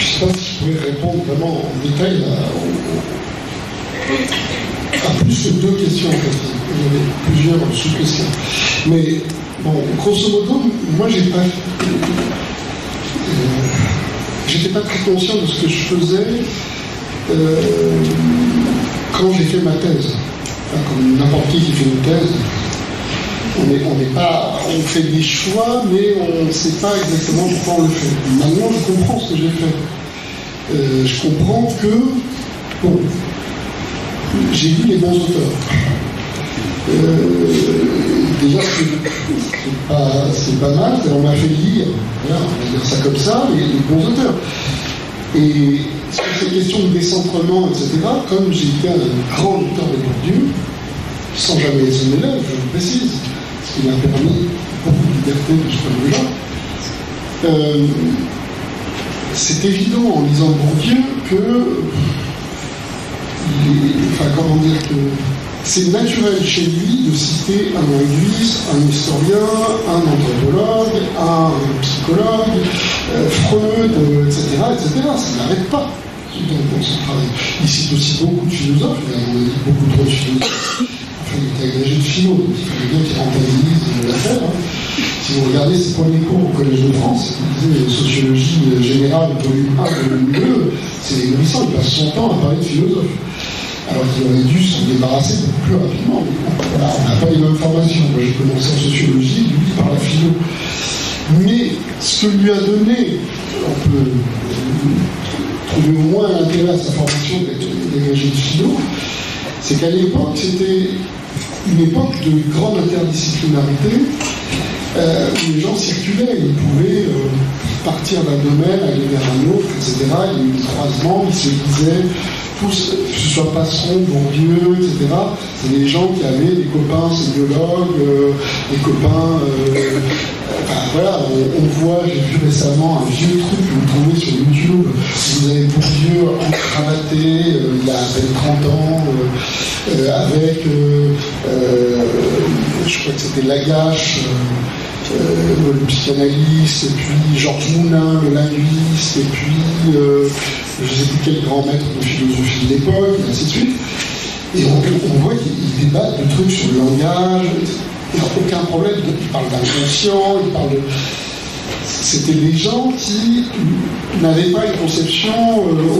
sais pas si je pouvais répondre vraiment en détail à plus que deux questions, en fait. Il y avait plusieurs sous-questions. Mais, bon, grosso modo, moi, j'étais pas très conscient de ce que je faisais quand j'ai fait ma thèse. Enfin, comme n'importe qui fait une thèse, on fait des choix, mais on ne sait pas exactement pourquoi on le fait. Maintenant, je comprends ce que j'ai fait. Je comprends que, bon, j'ai lu les bons auteurs. Déjà, c'est pas mal, on m'a fait lire, voilà, on va dire ça comme ça, mais les bons auteurs. Et sur ces questions de décentrement, etc., comme j'ai été un grand auteur de Bourdieu, sans jamais être son élève, je le précise, ce qui m'a permis beaucoup de liberté de ce point de vue-là. C'est évident en lisant Bourdieu que. Enfin, comment dire que c'est naturel chez lui de citer un linguiste, un historien, un anthropologue, un psychologue, Freud, etc., etc. Ça n'arrête pas dans son travail. Il cite aussi beaucoup de philosophes, il a dit beaucoup trop de philosophes. Enfin, il était agrégé de philo, donc il fallait bien qu'il rentabilise l'affaire. Hein. Si vous regardez ses premiers cours au Collège de France, il disait sociologie générale, volume 1, volume 2, c'est égoïssant, il passe son temps à parler de philosophe. Alors qu'il aurait dû s'en débarrasser beaucoup plus rapidement. Voilà, on n'a pas les mêmes formations. Moi j'ai commencé en sociologie, lui par la philo. Mais ce que lui a donné, on peut trouver au moins l'intérêt à sa formation d'agrégé de philo, c'est qu'à l'époque, c'était une époque de grande interdisciplinarité. Les gens circulaient, ils pouvaient partir d'un domaine, aller vers un autre, etc. Il y a eu des croisements, ils se disaient, tous, que ce soit Passeron, Bourdieu, etc. C'est des gens qui avaient des copains sémiologues, des copains. Voilà, on voit, j'ai vu récemment un vieux truc que vous trouvez sur YouTube, vous avez Bourdieu cravaté il y a à peine 30 ans, avec, je crois que c'était Lagache, le psychanalyste, et puis Georges Moulin, le linguiste, et puis je ne sais plus quel grand maître de philosophie de l'époque, et ainsi de suite. Et on voit qu'ils débattent de trucs sur le langage, il n'y a aucun problème, ils parlent d'inconscient, ils parlent de... C'était des gens qui n'avaient pas une conception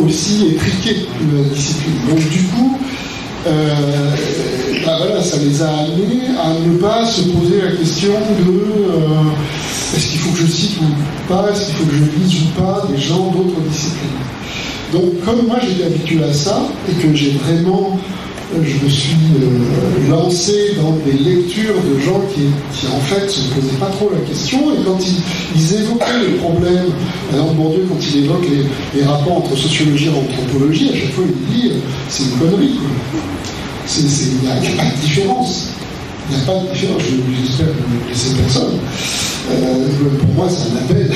aussi étriquée de la discipline. Donc du coup, bah voilà, ça les a amenés à ne pas se poser la question de est-ce qu'il faut que je cite ou pas, est-ce qu'il faut que je lise ou pas des gens d'autres disciplines. Donc comme moi j'étais habitué à ça et que j'ai vraiment, je me suis lancé dans des lectures de gens qui en fait se posaient pas trop la question, et quand ils évoquaient les problèmes, alors mon Dieu, quand il évoque les rapports entre sociologie et anthropologie, à chaque fois il dit c'est une connerie, il n'y a pas de différence, il n'y a pas de différence, j'espère que vous ne blessez personne, pour moi c'est un appel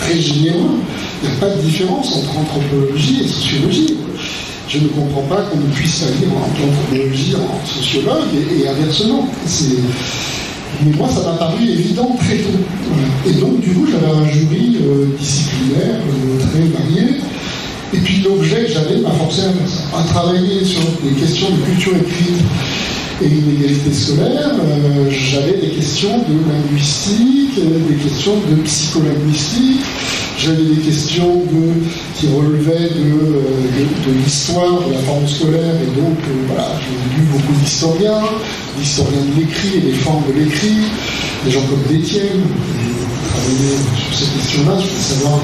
très généreux, il n'y a pas de différence entre anthropologie et sociologie. Je ne comprends pas qu'on ne puisse pas lire en anthropologie, en sociologue, et inversement. Mais moi, ça m'a paru évident très tôt. Et donc, du coup, j'avais un jury disciplinaire, très varié, et puis l'objet que j'avais m'a forcé à travailler sur des questions de culture écrite, et inégalités scolaires, j'avais des questions de linguistique, des questions de psycholinguistique, j'avais des questions qui relevaient de l'histoire, de la forme scolaire, et donc voilà, j'ai lu beaucoup d'historiens, d'historiens de l'écrit et des formes de l'écrit, des gens comme Détienne, travaillaient sur ces questions-là, je voulais savoir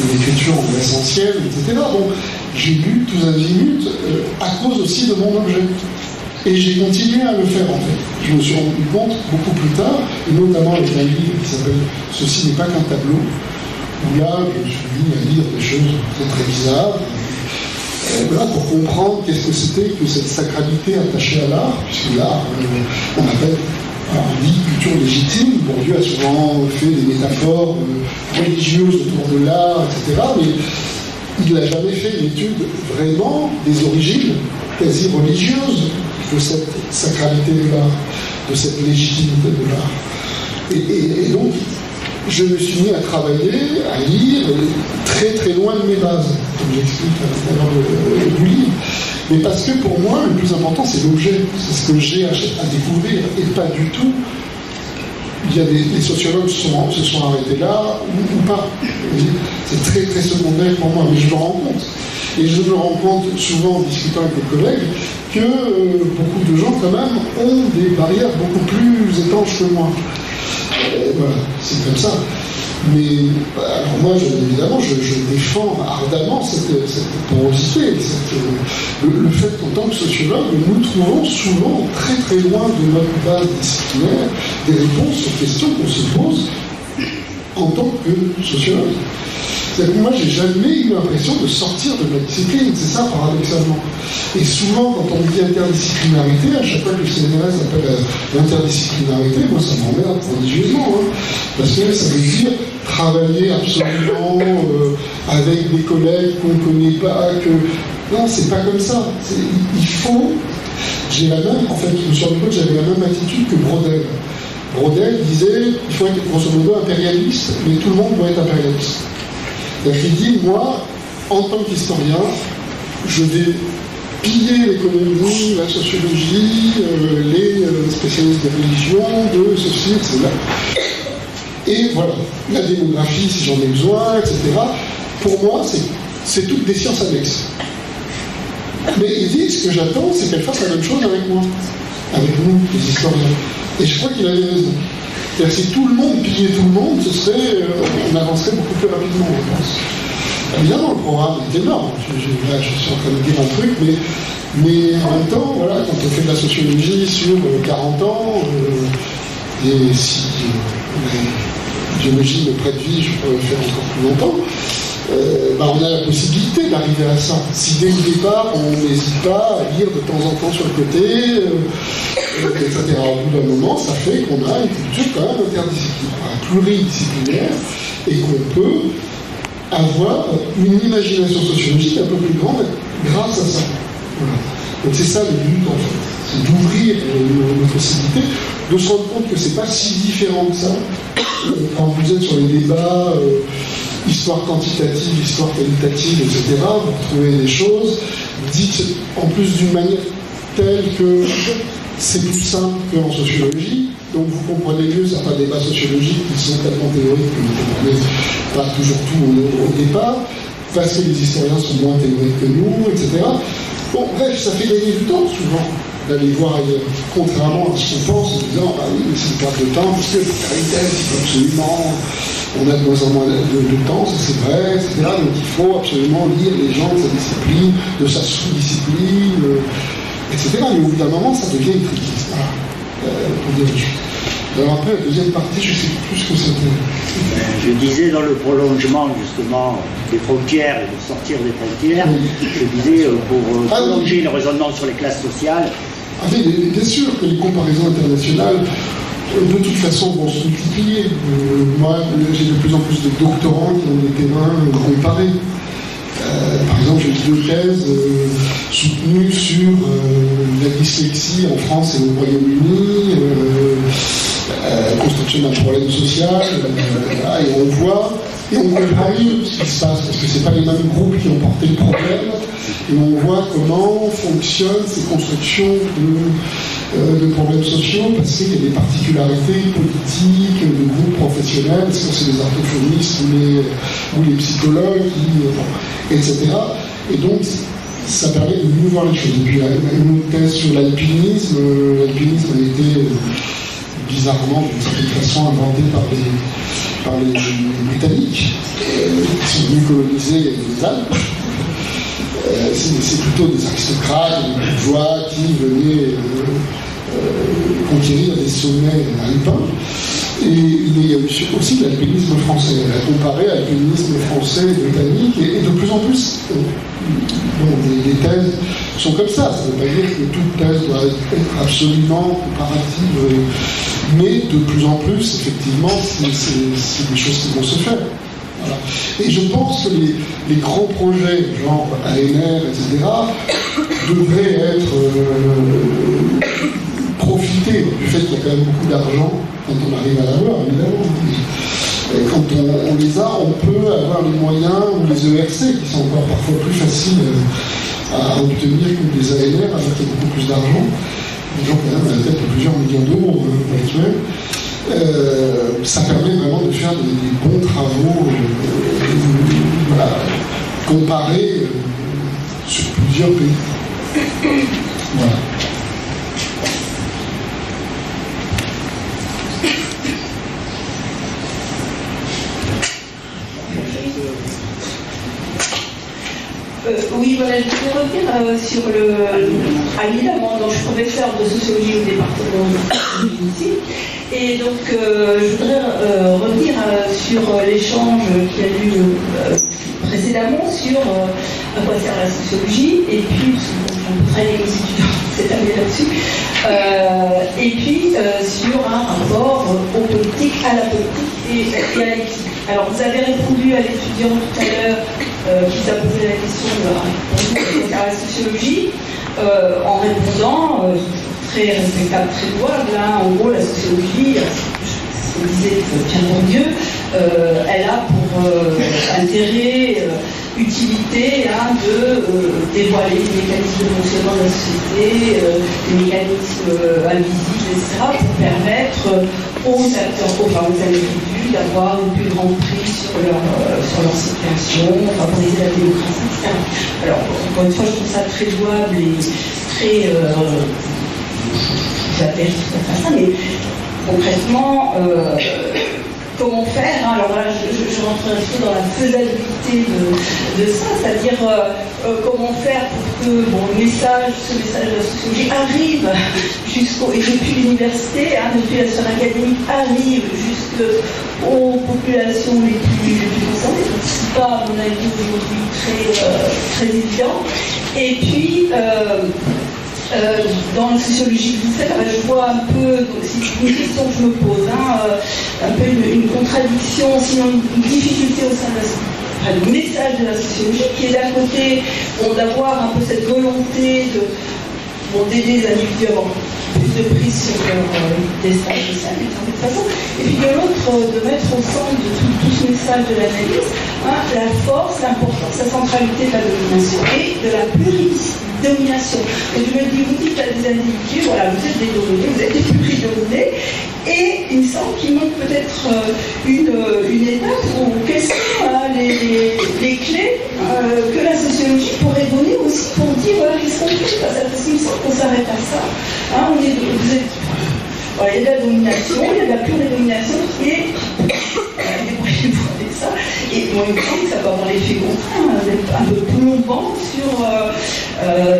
de l'écriture en essentiel, etc. Donc j'ai lu tous azimuts à cause aussi de mon objet. Et j'ai continué à le faire en fait. Je me suis rendu compte beaucoup plus tard, et notamment avec un livre qui s'appelle « Ceci n'est pas qu'un tableau », où là je me suis mis à lire des choses très très bizarres, voilà, pour comprendre qu'est-ce que c'était que cette sacralité attachée à l'art, puisque l'art, on appelle dit culture légitime. Bourdieu a souvent fait des métaphores religieuses autour de l'art, etc. Mais il n'a jamais fait une étude vraiment des origines quasi religieuses de cette sacralité de l'art, de cette légitimité de l'art. Et donc, je me suis mis à travailler, à lire, très très loin de mes bases, comme j'explique à l'intérieur du livre. Mais parce que pour moi, le plus important, c'est l'objet. C'est ce que j'ai à découvrir, et pas du tout. Il y a des sociologues se sont arrêtés là, ou pas. C'est très très secondaire pour moi, mais je me rends compte. Et je me rends compte souvent en discutant avec mes collègues que beaucoup de gens, quand même, ont des barrières beaucoup plus étanches que moi. Voilà, c'est comme ça. Mais alors moi, évidemment, je défends ardemment cette porosité, le fait qu'en tant que sociologue, nous trouvons souvent très très loin de notre base disciplinaire des réponses aux questions qu'on se pose en tant que sociologue. C'est-à-dire que moi, j'ai jamais eu l'impression de sortir de ma discipline, c'est ça paradoxalement. Et souvent, quand on dit interdisciplinarité, à chaque fois que le CNRS appelle l'interdisciplinarité, moi ça m'emmerde prodigieusement, hein, parce que ça veut dire travailler absolument avec des collègues qu'on ne connaît pas, que... Non, c'est pas comme ça. Il faut... J'ai la même... En fait, je me suis rendu compte que j'avais la même attitude que Brodel. Brodel disait, il faut être grosso modo impérialiste, mais tout le monde doit être impérialiste. C'est-à-dire qu'il dit, moi, en tant qu'historien, je vais piller l'économie, la sociologie, les spécialistes des religions, de ceci, etc. Et voilà, la démographie, si j'en ai besoin, etc. Pour moi, c'est toutes des sciences annexes. Mais il dit, ce que j'attends, c'est qu'elle fasse la même chose avec moi, avec nous, les historiens. Et je crois qu'il avait raison. C'est-à-dire que si tout le monde pillait tout le monde, on avancerait beaucoup plus rapidement, je pense. Évidemment, le programme est énorme. Là, je suis en train de dire un truc, mais en même temps, voilà, quand on fait de la sociologie sur 40 ans, et si la biologie me prête vie, je pourrais le faire encore plus longtemps, on a la possibilité d'arriver à ça. Si dès le départ, on n'hésite pas à lire de temps en temps sur le côté... etc. Au bout d'un moment, ça fait qu'on a une culture quand même interdisciplinaire, pluridisciplinaire, et qu'on peut avoir une imagination sociologique un peu plus grande grâce à ça. Voilà. Donc c'est ça le but en fait, c'est d'ouvrir nos possibilités, de se rendre compte que c'est pas si différent que ça. Quand vous êtes sur les débats, histoire quantitative, histoire qualitative, etc., vous trouvez des choses dites en plus d'une manière telle que c'est plus simple qu'en sociologie, donc vous comprenez mieux certains débats sociologiques qui sont tellement théoriques que vous ne comprenez pas toujours tout au départ, parce que les historiens sont moins théoriques que nous, etc. Bon, bref, ça fait gagner du temps souvent d'aller voir ailleurs, contrairement à ce qu'on pense en disant ah oui, mais c'est une perte de temps, parce que absolument, on a de moins en moins de temps, ça c'est vrai, etc. Donc il faut absolument lire les gens de sa discipline, de sa sous-discipline. Etc. Mais au bout d'un moment, ça devient une critique. Voilà. Pour dire les choses. Alors après, la deuxième partie, je ne sais plus ce que c'était. Je disais dans le prolongement, justement, des frontières et de sortir des frontières, oui. Je disais, pour prolonger le raisonnement sur les classes sociales... Ah oui, bien sûr que les comparaisons internationales, de toute façon, vont se multiplier. Moi, j'ai de plus en plus de doctorants qui ont des terrains comparés. Par exemple, j'ai deux thèses soutenues sur la dyslexie en France et au Royaume-Uni, construction d'un problème social, là, et on voit, et on comprend mieux ce qui se passe, parce que ce n'est pas les mêmes groupes qui ont porté le problème, et on voit comment fonctionnent ces constructions de problèmes sociaux, parce qu'il y a des particularités politiques, de groupes professionnels, est-ce que c'est les orthophonistes ou les psychologues, etc. Et donc, ça permet de mieux voir les choses. Et puis, une thèse sur l'alpinisme, l'alpinisme a été bizarrement, d'une certaine façon, inventé par les Britanniques, qui sont venus coloniser les Alpes. C'est plutôt des aristocrates, des bourgeois qui venaient conquérir des sommets alpins. Et il y a aussi de l'alpinisme français. On a comparé l'alpinisme français et britannique, et de plus en plus, les thèses sont comme ça. Ça ne veut pas dire que toute thèse doit être absolument comparative, mais de plus en plus, effectivement, c'est des choses qui vont se faire. Voilà. Et je pense que les grands projets, genre ANR, etc., devraient être profiter du fait qu'il y a quand même beaucoup d'argent quand on arrive à l'avoir, évidemment. Et quand on les a, on peut avoir les moyens, ou les ERC, qui sont encore parfois plus faciles à obtenir que des ANR, avec beaucoup plus d'argent. Les gens, quand même, à la tête de plusieurs millions d'euros actuels. Ça permet vraiment de faire des bons travaux voilà, comparés sur plusieurs pays. Voilà. Oui, voilà, je voulais revenir sur Annie Lamand, dont je suis professeure de sociologie au département de l'université. Et donc, je voudrais revenir sur l'échange qu'il y a eu précédemment sur à quoi sert la sociologie, et puis, parce qu'on travaille avec les étudiants cette année là-dessus, et puis sur un rapport aux politiques, à la politique et à l'éthique. Alors, vous avez répondu à l'étudiant tout à l'heure qui s'est posé la question de la sociologie en répondant, très respectable, très louable, hein, en gros la sociologie, ce que disait Pierre Bourdieu, elle a pour intérêt, utilité hein, de dévoiler les mécanismes de fonctionnement de la société, les mécanismes invisibles, etc., pour permettre aux acteurs, aux individus d'avoir une plus grande prise sur leur situation, favoriser la démocratie, etc. Alors, encore une fois, je trouve ça très louable et très... j'appelle ça, mais concrètement, comment faire hein, alors là, je rentrerai plutôt dans la faisabilité de ça, c'est-à-dire comment faire pour que ce message de la sociologie arrive jusqu'au, et depuis l'université, hein, depuis la sphère académique, arrive jusqu'aux populations les plus concernées. Donc, ce n'est pas, à mon avis, aujourd'hui très évident. Et puis, dans la sociologie que vous faites, je vois un peu, c'est une question que je me pose, hein, un peu une contradiction, sinon une difficulté au sein de du message de la sociologie, qui est d'un côté d'avoir un peu cette volonté d'aider les individus à avoir plus de prise sur leur destin social, de toute façon, et puis de l'autre, de mettre au centre de tout ce message de l'analyse, hein, la force, l'importance, la centralité de la domination et de la pluridomination. Et je me dis, vous dites à des individus, voilà, vous êtes des dominés, vous êtes des pluridominés, et il me semble qu'il manque peut-être une étape ou quelles sont les clés que la sociologie pourrait donner aussi pour dire, voilà, qu'est-ce qu'on fait, parce qu'il me semble qu'on s'arrête à ça. Hein, voilà, il y a de la domination, il y a de la pure domination qui est... débrouillez-vous avec ça. Et moi, il me semble que ça peut avoir l'effet contraire, un peu plombant sur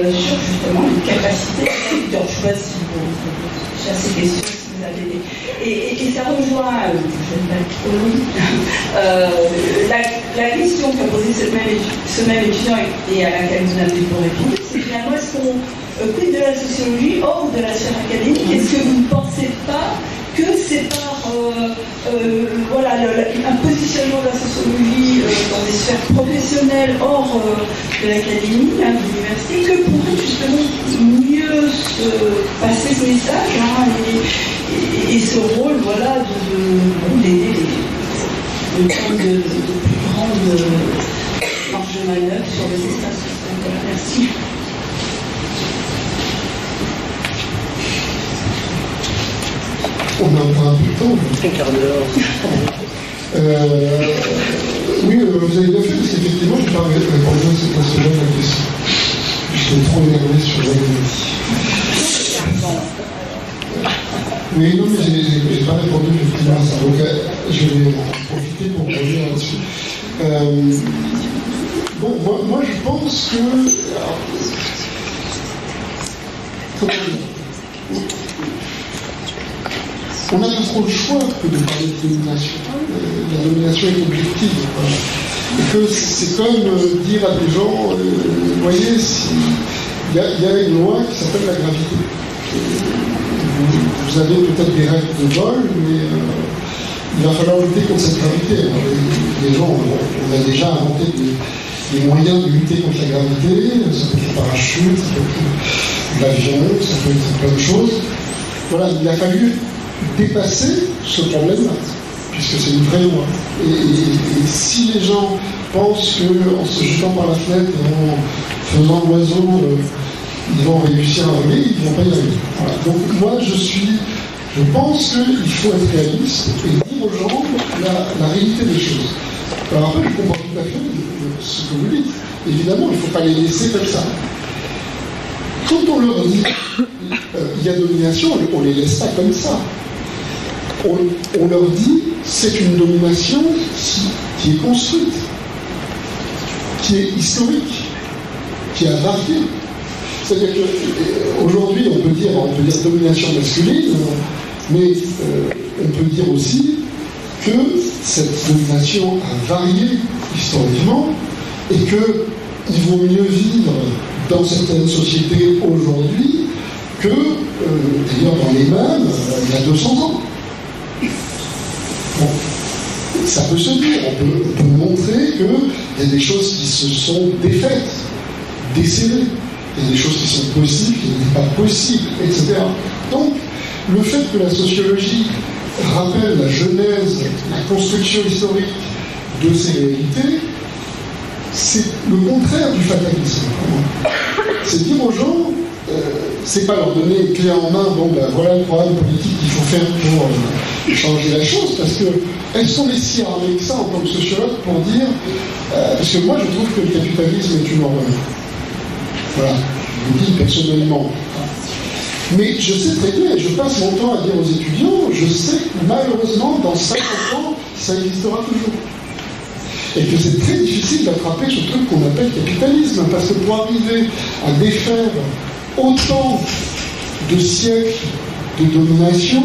justement les capacités. Je ne sais pas si vous avez ces questions, si vous avez des... Et ça rejoint la question qu'a posée ce même étudiant et à laquelle vous n'avez pas répondu, c'est finalement est-ce qu'on... de la sociologie hors de la sphère académique, est-ce que vous ne pensez pas que c'est par voilà, un positionnement de la sociologie dans des sphères professionnelles hors de l'académie, hein, de l'université, que pourrait justement mieux se passer ce message hein, et ce rôle voilà, d'aider les gens de plus grande marge de manœuvre sur les espaces sociaux. on emprunte le temps. Un quart d'heure. Oui, vous avez bien fait, parce qu'effectivement, je n'ai pas répondu à cette question-là de la question. J'étais trop énervé sur la Oui, non, mais j'ai pas répondu effectivement à ça. Donc, je vais en profiter pour revenir là-dessus. Bon, moi, je pense que... Alors, on a pas trop le choix que de parler de domination. La domination est objective. Et que c'est comme dire à des gens, vous voyez, il y a une loi qui s'appelle la gravité. Vous avez peut-être des règles de vol, mais il va falloir lutter contre cette gravité. Alors, les gens, on a déjà inventé des moyens de lutter contre la gravité. Ça peut être le parachute, ça peut être l'avion, ça peut être plein de choses. Voilà, il a fallu dépasser ce problème-là, puisque c'est une vraie loi. Et si les gens pensent qu'en se jetant par la fenêtre et en faisant l'oiseau, ils vont réussir à voler, ils ne vont pas y arriver. Voilà. Donc moi, je pense qu'il faut être réaliste et dire aux gens la réalité des choses. Alors après, je comprends tout à fait ce que vous dites. Évidemment, il ne faut pas les laisser comme ça. Quand on leur dit il y a domination, on ne les laisse pas comme ça. On leur dit c'est une domination qui est construite, qui est historique, qui a varié. C'est-à-dire qu'aujourd'hui, on peut dire domination masculine, mais on peut dire aussi que cette domination a varié historiquement et qu'il vaut mieux vivre dans certaines sociétés aujourd'hui que, d'ailleurs, dans les mêmes, il y a 200 ans. Bon. Ça peut se dire, on peut montrer qu'il y a des choses qui se sont défaites, décédées, il y a des choses qui sont possibles, qui n'étaient pas possibles, etc. Donc, le fait que la sociologie rappelle la genèse, la construction historique de ces réalités, c'est le contraire du fatalisme. C'est dire aux gens, c'est pas leur donner une clé en main, bon ben voilà le programme politique qu'il faut faire pour changer la chose, parce que elles sont les si armées que ça en tant que sociologue pour dire, parce que moi je trouve que le capitalisme est une horreur. Voilà, je le dis personnellement. Mais je sais très bien, et je passe mon temps à dire aux étudiants, je sais que malheureusement dans 50 ans, ça existera toujours. Et que c'est très difficile d'attraper ce truc qu'on appelle capitalisme, parce que pour arriver à défaire autant de siècles de domination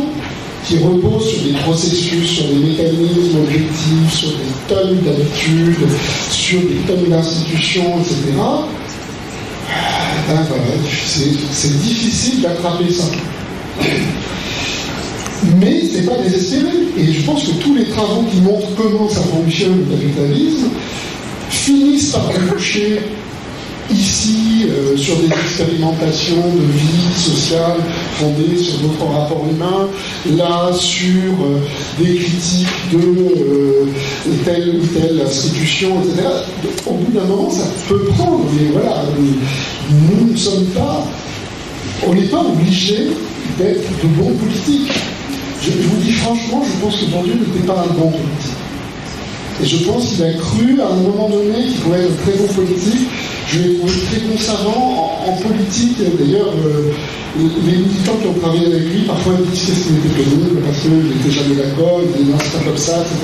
qui reposent sur des processus, sur des mécanismes objectifs, sur des tonnes d'habitudes, sur des tonnes d'institutions, etc., ben voilà, c'est difficile d'attraper ça. Mais c'est pas désespéré. Et je pense que tous les travaux qui montrent comment ça fonctionne le capitalisme finissent par déboucher ici sur des expérimentations de vie sociale fondées sur d'autres rapports humains, là sur des critiques de telle ou telle institution, etc. Au bout d'un moment, ça peut prendre. Mais voilà, nous ne sommes pas... On n'est pas obligé d'être de bons politiques. Je vous dis franchement, je pense que Bourdieu n'était pas un bon politique. Et je pense qu'il a cru à un moment donné qu'il pouvait être très bon politique. Je l'ai trouvé très conservant en politique. D'ailleurs, les militants qui ont travaillé avec lui, parfois ils disent que c'était pénible parce qu'il n'était jamais d'accord, il disait non, c'est pas comme ça, etc.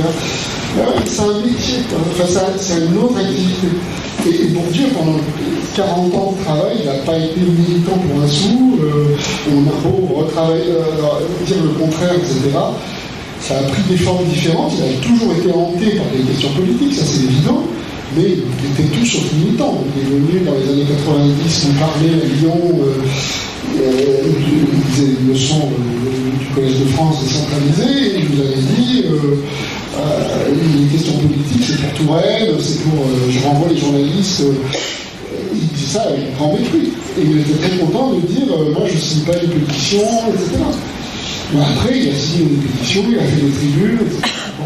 C'est un métier, enfin, c'est une autre activité. Et Bourdieu, pendant 40 ans de travail, il n'a pas été militant pour un sou, on a beau retravailler, dire le contraire, etc. Ça a pris des formes différentes, il a toujours été hanté par des questions politiques, ça c'est évident, mais il était tout sauf militant. Il est venu dans les années 90, on parlait à Lyon, il faisait une leçon du Collège de France décentralisée, et il nous avait dit... les questions politiques, c'est pour Touraine, c'est pour... je renvoie les journalistes, il dit ça avec un grand mépris. Et il était très content de dire, moi je ne signe pas les pétitions, etc. Mais après, il a signé des pétitions, il a fait des tribunes, etc. Bon.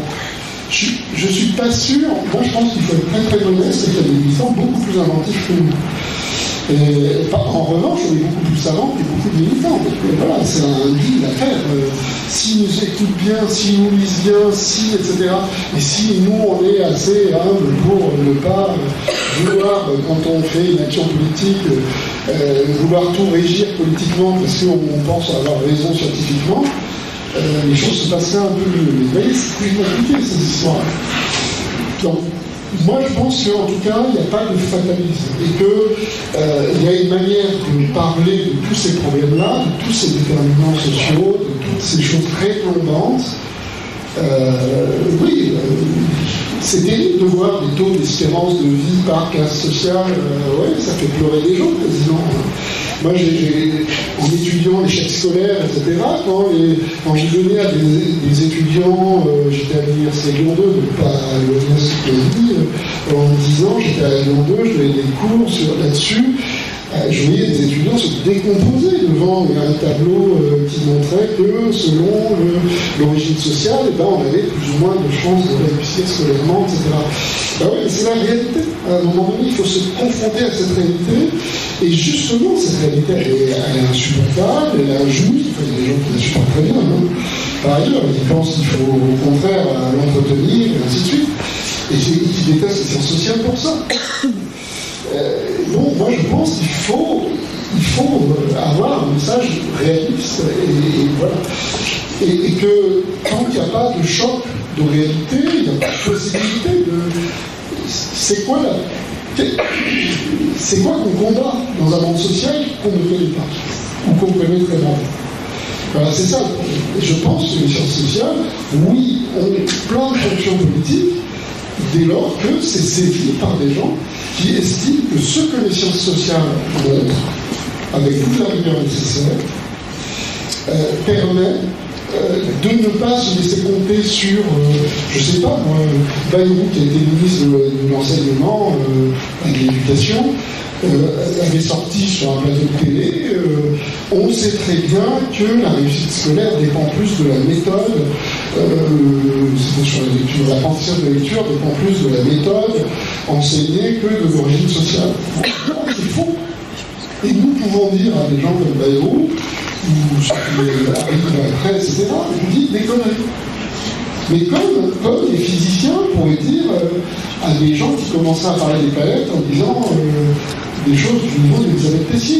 Je ne suis pas sûr, moi je pense qu'il faut être très très honnête, et qu'il y a des militants beaucoup plus inventifs que nous. En revanche, on est beaucoup plus savants que beaucoup de militants. Voilà, c'est un deal à faire. si nous écoutent bien, si nous lisent bien, si, etc. Et si nous, on est assez humble pour ne pas vouloir, quand on fait une action politique, vouloir tout régir politiquement parce qu'on pense avoir raison scientifiquement, les choses se passeraient un peu mieux. Mais vous voyez, c'est plus compliqué, cette histoire. Donc, moi, je pense qu'en tout cas, il n'y a pas de fatalisme et qu'il y a une manière de parler de tous ces problèmes-là, de tous ces déterminants sociaux, de toutes ces choses très plombantes. C'est terrible de voir des taux d'espérance de vie par classe sociale. Ça fait pleurer des gens, quasiment. Moi, en étudiant l'échec scolaire, etc., quand je venais à des étudiants, j'étais à l'université Lyon 2, donc pas à l'université de pendant 10 ans, j'étais à Lyon 2, je faisais des cours là-dessus, je voyais des étudiants se décomposer devant un tableau qui montrait que, selon l'origine sociale, on avait plus ou moins de chances de réussir scolairement, etc. C'est la réalité. À un moment donné, il faut se confronter à cette réalité. Et justement, cette réalité, elle est insupportable, elle est injuste. Enfin, il y a des gens qui la supportent très bien. Par ailleurs, ils pensent qu'il faut, au contraire, l'entretenir, et ainsi de suite. Et ils détestent les sciences sociales pour ça. Donc, moi, je pense qu'il faut avoir un message réaliste. Et que, tant qu'il n'y a pas de choc de réalité, il n'y a pas de possibilité C'est quoi qu'on combat dans un monde social qu'on ne connaît pas, ou qu'on connaît très mal. Voilà, c'est ça le problème. Et je pense que les sciences sociales, oui, ont plein de fonctions politiques, dès lors que c'est sévi par des gens qui estiment que ce que les sciences sociales montrent, avec toute la rigueur nécessaire, permet de ne pas se laisser compter sur, Bayrou, qui a été ministre de l'enseignement et de l'éducation, avait sorti sur un plateau de télé, on sait très bien que la réussite scolaire dépend plus de la méthode, c'était sur la lecture, l'apprentissage de la lecture dépend plus de la méthode enseignée que de l'origine sociale. C'est faux. Et nous pouvons dire à des gens comme Bayrou, ou ceux qui arrivent dans la presse, etc., vous dites des conneries. Mais comme les physiciens pourraient dire à des gens qui commençaient à parler des planètes en disant des choses du niveau d'Élisabeth Tessier.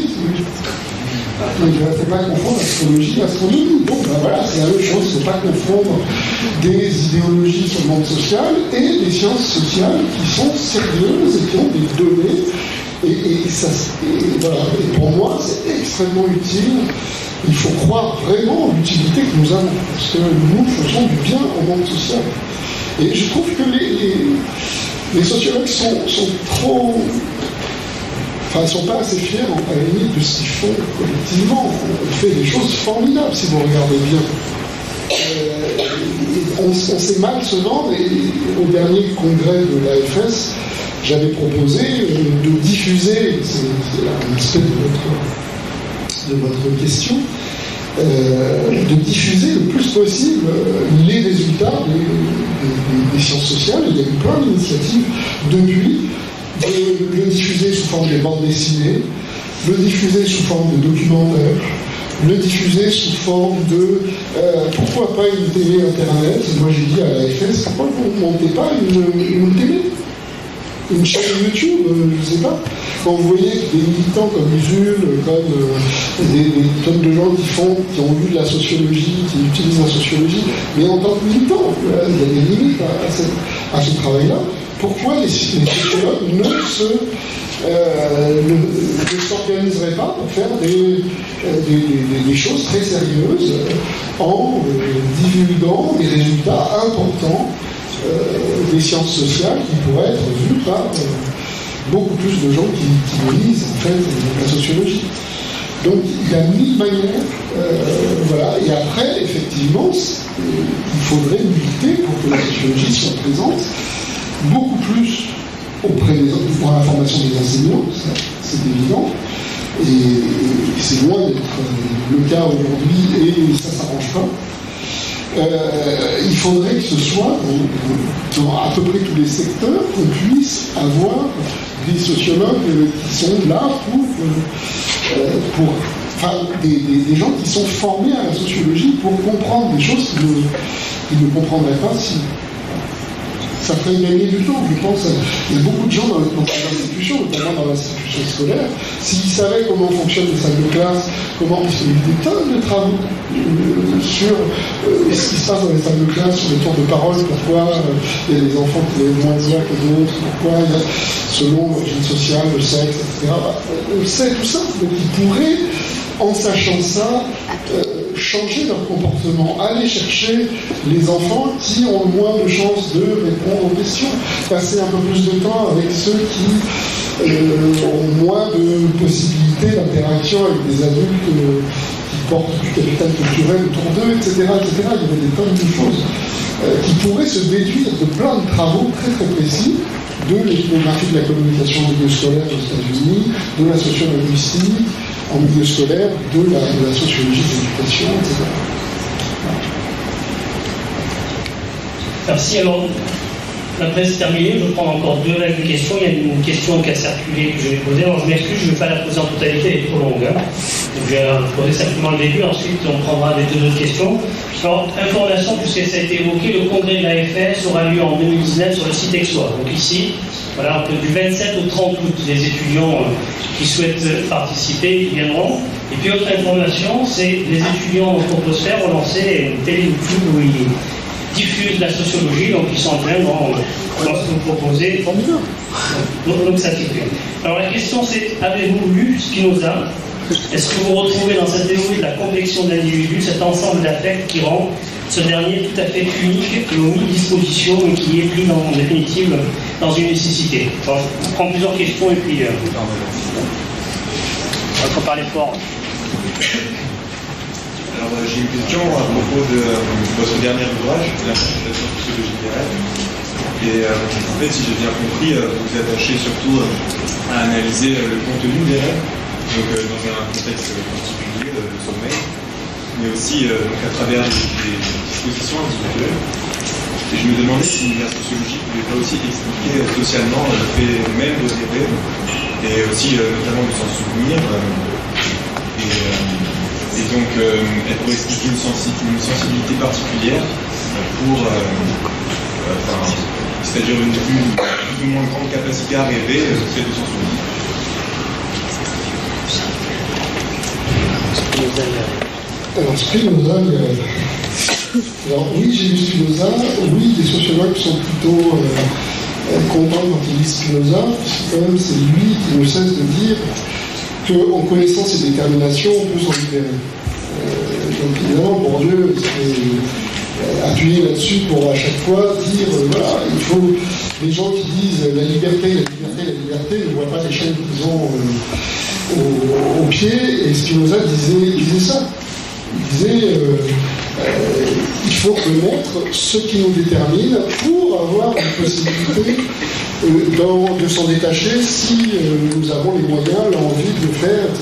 Donc il ne faut pas confondre l'astrologie et l'astronomie. Bon, c'est la même chose, il ne faut pas confondre des idéologies sur le monde social et des sciences sociales qui sont sérieuses et qui ont des données. Et pour moi, c'est extrêmement utile. Il faut croire vraiment en l'utilité que nous avons, parce que nous faisons du bien au monde social. Et je trouve que les sociologues sont trop... Enfin, ils ne sont pas assez fiers, à la limite, de ce qu'ils font collectivement. On fait des choses formidables, si vous regardez bien. On sait mal se vendre, et au dernier congrès de l'AFS, j'avais proposé de diffuser, c'est un aspect de votre question, de diffuser le plus possible les résultats des sciences sociales. Il y a eu plein d'initiatives depuis, de le diffuser sous forme de bandes dessinées, le diffuser sous forme de documentaires, le diffuser sous forme de... pourquoi pas une télé Internet? Moi j'ai dit à l'AFS, pourquoi vous ne montez pas une télé, une chaîne YouTube, je ne sais pas. Quand vous voyez des militants comme Usul, comme des tonnes de gens qui ont lu de la sociologie, qui utilisent la sociologie, mais en tant que militants, il y a des limites à ce travail-là. Pourquoi les sociologues ne s'organiseraient pas pour faire des choses très sérieuses en divulguant des résultats importants des sciences sociales qui pourraient être vues par beaucoup plus de gens qui lisent en fait la sociologie. Donc il y a mille manières, et après effectivement il faudrait militer pour que la sociologie soit présente beaucoup plus auprès des autres, pour la formation des enseignants, c'est évident, et c'est loin d'être le cas aujourd'hui, et ça ne s'arrange pas. Il faudrait que ce soit dans à peu près tous les secteurs qu'on puisse avoir des sociologues qui sont là pour enfin, des gens qui sont formés à la sociologie pour comprendre des choses qu'ils ne comprendraient pas si... Ça ferait gagner du temps, je pense. Il y a beaucoup de gens dans ces institutions, notamment dans l'institution scolaire, s'ils savaient comment fonctionnent les salles de classe, comment... Parce qu'il y a eu des tonnes de travaux sur ce qui se passe dans les salles de classe, sur les tours de parole, pourquoi il y a des enfants qui ont moins de voix que d'autres, pourquoi il y a, selon l'origine sociale, le sexe, etc. On sait tout ça. Donc ils pourraient, en sachant ça, changer leur comportement, aller chercher les enfants qui ont le moins de chances de répondre aux questions, passer un peu plus de temps avec ceux qui ont moins de possibilités d'interaction avec des adultes qui portent du capital culturel autour d'eux, etc., etc. Il y avait des tonnes de choses qui pourraient se déduire de plein de travaux très très précis, de l'ethnographie de la communication au milieu scolaire aux États-Unis, de la sociolinguistique en milieu scolaire, de la sociologie de l'éducation, etc. Merci. Alors, la presse est terminée. Je vais prendre encore deux règles de questions. Il y a une question qui a circulé que je vais poser. Alors, je m'excuse, je ne vais pas la poser en totalité, elle est trop longue. Donc, je vais poser simplement le début. Ensuite, on prendra les deux autres questions. Alors, information, puisque ça a été évoqué, le congrès de l'AFS aura lieu en 2019 sur le site Aixois. Donc, ici, voilà, du 27 au 30 août, les étudiants qui souhaitent participer, qui viendront. Et puis, autre information, c'est les étudiants Anthropo'Sphère ont lancé une télé YouTube où ils diffusent la sociologie, donc ils sont vraiment dans ce que vous proposez. Donc, ça fait. Alors, la question, c'est, avez-vous lu Spinoza? Est-ce que vous retrouvez dans cette théorie de la complexion de l'individu cet ensemble d'affects qui rend ce dernier tout à fait unique et aux mille dispositions et qui est pris en définitive dans une nécessité? Alors, je prends plusieurs questions et puis... il faut parler fort. Alors, j'ai une question à propos de votre dernier ouvrage, la présentation sociologique des rêves. Et en fait, si j'ai bien compris, vous vous attachez surtout à analyser le contenu des rêves. Donc dans un contexte particulier, le sommeil, mais aussi donc à travers des dispositions individuelles. Et je me demandais si la sociologie ne pouvait pas aussi expliquer socialement le fait même de rêver, et aussi notamment de s'en souvenir. Et donc elle pourrait expliquer une sensibilité particulière pour, c'est-à-dire une plus ou moins grande capacité à rêver, celle de s'en souvenir. Alors Spinoza, alors oui, j'ai lu Spinoza, oui, les sociologues sont plutôt contents quand ils lisent Spinoza, puisque quand même c'est lui qui ne cesse de dire qu'en connaissant ses déterminations, on peut s'en libérer. Donc évidemment, Bourdieu s'est appuyé là-dessus pour à chaque fois dire, voilà, il faut, les gens qui disent la liberté, la liberté, la liberté, ne voient pas les chaînes qu'ils ont... au pied, et Spinoza disait ça. Il disait il faut remettre ce qui nous détermine pour avoir une possibilité de s'en détacher si nous avons les moyens, l'envie de le faire, etc.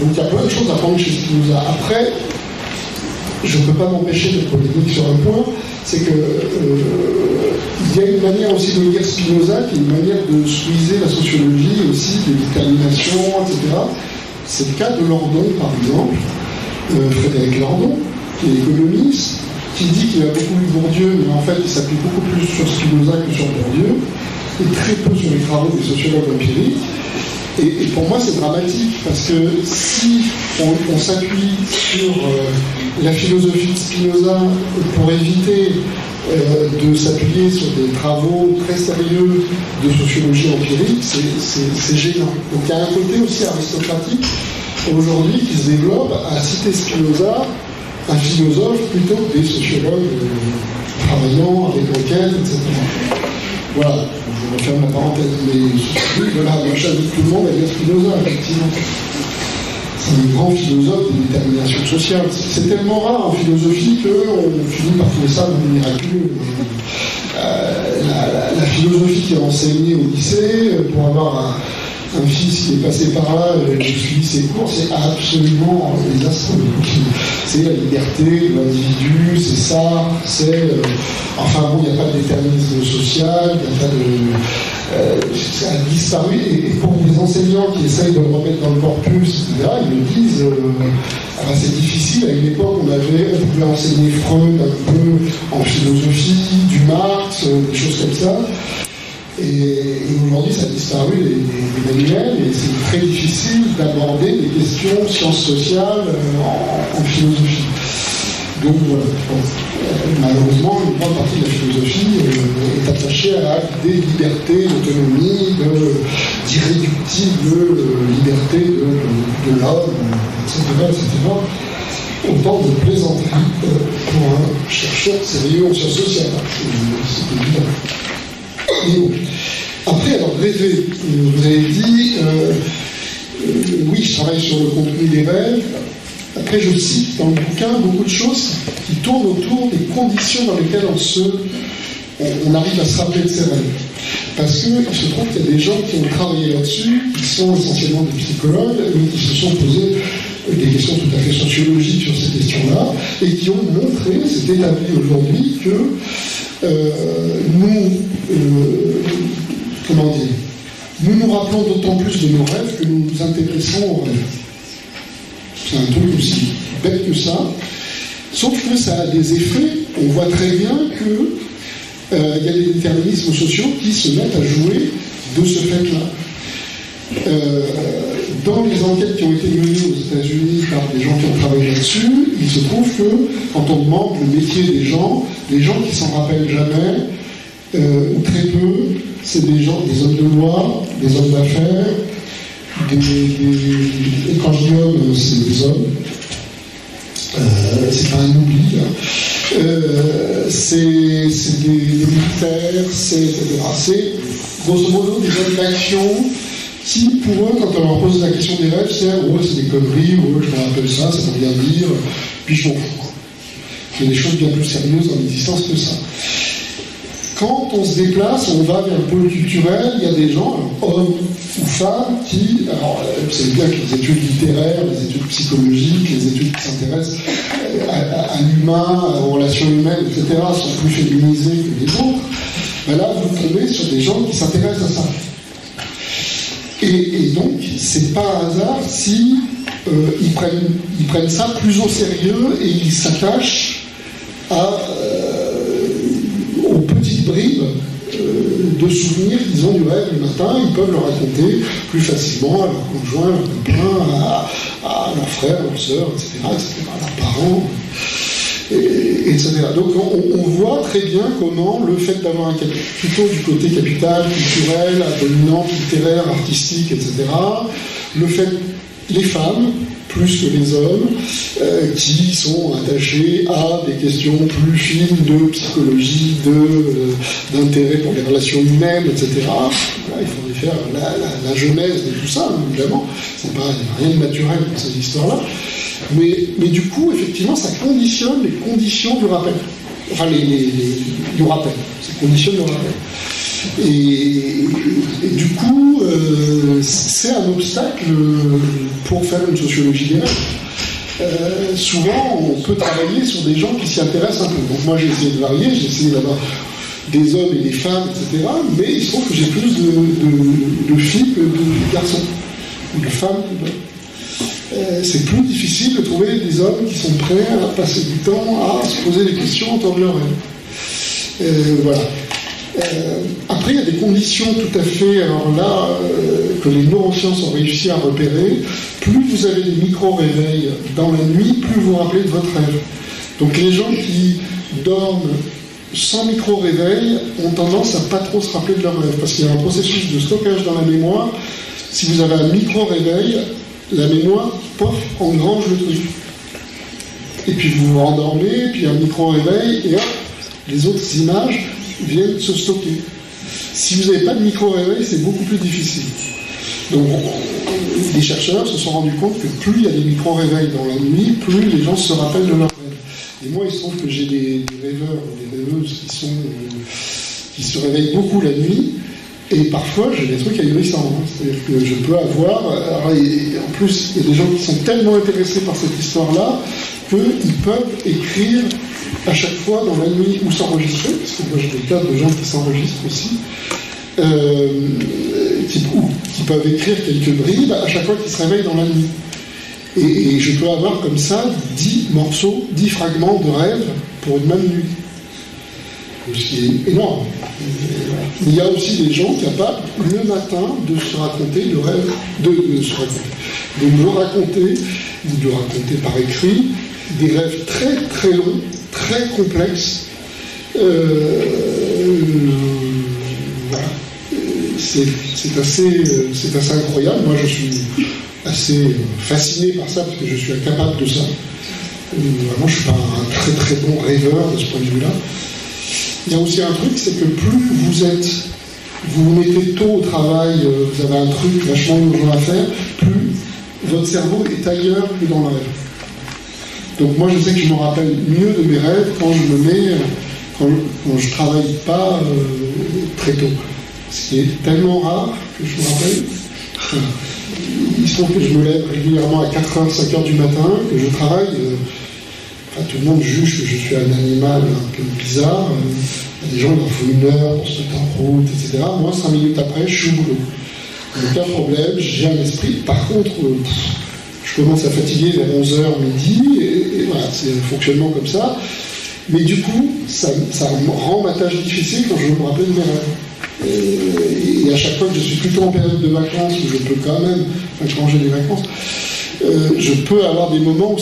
Donc il y a plein de choses à prendre chez Spinoza. Après, je ne peux pas m'empêcher de polémique sur un point, c'est que il y a une manière aussi de lire Spinoza qui est une manière de squeezer la sociologie aussi, des déterminations, etc. C'est le cas de Lordon, par exemple, Frédéric Lordon, qui est économiste, qui dit qu'il a beaucoup lu Bourdieu, mais en fait il s'appuie beaucoup plus sur Spinoza que sur Bourdieu, et très peu sur les travaux des sociologues empiriques. Et pour moi c'est dramatique, parce que si on s'appuie sur la philosophie de Spinoza pour éviter de s'appuyer sur des travaux très sérieux de sociologie empirique, c'est gênant. Donc il y a un côté aussi aristocratique aujourd'hui qui se développe à citer Spinoza, un philosophe, plutôt que des sociologues travaillant avec lesquels, etc. Voilà, je referme la parenthèse, mais voilà, moi j'invite tout le monde à lire Spinoza, effectivement. C'est des grands philosophes des déterminations sociales. C'est tellement rare en philosophie qu'on finit par trouver ça de miraculeux. La philosophie qui est enseignée au lycée, pour avoir un fils qui est passé par là, qui suit ses cours, c'est absolument désastreux. C'est la liberté de l'individu, c'est ça, c'est... enfin bon, il n'y a pas de déterminisme social, il n'y a pas de... ça a disparu, et pour les enseignants qui essayent de le remettre dans le corpus, ils me disent c'est difficile. À une époque on pouvait enseigner Freud un peu en philosophie, du Marx, des choses comme ça, et aujourd'hui ça a disparu des manuels, et c'est très difficile d'aborder les questions sciences sociales en philosophie. Donc voilà, je pense que malheureusement, une grande partie de la philosophie est attachée à des libertés, d'autonomie, d'irréductible liberté de l'homme, etc., etc. Autant de plaisanterie pour un chercheur sérieux en sciences sociales. C'est évident. Après, alors, rêver, vous avez dit, oui, je travaille sur le contenu des rêves. Après, je cite dans le bouquin beaucoup de choses qui tournent autour des conditions dans lesquelles on arrive à se rappeler de ses rêves. Parce qu'il se trouve qu'il y a des gens qui ont travaillé là-dessus, qui sont essentiellement des psychologues, mais qui se sont posés des questions tout à fait sociologiques sur ces questions-là, et qui ont montré, c'est établi aujourd'hui, que nous nous rappelons d'autant plus de nos rêves que nous nous intéressons aux rêves. C'est un truc aussi bête que ça, sauf que ça a des effets. On voit très bien qu'il y a des déterminismes sociaux qui se mettent à jouer de ce fait-là. Dans les enquêtes qui ont été menées aux États-Unis par des gens qui ont travaillé là-dessus, il se trouve que quand on demande le métier des gens, les gens qui s'en rappellent jamais, ou très peu, c'est des gens, des hommes de loi, des hommes d'affaires. Et quand je dis hommes, c'est des hommes, c'est pas un oubli, hein. C'est des militaires, c'est grosso modo des hommes d'action qui, pour eux, quand on leur pose la question des rêves, c'est « ouais, c'est des conneries, ouais, je me rappelle ça, ça veut rien dire, puis je m'en fous ». Il y a des choses bien plus sérieuses dans l'existence que ça. Quand on se déplace, on va vers le pôle culturel, il y a des gens, hommes ou femmes, qui... Alors, c'est bien que les études littéraires, les études psychologiques, les études qui s'intéressent à l'humain, aux relations humaines, etc., sont plus féminisées que les autres. Ben là, vous tombez sur des gens qui s'intéressent à ça. Et donc, c'est pas un hasard si ils prennent ça plus au sérieux et ils s'attachent à... petites bribes de souvenirs qu'ils ont du rêve le matin, ils peuvent le raconter plus facilement à leur conjoint, à leur copain, à leur frère, leur soeur, etc., à leurs parents, etc. Donc on voit très bien comment le fait d'avoir un capital, plutôt du côté capital, culturel, dominant, littéraire, artistique, etc., le fait les femmes, plus que les hommes, qui sont attachés à des questions plus fines de psychologie, d'intérêt pour les relations humaines, etc. Là, il faudrait faire la genèse de tout ça, évidemment. C'est pas rien de naturel dans cette histoire-là. Mais du coup, effectivement, ça conditionne les conditions du rappel. Enfin, du rappel. Ça conditionne le rappel. Et du coup, c'est un obstacle pour faire une sociologie des rêves. Souvent, on peut travailler sur des gens qui s'y intéressent un peu. Donc moi, j'ai essayé de varier, j'ai essayé d'avoir des hommes et des femmes, etc. Mais il se trouve que j'ai plus de filles que de garçons, ou de femmes. C'est plus difficile de trouver des hommes qui sont prêts à passer du temps à se poser des questions autour de leur rêve. Voilà. Après, il y a des conditions tout à fait, alors là, que les neurosciences ont réussi à repérer. Plus vous avez des micro-réveils dans la nuit, plus vous vous rappelez de votre rêve. Donc les gens qui dorment sans micro-réveil ont tendance à pas trop se rappeler de leur rêve, parce qu'il y a un processus de stockage dans la mémoire. Si vous avez un micro-réveil, la mémoire, pof, engrange le truc. Et puis vous vous rendormez, puis un micro-réveil, et hop, les autres images viennent se stocker. Si vous n'avez pas de micro-réveil, c'est beaucoup plus difficile. Donc, les chercheurs se sont rendus compte que plus il y a des micro-réveils dans la nuit, plus les gens se rappellent de leur rêve. Et moi, il se trouve que j'ai des rêveurs ou des rêveuses qui se réveillent beaucoup la nuit, et parfois j'ai des trucs ahurissants. C'est-à-dire que je peux avoir... en plus, il y a des gens qui sont tellement intéressés par cette histoire-là qu'ils peuvent écrire à chaque fois dans la nuit, ou s'enregistrer, parce que moi j'ai des tas de gens qui s'enregistrent aussi, qui peuvent écrire quelques bribes à chaque fois qu'ils se réveillent dans la nuit. Et je peux avoir comme ça 10 morceaux, 10 fragments de rêve pour une même nuit. Ce qui est énorme. Il y a aussi des gens capables, le matin, de se raconter le rêve, de raconter par écrit des rêves très très longs, très complexes. Voilà. C'est assez incroyable. Moi, je suis assez fasciné par ça parce que je suis incapable de ça. Vraiment, je suis pas un très très bon rêveur de ce point de vue-là. Il y a aussi un truc, c'est que plus vous mettez tôt au travail, vous avez un truc vachement urgent à faire, plus votre cerveau est ailleurs que dans le rêve. Donc moi, je sais que je me rappelle mieux de mes rêves quand je me mets, quand je travaille pas très tôt. Ce qui est tellement rare que je me rappelle. Il se trouve que je me lève régulièrement à 4h, 5h du matin, que je travaille. Enfin, tout le monde juge que je suis un animal un peu bizarre. Il y a des gens qui en font 1 heure pour se mettre en route, etc. Moi, 5 minutes après, je suis au boulot. Aucun problème, j'ai un esprit. Par contre, je commence à fatiguer vers 11h, midi, et voilà, c'est un fonctionnement comme ça. Mais du coup, ça rend ma tâche difficile quand je me rappelle mes rêves. Et à chaque fois que je suis plutôt en période de vacances, où je peux quand même, enfin, quand j'ai des vacances, je peux avoir des moments où où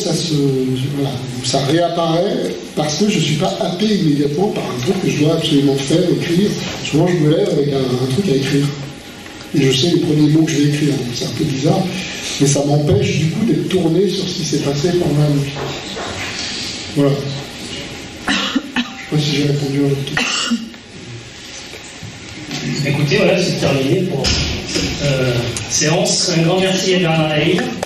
ça réapparaît parce que je ne suis pas happé immédiatement par un truc que je dois absolument faire, écrire. Souvent, je me lève avec un truc à écrire. Et je sais les premiers mots que je vais écrire. C'est un peu bizarre, mais ça m'empêche du coup d'être tourné sur ce qui s'est passé pendant la nuit. Voilà. Je ne sais pas si j'ai répondu à votre question. Écoutez, voilà, c'est terminé pour cette séance. Un grand merci à Bernard Lahire.